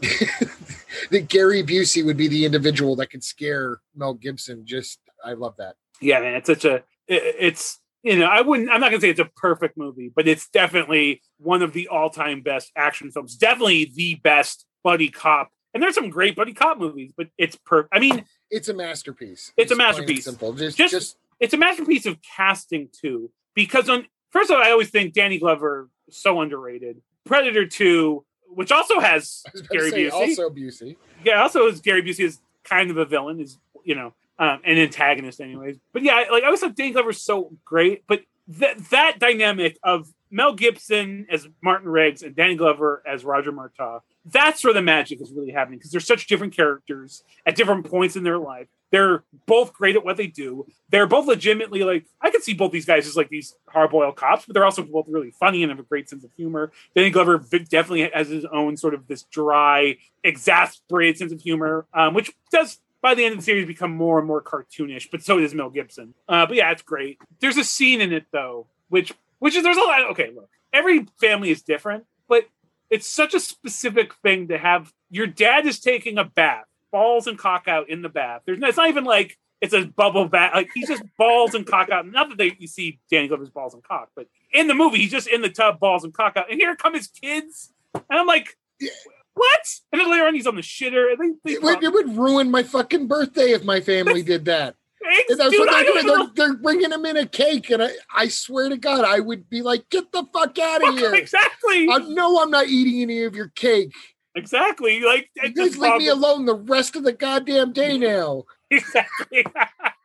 that Gary Busey would be the individual that could scare Mel Gibson. Just, I love that. Yeah, man, it's such a, it, it's, you know, I wouldn't, I'm not gonna say it's a perfect movie, but it's definitely one of the all-time best action films. Definitely the best buddy cop. And there's some great buddy cop movies, but it's per. I mean, it's a masterpiece. It's, it's a masterpiece. Simple. Just, just, just, it's a masterpiece of casting too. Because on first of all, I always think Danny Glover is so underrated. Predator two, which also has Gary Busey. Also Busey. Yeah, also is Gary Busey is kind of a villain. Is you know um, an antagonist, anyways. But yeah, like I always thought Danny Glover is so great. But that that dynamic of Mel Gibson as Martin Riggs and Danny Glover as Roger Murtaugh. That's where the magic is really happening because they're such different characters at different points in their life. They're both great at what they do. They're both legitimately like, I could see both these guys as like these hard-boiled cops, but they're also both really funny and have a great sense of humor. Danny Glover definitely has his own sort of this dry, exasperated sense of humor, um, which does by the end of the series become more and more cartoonish, but so does Mel Gibson. Uh, but yeah, it's great. There's a scene in it though, which, which is, there's a lot, okay, look, every family is different, but it's such a specific thing to have. Your dad is taking a bath, balls and cock out in the bath. There's no, it's not even like it's a bubble bath. Like he's just balls and cock out. Not that they, you see Danny Glover's balls and cock, but in the movie, he's just in the tub, balls and cock out. And here come his kids. And I'm like, what? And then later on, he's on the shitter. And they, they it, would, it would ruin my fucking birthday if my family did that. Thanks, that's dude, what they're, doing. They're, they're bringing him in a cake, and I, I swear to God, I would be like, "Get the fuck out of here!" Exactly. I know I'm not eating any of your cake. Exactly. Like, you guys leave me alone the rest of the goddamn day now. Exactly.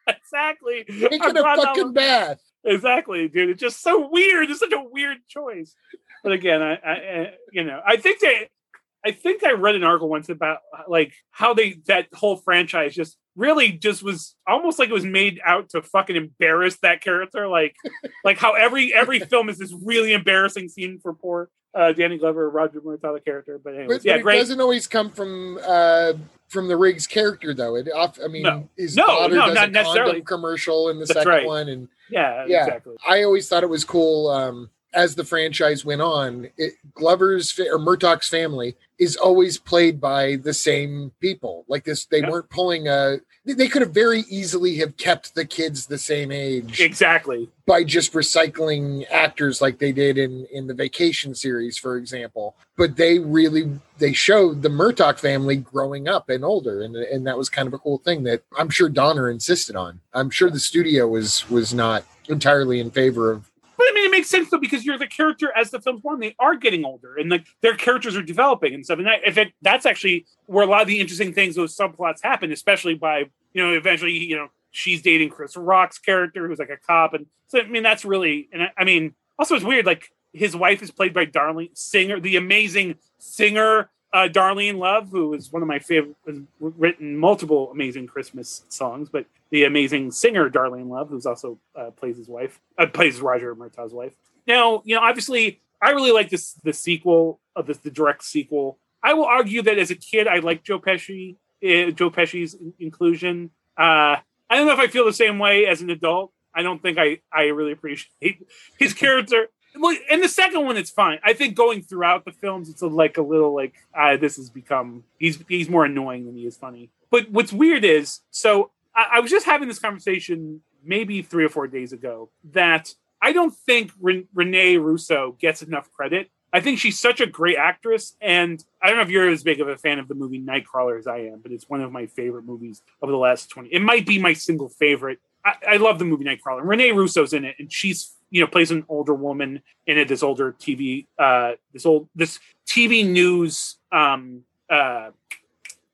Exactly. Taking a fucking bath. Exactly, dude. It's just so weird. It's such a weird choice. But again, I, I, I you know, I think that I think I read an article once about like how they that whole franchise just. Really just was almost like it was made out to fucking embarrass that character. Like, like how every, every film is this really embarrassing scene for poor uh, Danny Glover or Roger Murtaugh, the character. But anyways, but, yeah, but it great. Doesn't always come from, uh, from the Riggs character though. It off, I mean, no. his no, daughter no, does not a condom commercial in the That's second right. one. And yeah, yeah, exactly. I always thought it was cool. Um, as the franchise went on, it, Glover's fa- or Murtaugh's family is always played by the same people like this. They yeah. weren't pulling a, they could have very easily have kept the kids the same age. Exactly. By just recycling actors like they did in, in the Vacation series, for example, but they really, they showed the Murtaugh family growing up and older. And, and that was kind of a cool thing that I'm sure Donner insisted on. I'm sure the studio was, was not entirely in favor of, but I mean, it makes sense though because you're the character as the film's on. They are getting older, and like their characters are developing and stuff. And that, if it, that's actually where a lot of the interesting things, those subplots happen, especially by you know, eventually, you know, she's dating Chris Rock's character, who's like a cop, and so I mean, that's really, and I, I mean, also it's weird. Like his wife is played by Darlene Singer, the amazing singer uh, Darlene Love, who is one of my favorite, has written multiple amazing Christmas songs, but. The amazing singer Darlene Love, who's also uh, plays his wife, uh, plays Roger Murtaugh's wife. Now, you know, obviously, I really like this the sequel of this, the direct sequel. I will argue that as a kid, I liked Joe Pesci, uh, Joe Pesci's inclusion. Uh, I don't know if I feel the same way as an adult. I don't think I, I really appreciate his character. Well, and the second one, it's fine. I think going throughout the films, it's a, like a little like uh, this has become he's he's more annoying than he is funny. But what's weird is so. I was just having this conversation maybe three or four days ago that I don't think Re- Renee Russo gets enough credit. I think she's such a great actress. And I don't know if you're as big of a fan of the movie Nightcrawler as I am, but it's one of my favorite movies over the last twenty. It might be my single favorite. I, I love the movie Nightcrawler. And Renee Russo's in it. And she's, you know, plays an older woman in it, this older T V, uh, this old, this T V news, um, uh,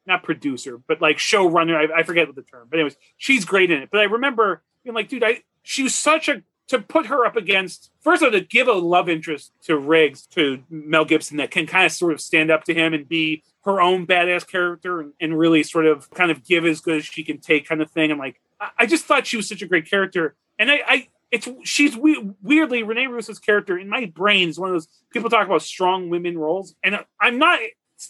not producer, but like showrunner. I, I forget what the term, but anyways, she's great in it. But I remember being like, dude, I, she was such a, to put her up against, first of all, to give a love interest to Riggs, to Mel Gibson that can kind of sort of stand up to him and be her own badass character and, and really sort of kind of give as good as she can take kind of thing. And like, I, I just thought she was such a great character. And I, I, it's she's we- weirdly Renee Russo's character in my brain is one of those people talk about strong women roles, and I'm not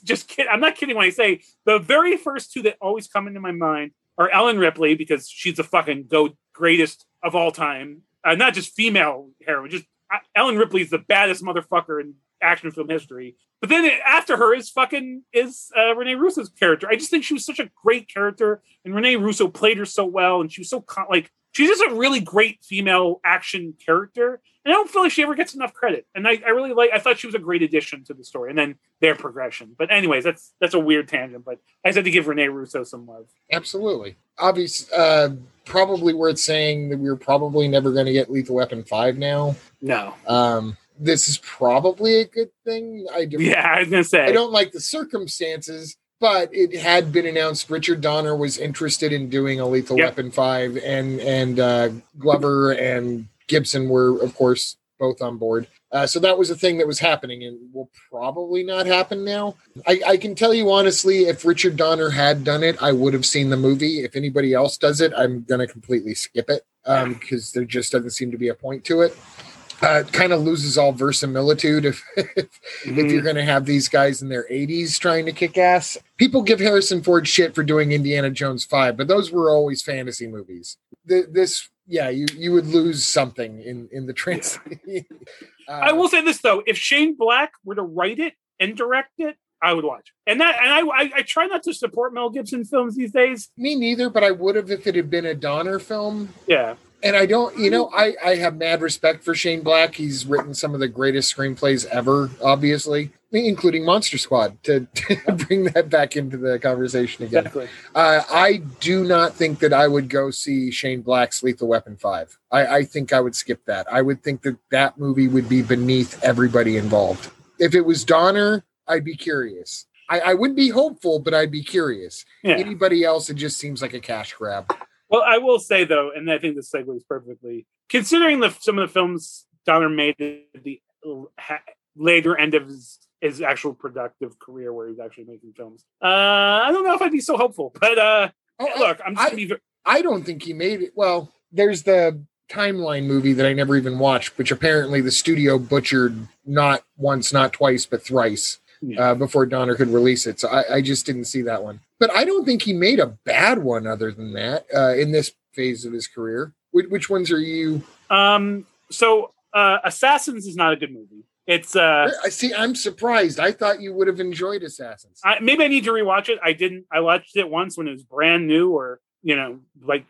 just kidding. I'm not kidding when I say the very first two that always come into my mind are Ellen Ripley, because she's the fucking go greatest of all time, uh, not just female heroine. Just uh, Ellen Ripley is the baddest motherfucker in action film history. But then it, after her is fucking is uh, Renee Russo's character. I just think she was such a great character, and Renee Russo played her so well, and she was so con- like. She's just a really great female action character, and I don't feel like she ever gets enough credit. And I, I really like, I thought she was a great addition to the story and then their progression. But anyways, that's, that's a weird tangent, but I just had to give Renee Russo some love. Absolutely. Obvious, uh, probably worth saying that we're probably never going to get Lethal Weapon five now. No. Um, this is probably a good thing. I do. Yeah, I was going to say. I don't like the circumstances. But it had been announced Richard Donner was interested in doing a Lethal yep. Weapon five, and and uh, Glover and Gibson were, of course, both on board. Uh, so that was a thing that was happening and will probably not happen now. I, I can tell you honestly, if Richard Donner had done it, I would have seen the movie. If anybody else does it, I'm going to completely skip it because um, there just doesn't seem to be a point to it. Uh, it kind of loses all verisimilitude if if, mm-hmm. if you're going to have these guys in their eighties trying to kick ass. People give Harrison Ford shit for doing Indiana Jones five, but those were always fantasy movies. The, this, yeah, you, you would lose something in, in the translation. uh, I will say this, though. If Shane Black were to write it and direct it, I would watch it. And that, and I, I, I try not to support Mel Gibson films these days. Me neither, but I would have if it had been a Donner film. Yeah. And I don't, you know, I, I have mad respect for Shane Black. He's written some of the greatest screenplays ever, obviously, including Monster Squad, to, to bring that back into the conversation again. Exactly. Uh, I do not think that I would go see Shane Black's Lethal Weapon five. I, I think I would skip that. I would think that that movie would be beneath everybody involved. If it was Donner, I'd be curious. I, I wouldn't be hopeful, but I'd be curious. Yeah. Anybody else, it just seems like a cash grab. Well, I will say, though, and I think this segues perfectly, considering the, some of the films Donner made at the ha, later end of his, his actual productive career where he's actually making films, uh, I don't know if I'd be so hopeful. But uh, oh, look, I'm just I, be very- I don't think he made it. Well, there's the Timeline movie that I never even watched, which apparently the studio butchered not once, not twice, but thrice. Yeah. Uh, before Donner could release it. So I, I just didn't see that one. But I don't think he made a bad one other than that uh, in this phase of his career. Which, which ones are you? Um, so uh, Assassins is not a good movie. It's uh, I see. I'm surprised. I thought you would have enjoyed Assassins. I, maybe I need to rewatch it. I didn't. I watched it once when it was brand new or, you know, like,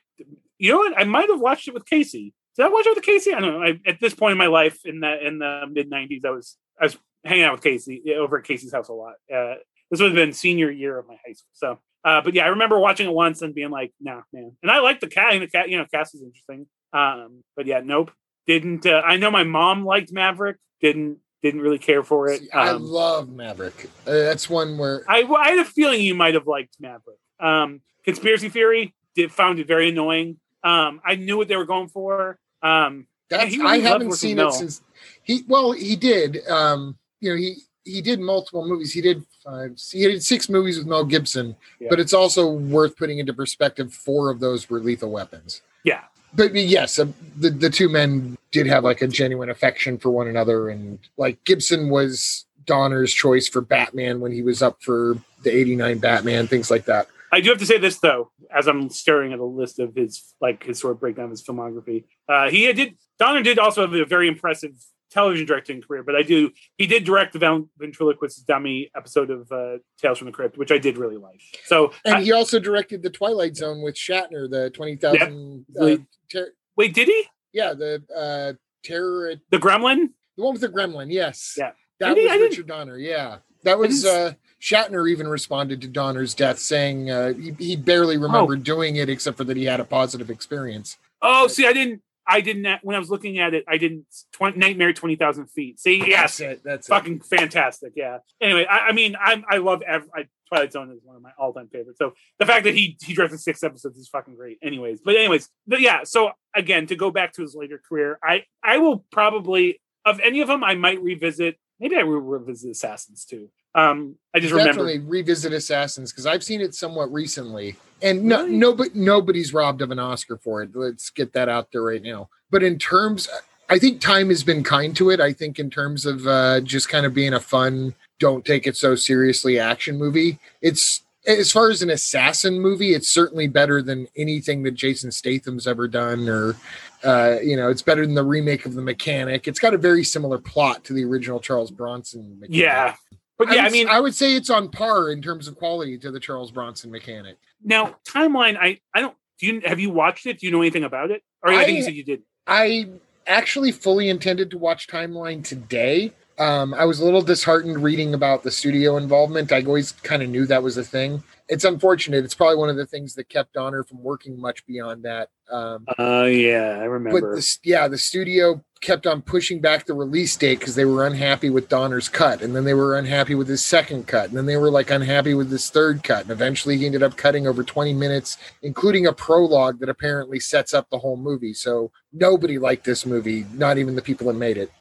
you know what? I might have watched it with Casey. Did I watch it with Casey? I don't know. I, at this point in my life in the, in the mid nineties, I was I was. hanging out with Casey over at Casey's house a lot. Uh, this would have been senior year of my high school. So, uh, but yeah, I remember watching it once and being like, nah, man. And I like the cat, and the cat, you know, cast is interesting. Um, but yeah, nope. Didn't, uh, I know my mom liked Maverick. Didn't, didn't really care for it. See, um, I love Maverick. Uh, that's one where I, I had a feeling you might've liked Maverick. Um, Conspiracy Theory did found it very annoying. Um, I knew what they were going for. Um, that's, really I haven't seen it since he, well, he did. Um, You know, he, he did multiple movies. He did five, he did six movies with Mel Gibson, yeah. But it's also worth putting into perspective. Four of those were Lethal Weapons. Yeah. But yes, the, the two men did have like a genuine affection for one another. And like Gibson was Donner's choice for Batman when he was up for the eighty-nine Batman, things like that. I do have to say this, though, as I'm staring at a list of his, like his sort of breakdown of his filmography. Uh, he did, Donner did also have a very impressive television directing career, but I do he did direct the Ventriloquist Dummy episode of uh, Tales from the Crypt, which I did really like. So, and I, he also directed The Twilight Zone with Shatner, the twenty thousand yeah. uh, ter- Wait, did he? Yeah, the uh, terror the Gremlin? The one with the Gremlin, yes. Yeah. That did was he? Richard Donner, yeah. That was uh, Shatner even responded to Donner's death saying uh, he, he barely remembered oh. doing it except for that he had a positive experience. Oh, but, see, I didn't I didn't, when I was looking at it, I didn't, twenty, Nightmare twenty thousand Feet. See, yes, that's, it, that's fucking it. Fantastic, yeah. Anyway, I, I mean, I'm, I love, every, I, Twilight Zone is one of my all-time favorites. So the fact that he he directed six episodes is fucking great. Anyways, but anyways, but yeah, so again, to go back to his later career, I, I will probably, of any of them, I might revisit, maybe I will revisit Assassins too. Um, I just remember. Definitely revisit Assassins, because I've seen it somewhat recently. And no, really? nobody, nobody's robbed of an Oscar for it. Let's get that out there right now. But in terms, I think time has been kind to it. I think in terms of uh, just kind of being a fun, don't take it so seriously action movie, it's, as far as an assassin movie, it's certainly better than anything that Jason Statham's ever done, or, uh, you know, it's better than the remake of The Mechanic. It's got a very similar plot to the original Charles Bronson Mechanic. Yeah. But yeah, I, would, I mean, I would say it's on par in terms of quality to the Charles Bronson Mechanic. Now, timeline, I, I don't, do you, have you watched it? Do you know anything about it? Or I, I think you said you did. I actually fully intended to watch Timeline today. Um, I was a little disheartened reading about the studio involvement. I always kind of knew that was a thing. It's unfortunate. It's probably one of the things that kept Donner from working much beyond that. Um, uh, yeah, I remember. But the, yeah, the studio kept on pushing back the release date because they were unhappy with Donner's cut. And then they were unhappy with his second cut. And then they were like unhappy with his third cut. And eventually he ended up cutting over twenty minutes, including a prologue that apparently sets up the whole movie. So nobody liked this movie, not even the people that made it.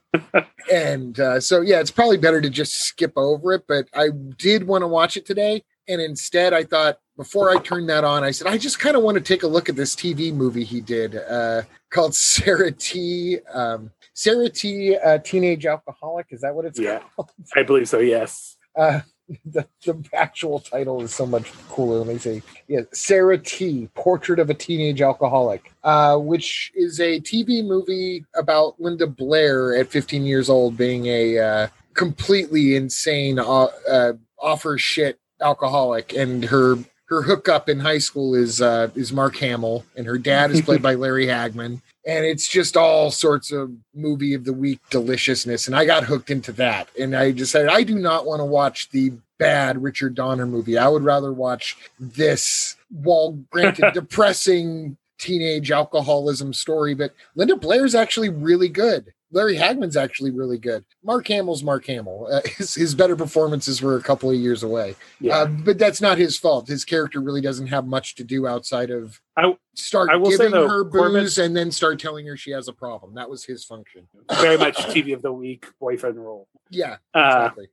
and uh, so, yeah, it's probably better to just skip over it. But I did want to watch it today. And instead, I thought, before I turned that on, I said, I just kind of want to take a look at this T V movie he did uh, called Sarah T. Um, Sarah T. Uh, Teenage Alcoholic. Is that what it's yeah, called? I believe so, yes. Uh, the, the actual title is so much cooler. Let me see. Yeah, Sarah T. Portrait of a Teenage Alcoholic, uh, which is a T V movie about Linda Blair at fifteen years old being a uh, completely insane, uh, uh, off her shit alcoholic, and her her hookup in high school is uh is Mark Hamill, and her dad is played by Larry Hagman, and it's just all sorts of movie of the week deliciousness. And I got hooked into that, and I decided I do not want to watch the bad Richard Donner movie. I would rather watch this, while granted depressing teenage alcoholism story, but Linda Blair's actually really good. Larry Hagman's actually really good. Mark Hamill's Mark Hamill. Uh, his, his better performances were a couple of years away. Yeah. Uh, but that's not his fault. His character really doesn't have much to do outside of I, start I giving say, though, her booze Corbin, and then start telling her she has a problem. That was his function. Very much T V of the week boyfriend role. Yeah, exactly.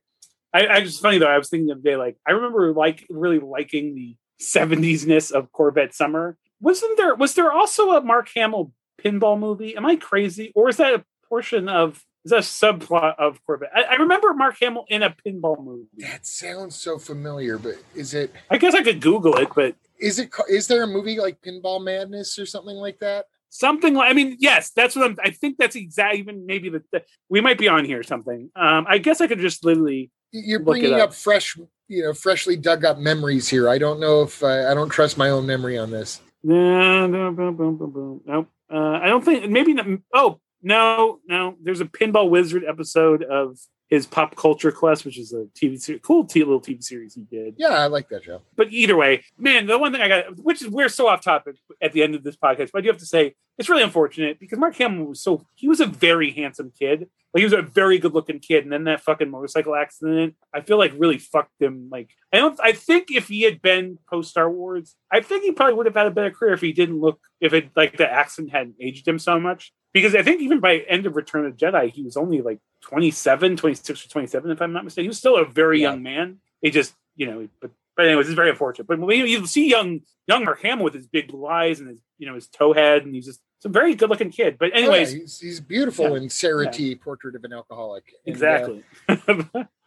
Uh, I, I just funny, though. I was thinking the other day, like, I remember like really liking the seventies-ness of Corvette Summer. Wasn't there, was there also a Mark Hamill pinball movie? Am I crazy? Or is that a portion of, is that a subplot of Corvette? I, I remember Mark Hamill in a pinball movie. That sounds so familiar, but is it? I guess I could Google it, but is it? Is there a movie like Pinball Madness or something like that? Something like, I mean, yes, that's what I'm, I think that's exactly, even maybe the, the, we might be on here or something. Um, I guess I could just literally. You're bringing up. up fresh, you know, freshly dug up memories here. I don't know if uh, I don't trust my own memory on this. No, no, boom, boom, boom, boom. No, uh, I don't think. Maybe not. Oh. No, no. There's a Pinball Wizard episode of his Pop Culture Quest, which is a T V series, cool t- little T V series he did. Yeah, I like that show. But either way, man, the one thing I got, which is, we're so off topic at the end of this podcast, but I do have to say, it's really unfortunate because Mark Hamill was so, he was a very handsome kid. Like, he was a very good looking kid. And then that fucking motorcycle accident, I feel like really fucked him. Like, I don't, I think if he had been post Star Wars, I think he probably would have had a better career if he didn't look, if it, like, the accident hadn't aged him so much. Because I think even by end of Return of the Jedi, he was only like twenty-seven, twenty-six or twenty-seven, if I'm not mistaken. He was still a very yeah. young man. It just, you know, but, but anyways, it's very unfortunate. But when you see young young Mark Hamill with his big blue eyes and his, you know, his toe head, and he's just, it's a very good looking kid. But anyways. Oh, yeah. he's, he's beautiful yeah. in Sarah yeah. T. Portrait of an Alcoholic. And, exactly. Uh,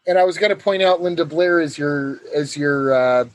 and I was going to point out Linda Blair as your, as your uh,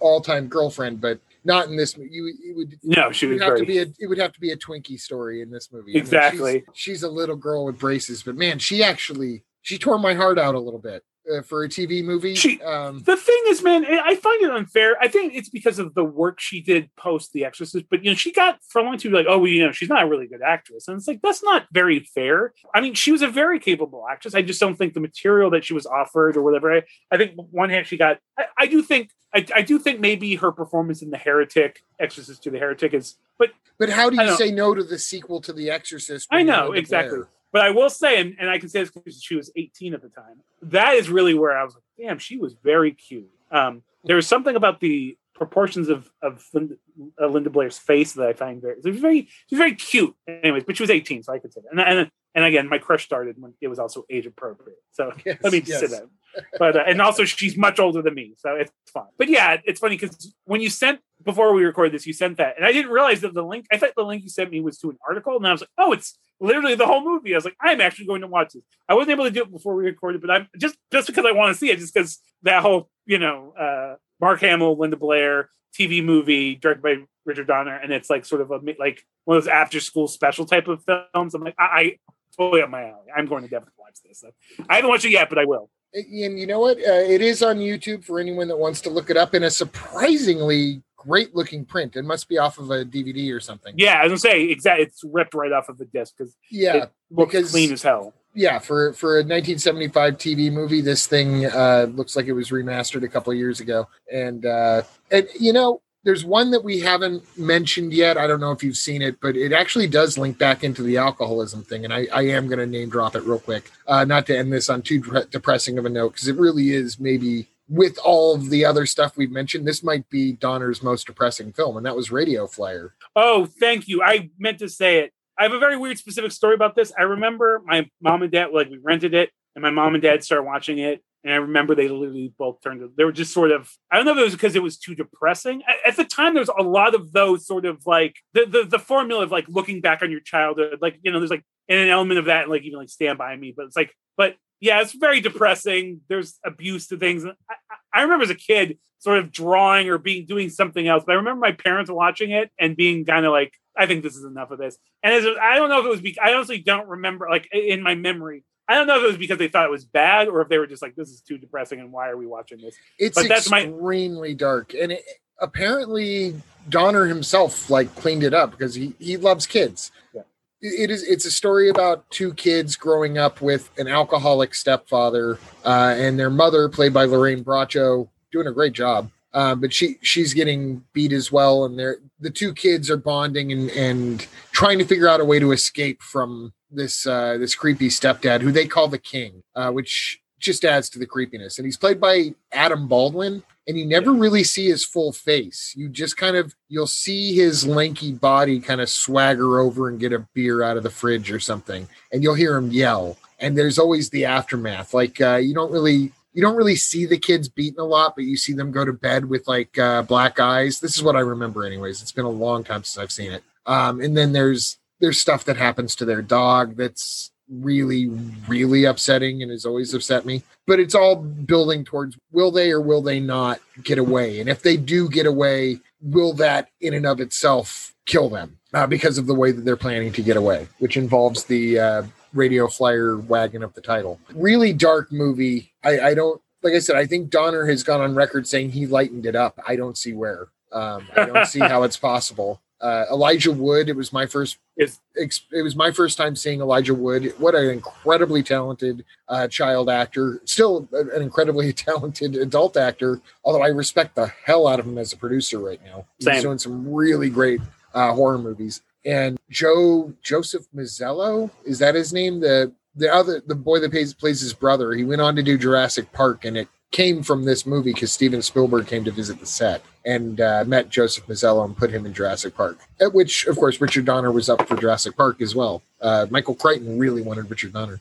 all-time girlfriend, but not in this movie. You, you would no. She would have very... to be a. It would have to be a Twinkie story in this movie. Exactly. I mean, she's, she's a little girl with braces, but man, she actually she tore my heart out a little bit uh, for a T V movie. She, um, the thing is, man, I find it unfair. I think it's because of the work she did post The Exorcist, but you know, she got for a long time like, oh, well, you know, she's not a really good actress, and it's like that's not very fair. I mean, she was a very capable actress. I just don't think the material that she was offered or whatever. I, I think one hand she got. I, I do think. I, I do think maybe her performance in The Heretic, Exorcist to The Heretic is, but but how do you say no to the sequel to The Exorcist? I know, exactly. Blair? But I will say, and, and I can say this because she was eighteen at the time. That is really where I was like, damn, she was very cute. Um, there was something about the proportions of of Linda, uh, Linda Blair's face that I find very, it was very, she was very cute. Anyways, but she was eighteen, so I could say that. And, and And again, my crush started when it was also age appropriate. So yes, let me yes. sit down. But uh, and also she's much older than me, so it's fine. But yeah, it's funny because when you sent before we recorded this, you sent that, and I didn't realize that the link. I thought the link you sent me was to an article, and I was like, oh, it's literally the whole movie. I was like, I'm actually going to watch this. I wasn't able to do it before we recorded, but I'm just just because I want to see it, just because that whole you know uh, Mark Hamill, Linda Blair T V movie directed by Richard Donner, and it's like sort of a like one of those after school special type of films. I'm like, I. I totally up my alley. I'm going to definitely watch this. So I haven't watched it yet, but I will. And you know what? Uh, it is on YouTube for anyone that wants to look it up in a surprisingly great looking print. It must be off of a D V D or something. Yeah, I was going to say, exactly. It's ripped right off of the disc because yeah, it looks because, clean as hell. Yeah, for, for a nineteen seventy-five T V movie, this thing uh, looks like it was remastered a couple of years ago. And, uh, and, you know, there's one that we haven't mentioned yet. I don't know if you've seen it, but it actually does link back into the alcoholism thing. And I, I am going to name drop it real quick, uh, not to end this on too de- depressing of a note, because it really is maybe with all of the other stuff we've mentioned, this might be Donner's most depressing film. And that was Radio Flyer. Oh, thank you. I meant to say it. I have a very weird specific story about this. I remember my mom and dad, like we rented it and my mom and dad started watching it. And I remember they literally both turned to, they were just sort of, I don't know if it was because it was too depressing. At the time, there was a lot of those sort of like, the, the the formula of like looking back on your childhood, like, you know, there's like an element of that, and like even like Stand By Me, but it's like, but yeah, it's very depressing. There's abuse to things. And I, I remember as a kid sort of drawing or being doing something else. But I remember my parents watching it and being kind of like, I think this is enough of this. And as, I don't know if it was, be, I honestly don't remember, like in my memory, I don't know if it was because they thought it was bad or if they were just like, this is too depressing and why are we watching this? It's but that's extremely my- dark. And it, apparently Donner himself like cleaned it up because he, he loves kids. Yeah. It, it is, it's a story about two kids growing up with an alcoholic stepfather uh, and their mother played by Lorraine Braccio doing a great job. Uh, but she, she's getting beat as well. And they're, the two kids are bonding and, and trying to figure out a way to escape from this uh, this creepy stepdad who they call the King, uh, which just adds to the creepiness. And he's played by Adam Baldwin, and you never yeah. really see his full face. You just kind of, you'll see his lanky body kind of swagger over and get a beer out of the fridge or something. And you'll hear him yell. And there's always the aftermath. Like uh, you don't really, you don't really see the kids beaten a lot, but you see them go to bed with like uh, black eyes. This is what I remember anyways. It's been a long time since I've seen it. Um, and then there's, There's stuff that happens to their dog that's really, really upsetting and has always upset me. But it's all building towards will they or will they not get away? And if they do get away, will that in and of itself kill them uh, because of the way that they're planning to get away, which involves the uh, Radio Flyer wagon of the title. Really dark movie. I, I don't, like I said, I think Donner has gone on record saying he lightened it up. I don't see where. Um, I don't see how it's possible. Uh, Elijah Wood. It was my first. It was my first time seeing Elijah Wood. What an incredibly talented uh, child actor. Still an incredibly talented adult actor. Although I respect the hell out of him as a producer right now. Same. He's doing some really great uh, horror movies. And Joe Joseph Mazzello, is that his name? The the other the boy that plays plays his brother. He went on to do Jurassic Park, and it came from this movie because Steven Spielberg came to visit the set and uh, met Joseph Mazzello and put him in Jurassic Park, at which, of course, Richard Donner was up for Jurassic Park as well. Uh, Michael Crichton really wanted Richard Donner.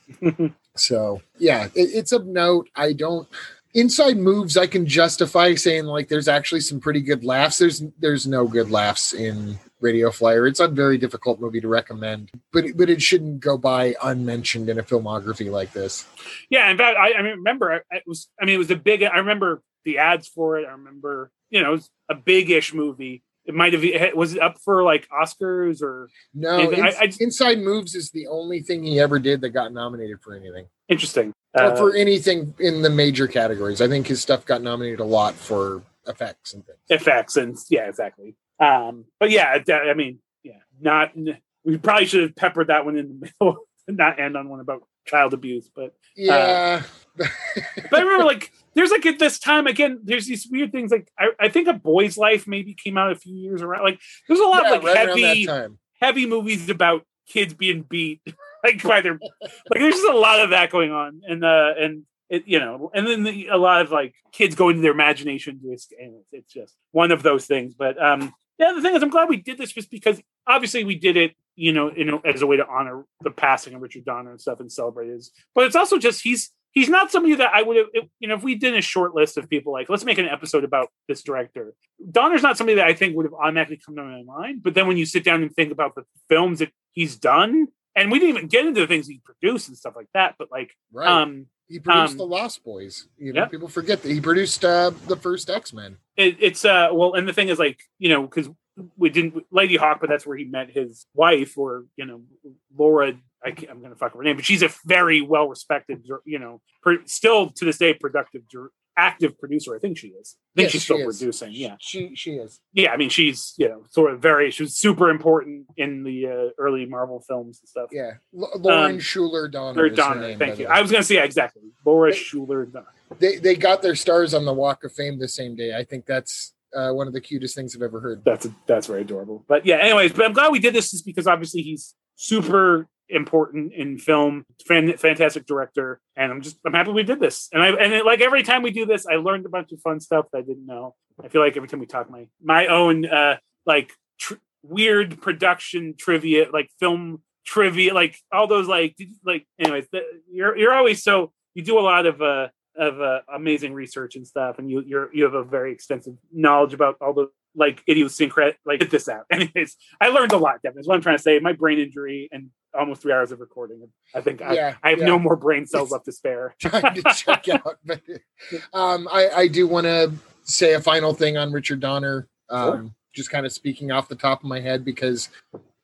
So, yeah, it, it's of note. I don't... Inside Moves, I can justify saying, like, there's actually some pretty good laughs. There's there's no good laughs in Radio Flyer. It's a very difficult movie to recommend, but it, but it shouldn't go by unmentioned in a filmography like this. Yeah, in fact, I, I remember it was. I mean, it was a big. I remember the ads for it. I remember, you know, it was a big-ish movie. It might have was it up for like Oscars or no? In, I, I just, Inside Moves is the only thing he ever did that got nominated for anything. Interesting. Uh, for anything in the major categories. I think his stuff got nominated a lot for effects and things. Effects and yeah, exactly. Um, but yeah, that, I mean, yeah, not we probably should have peppered that one in the middle and not end on one about child abuse, but yeah. Uh, but I remember like there's like at this time again, there's these weird things like I, I think A Boy's Life maybe came out a few years around. Like there's a lot yeah, of like right heavy heavy movies about kids being beat. Like by their, like there's just a lot of that going on, and uh, and it, you know, and then the, a lot of like kids going to their imagination, and it's, it's just one of those things. But um, yeah, the thing is, I'm glad we did this just because obviously we did it you know, you know, as a way to honor the passing of Richard Donner and stuff and celebrate his. But it's also just he's he's not somebody that I would have, if, you know, if we did a short list of people like, let's make an episode about this director. Donner's not somebody that I think would have automatically come to my mind. But then when you sit down and think about the films that he's done, and we didn't even get into the things he produced and stuff like that. But like, right. um, he produced um, The Lost Boys. You know, yep. People forget that he produced uh, the first X-Men. It, it's uh, well, and the thing is like, you know, because we didn't Ladyhawke, but that's where he met his wife, or you know, Laura. I can't, I'm going to fuck up her name, but she's a very well respected, you know, per, still to this day productive, active producer. I think she is. I think yes, she's still she producing. Yeah, she she is. Yeah, I mean, she's you know sort of very. She was super important in the uh, early Marvel films and stuff. Yeah, L- Lauren um, Shuler Donner. Donner, name, thank you. I was going to say yeah, exactly Laura they, Shuler Donner. They they got their stars on the Walk of Fame the same day. I think that's. Uh, one of the cutest things I've ever heard. That's a, that's very adorable. But yeah, anyways, but I'm glad we did this just because obviously he's super important in film, fan, fantastic director, and I'm just I'm happy we did this. And I and it, like every time we do this, I learned a bunch of fun stuff that I didn't know. I feel like every time we talk, my my own uh, like tr- weird production trivia, like film trivia, like all those like like anyways, the, you're you're always so you do a lot of. Uh, of uh, amazing research and stuff, and you you're you have a very extensive knowledge about all the like idiosyncratic like get this out anyways. I learned a lot, Devin, is what I'm trying to say. My brain injury and almost three hours of recording, I think yeah, I, I have yeah. no more brain cells left to spare trying to check out. But, um I, I do want to say a final thing on Richard Donner, um sure. just kind of speaking off the top of my head, because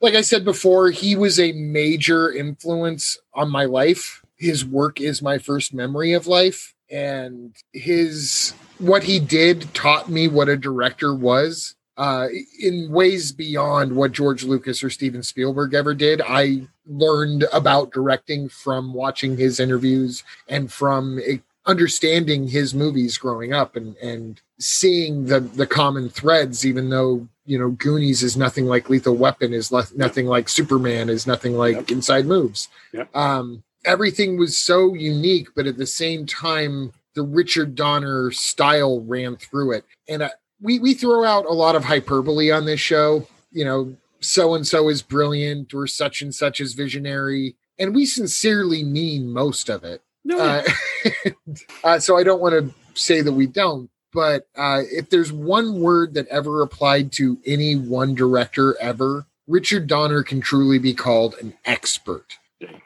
like I said before, he was a major influence on my life. His work is my first memory of life. And his what he did taught me what a director was uh, in ways beyond what George Lucas or Steven Spielberg ever did. I learned about directing from watching his interviews and from uh, understanding his movies growing up and, and seeing the, the common threads, even though, you know, Goonies is nothing like Lethal Weapon, is le- nothing like Superman, is nothing like yep. Inside Moves. Yep. Um, everything was so unique, but at the same time, the Richard Donner style ran through it. And uh, we, we throw out a lot of hyperbole on this show. You know, so-and-so is brilliant, or such and such is visionary. And we sincerely mean most of it. No. Uh, uh, so I don't want to say that we don't, but uh, if there's one word that ever applied to any one director ever, Richard Donner can truly be called an expert.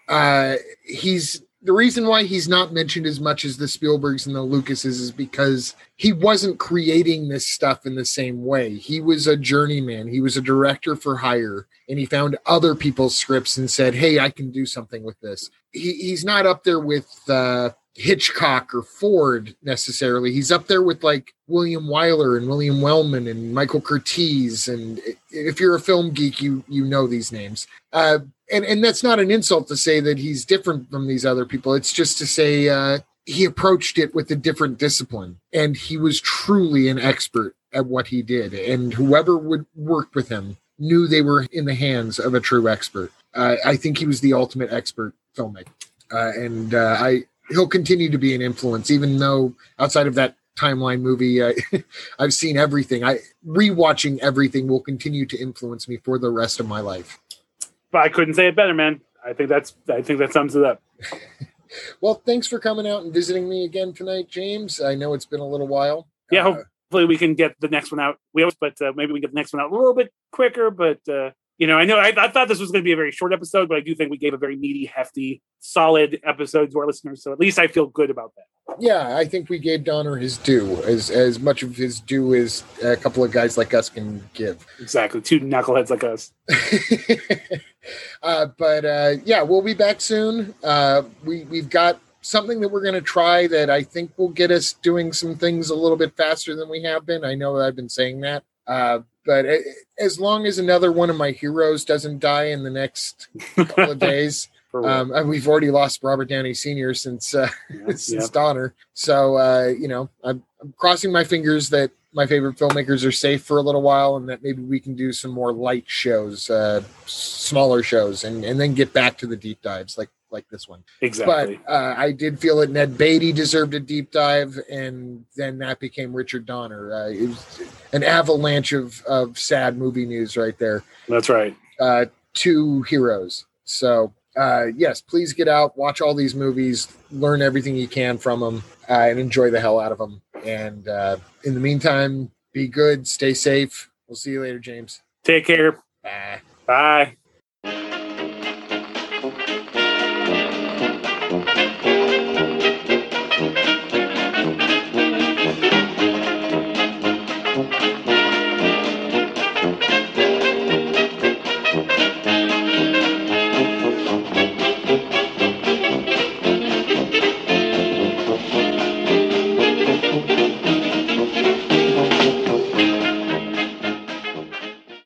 Uh, he's the reason why he's not mentioned as much as the Spielbergs and the Lucases is because he wasn't creating this stuff in the same way. He was a journeyman. He was a director for hire, and he found other people's scripts and said, "Hey, I can do something with this." He, he's not up there with uh, Hitchcock or Ford necessarily. He's up there with like William Wyler and William Wellman and Michael Curtiz. And if you're a film geek, you you know these names. Uh, And and that's not an insult to say that he's different from these other people. It's just to say uh, he approached it with a different discipline, and he was truly an expert at what he did. And whoever would work with him knew they were in the hands of a true expert. Uh, I think he was the ultimate expert filmmaker, uh, and uh, I he'll continue to be an influence, even though outside of that timeline movie, uh, I've seen everything. I rewatching everything will continue to influence me for the rest of my life. I couldn't say it better, man. I think that's I think that sums it up. Well, thanks for coming out and visiting me again tonight, James. I know it's been a little while. Yeah, uh, hopefully we can get the next one out. We always, but uh, maybe we get the next one out a little bit quicker. But uh, you know, I know I, I thought this was going to be a very short episode, but I do think we gave a very meaty, hefty, solid episode to our listeners. So at least I feel good about that. Yeah, I think we gave Donner his due, as as much of his due as a couple of guys like us can give. Exactly, two knuckleheads like us. Uh, but uh, yeah, we'll be back soon. Uh, we, we've got something that we're going to try that I think will get us doing some things a little bit faster than we have been. I know I've been saying that, uh, but it, as long as another one of my heroes doesn't die in the next couple of days, um, and we've already lost Robert Downey Senior since uh, yeah, since yeah. Donner. So uh, you know, I'm, I'm crossing my fingers that my favorite filmmakers are safe for a little while, and that maybe we can do some more light shows, uh, smaller shows, and, and then get back to the deep dives like, like this one. Exactly. But uh, I did feel that Ned Beatty deserved a deep dive, and then that became Richard Donner. Uh, it was an avalanche of, of sad movie news right there. That's right. Uh, two heroes. So uh, yes, please get out, watch all these movies, learn everything you can from them, uh, and enjoy the hell out of them. And uh, in the meantime, be good, stay safe. We'll see you later, James. Take care. Bye. Bye.